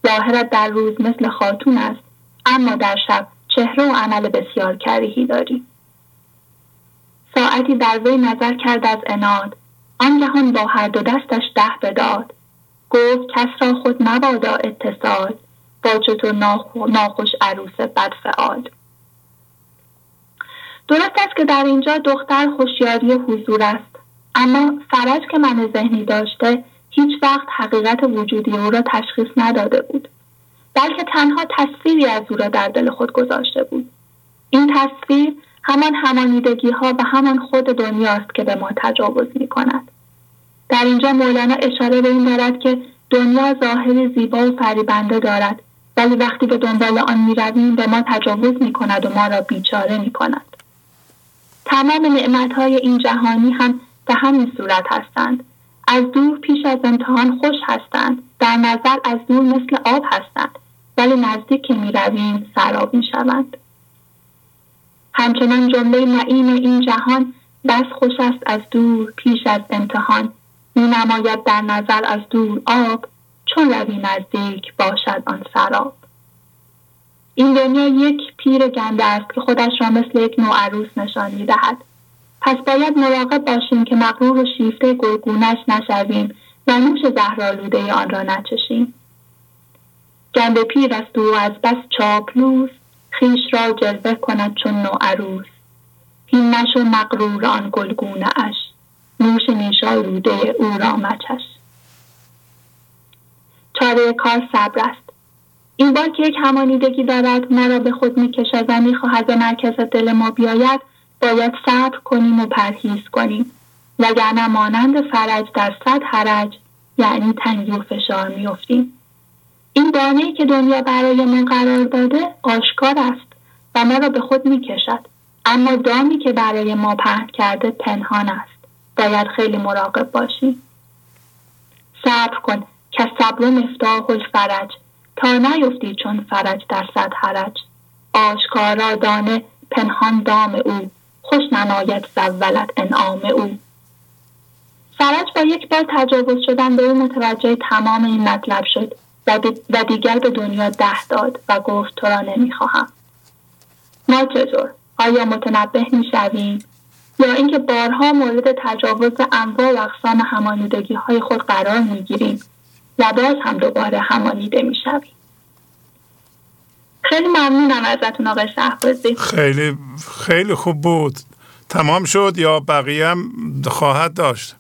ظاهرت در روز مثل خاتون است اما در شب چهره و عمل بسیار کریهی داری. ساعتی در وی نظر کرد از عناد، آنگهان با هر دو دستش ده بداد. گفت کس را خود مبادا اتصال، با چطور ناخوش عروس بدفعال. درست است که در اینجا دختر هوشیاری حضور است، اما فرج که من ذهنی داشته هیچ وقت حقیقت وجودی او را تشخیص نداده بود، بلکه تنها تصویری از او را در دل خود گذاشته بود. این تصویر همان همانیدگی ها و همان خود دنیاست که به ما تجاوز می کند. در اینجا مولانا اشاره به این دارد که دنیا ظاهری زیبا و فریبنده دارد، ولی وقتی به دنبال آن می رویم به ما تجاوز می کند و ما را بیچاره می کند. تمام نعمت های این جهانی هم به همین صورت هستند. از دور پیش از امتحان خوش هستند، در نظر از دور مثل آب هستند، ولی نزدیک که می رویم سراب می شوند. همچنان جمله نعیم این جهان بس خوش است از دور پیش از امتحان، می نماید در نظر از دور آب، چون روی نزدیک باشد آن سراب. این دنیا یک پیر گنده است که خودش را مثل یک نوعروس نشان می دهد. پس باید مراقب باشیم که مغرور و شیفته گلگونش نشویم و نوش زهرآلوده آن را نچشیم. گنده پیر است و از بس چاپلوس، خیش را جلوه کند چون نوعروس. هین نشو مغرور آن گلگونه اش، نوش نیشآلوده او را مچش. چاره کار صبر است. این باک یک همانیدگی دارد، مرا به خود می‌کشد و می‌خواهد به مرکز دل ما بیاید. باید صبر کنیم و پرهیز کنیم، وگرنه مانند فرج در صد حرج، یعنی تنگی و فشار می‌افتیم. این دانه‌ای که دنیا برای من قرار داده آشکار است و ما را به خود می‌کشد، اما دامی که برای ما پهن کرده پنهان است. باید خیلی مراقب باشیم. صبر کن که صبر مفتاح الفرج، تا نیفتی چون فرج در صد حرج. آشکارا دانه پنهان دام او، خوش نماید ز اولت انعام او. فرج با یک بار تجاوز شدن به او متوجه تمام این مطلب شد و دیگر به دنیا ده داد و گفت تو را نمیخواهم. ما چطور؟ آیا متنبه میشویم؟ یا اینکه بارها مورد تجاوز انواع و اقسام همانیدگی های خود قرار میگیریم و باز هم دوباره همانیده میشویم؟ خیلی ممنونم ازتون آقای شهبازی. خیلی خوب بود. تمام شد یا بقیه هم خواهد داشت؟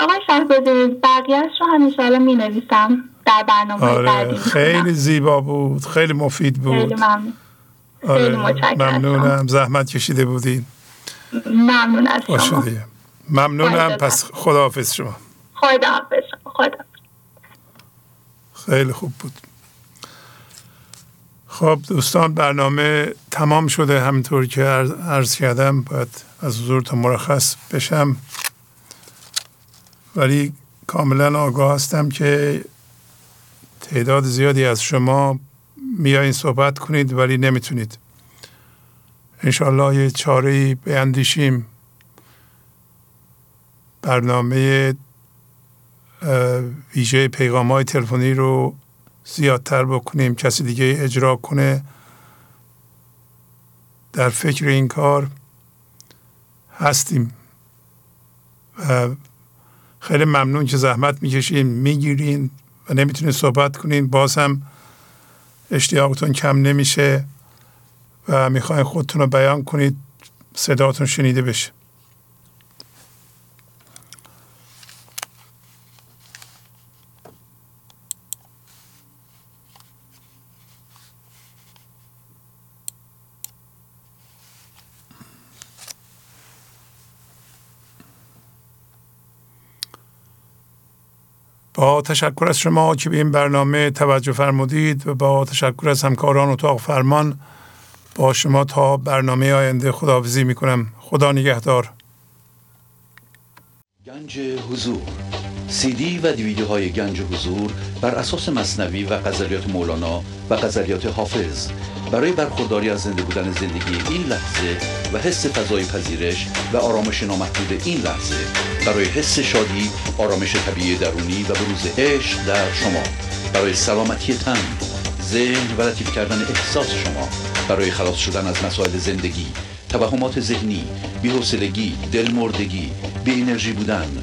آقای شهبازی بقیهش رو هم انشاءالله می نویسم در برنامه بعدی. خیلی زیبا بود، خیلی مفید بود. خیلی ممنون. ممنونم زحمت کشیده بودین. ممنون از شما. ممنونم. پس خداحافظ شما. خداحافظ شما. خداحافظ. خیلی خوب بود. خب دوستان برنامه تمام شده. همینطور که عرض کردم باید از حضورتون مرخص بشم، ولی کاملا آگاه هستم که تعداد زیادی از شما میایین صحبت کنید ولی نمیتونید. انشالله یه چاره‌ای بیندیشیم. برنامه ویژه پیغام‌های تلفنی رو زیادتر بکنیم، کسی دیگه اجرا کنه. در فکر این کار هستیم و خیلی ممنون که زحمت میکشین، میگیرین و نمیتونین صحبت کنین، باز هم اشتیاقتون کم نمیشه و میخواین خودتون رو بیان کنید، صداتون شنیده بشه. با تشکر از شما که به این برنامه توجه فرمودید و با تشکر از همکاران اتاق فرمان، با شما تا برنامه آینده خداحافظی میکنم. خدا نگهدار. گنج حضور، سی دی و دیویدیوهای گنج حضور بر اساس مثنوی و غزلیات مولانا و غزلیات حافظ برای برخورداری از زنده بودن زندگی این لحظه و حس فضای پذیرش و آرامش نامحدود این لحظه، برای حس شادی، آرامش طبیعی درونی و بروز عشق در شما، برای سلامتی تن، ذهن و لطیف کردن احساس شما، برای خلاص شدن از مسائل زندگی، توهمات ذهنی، بی‌حوصلگی، دلمردگی، بی انرژی بودن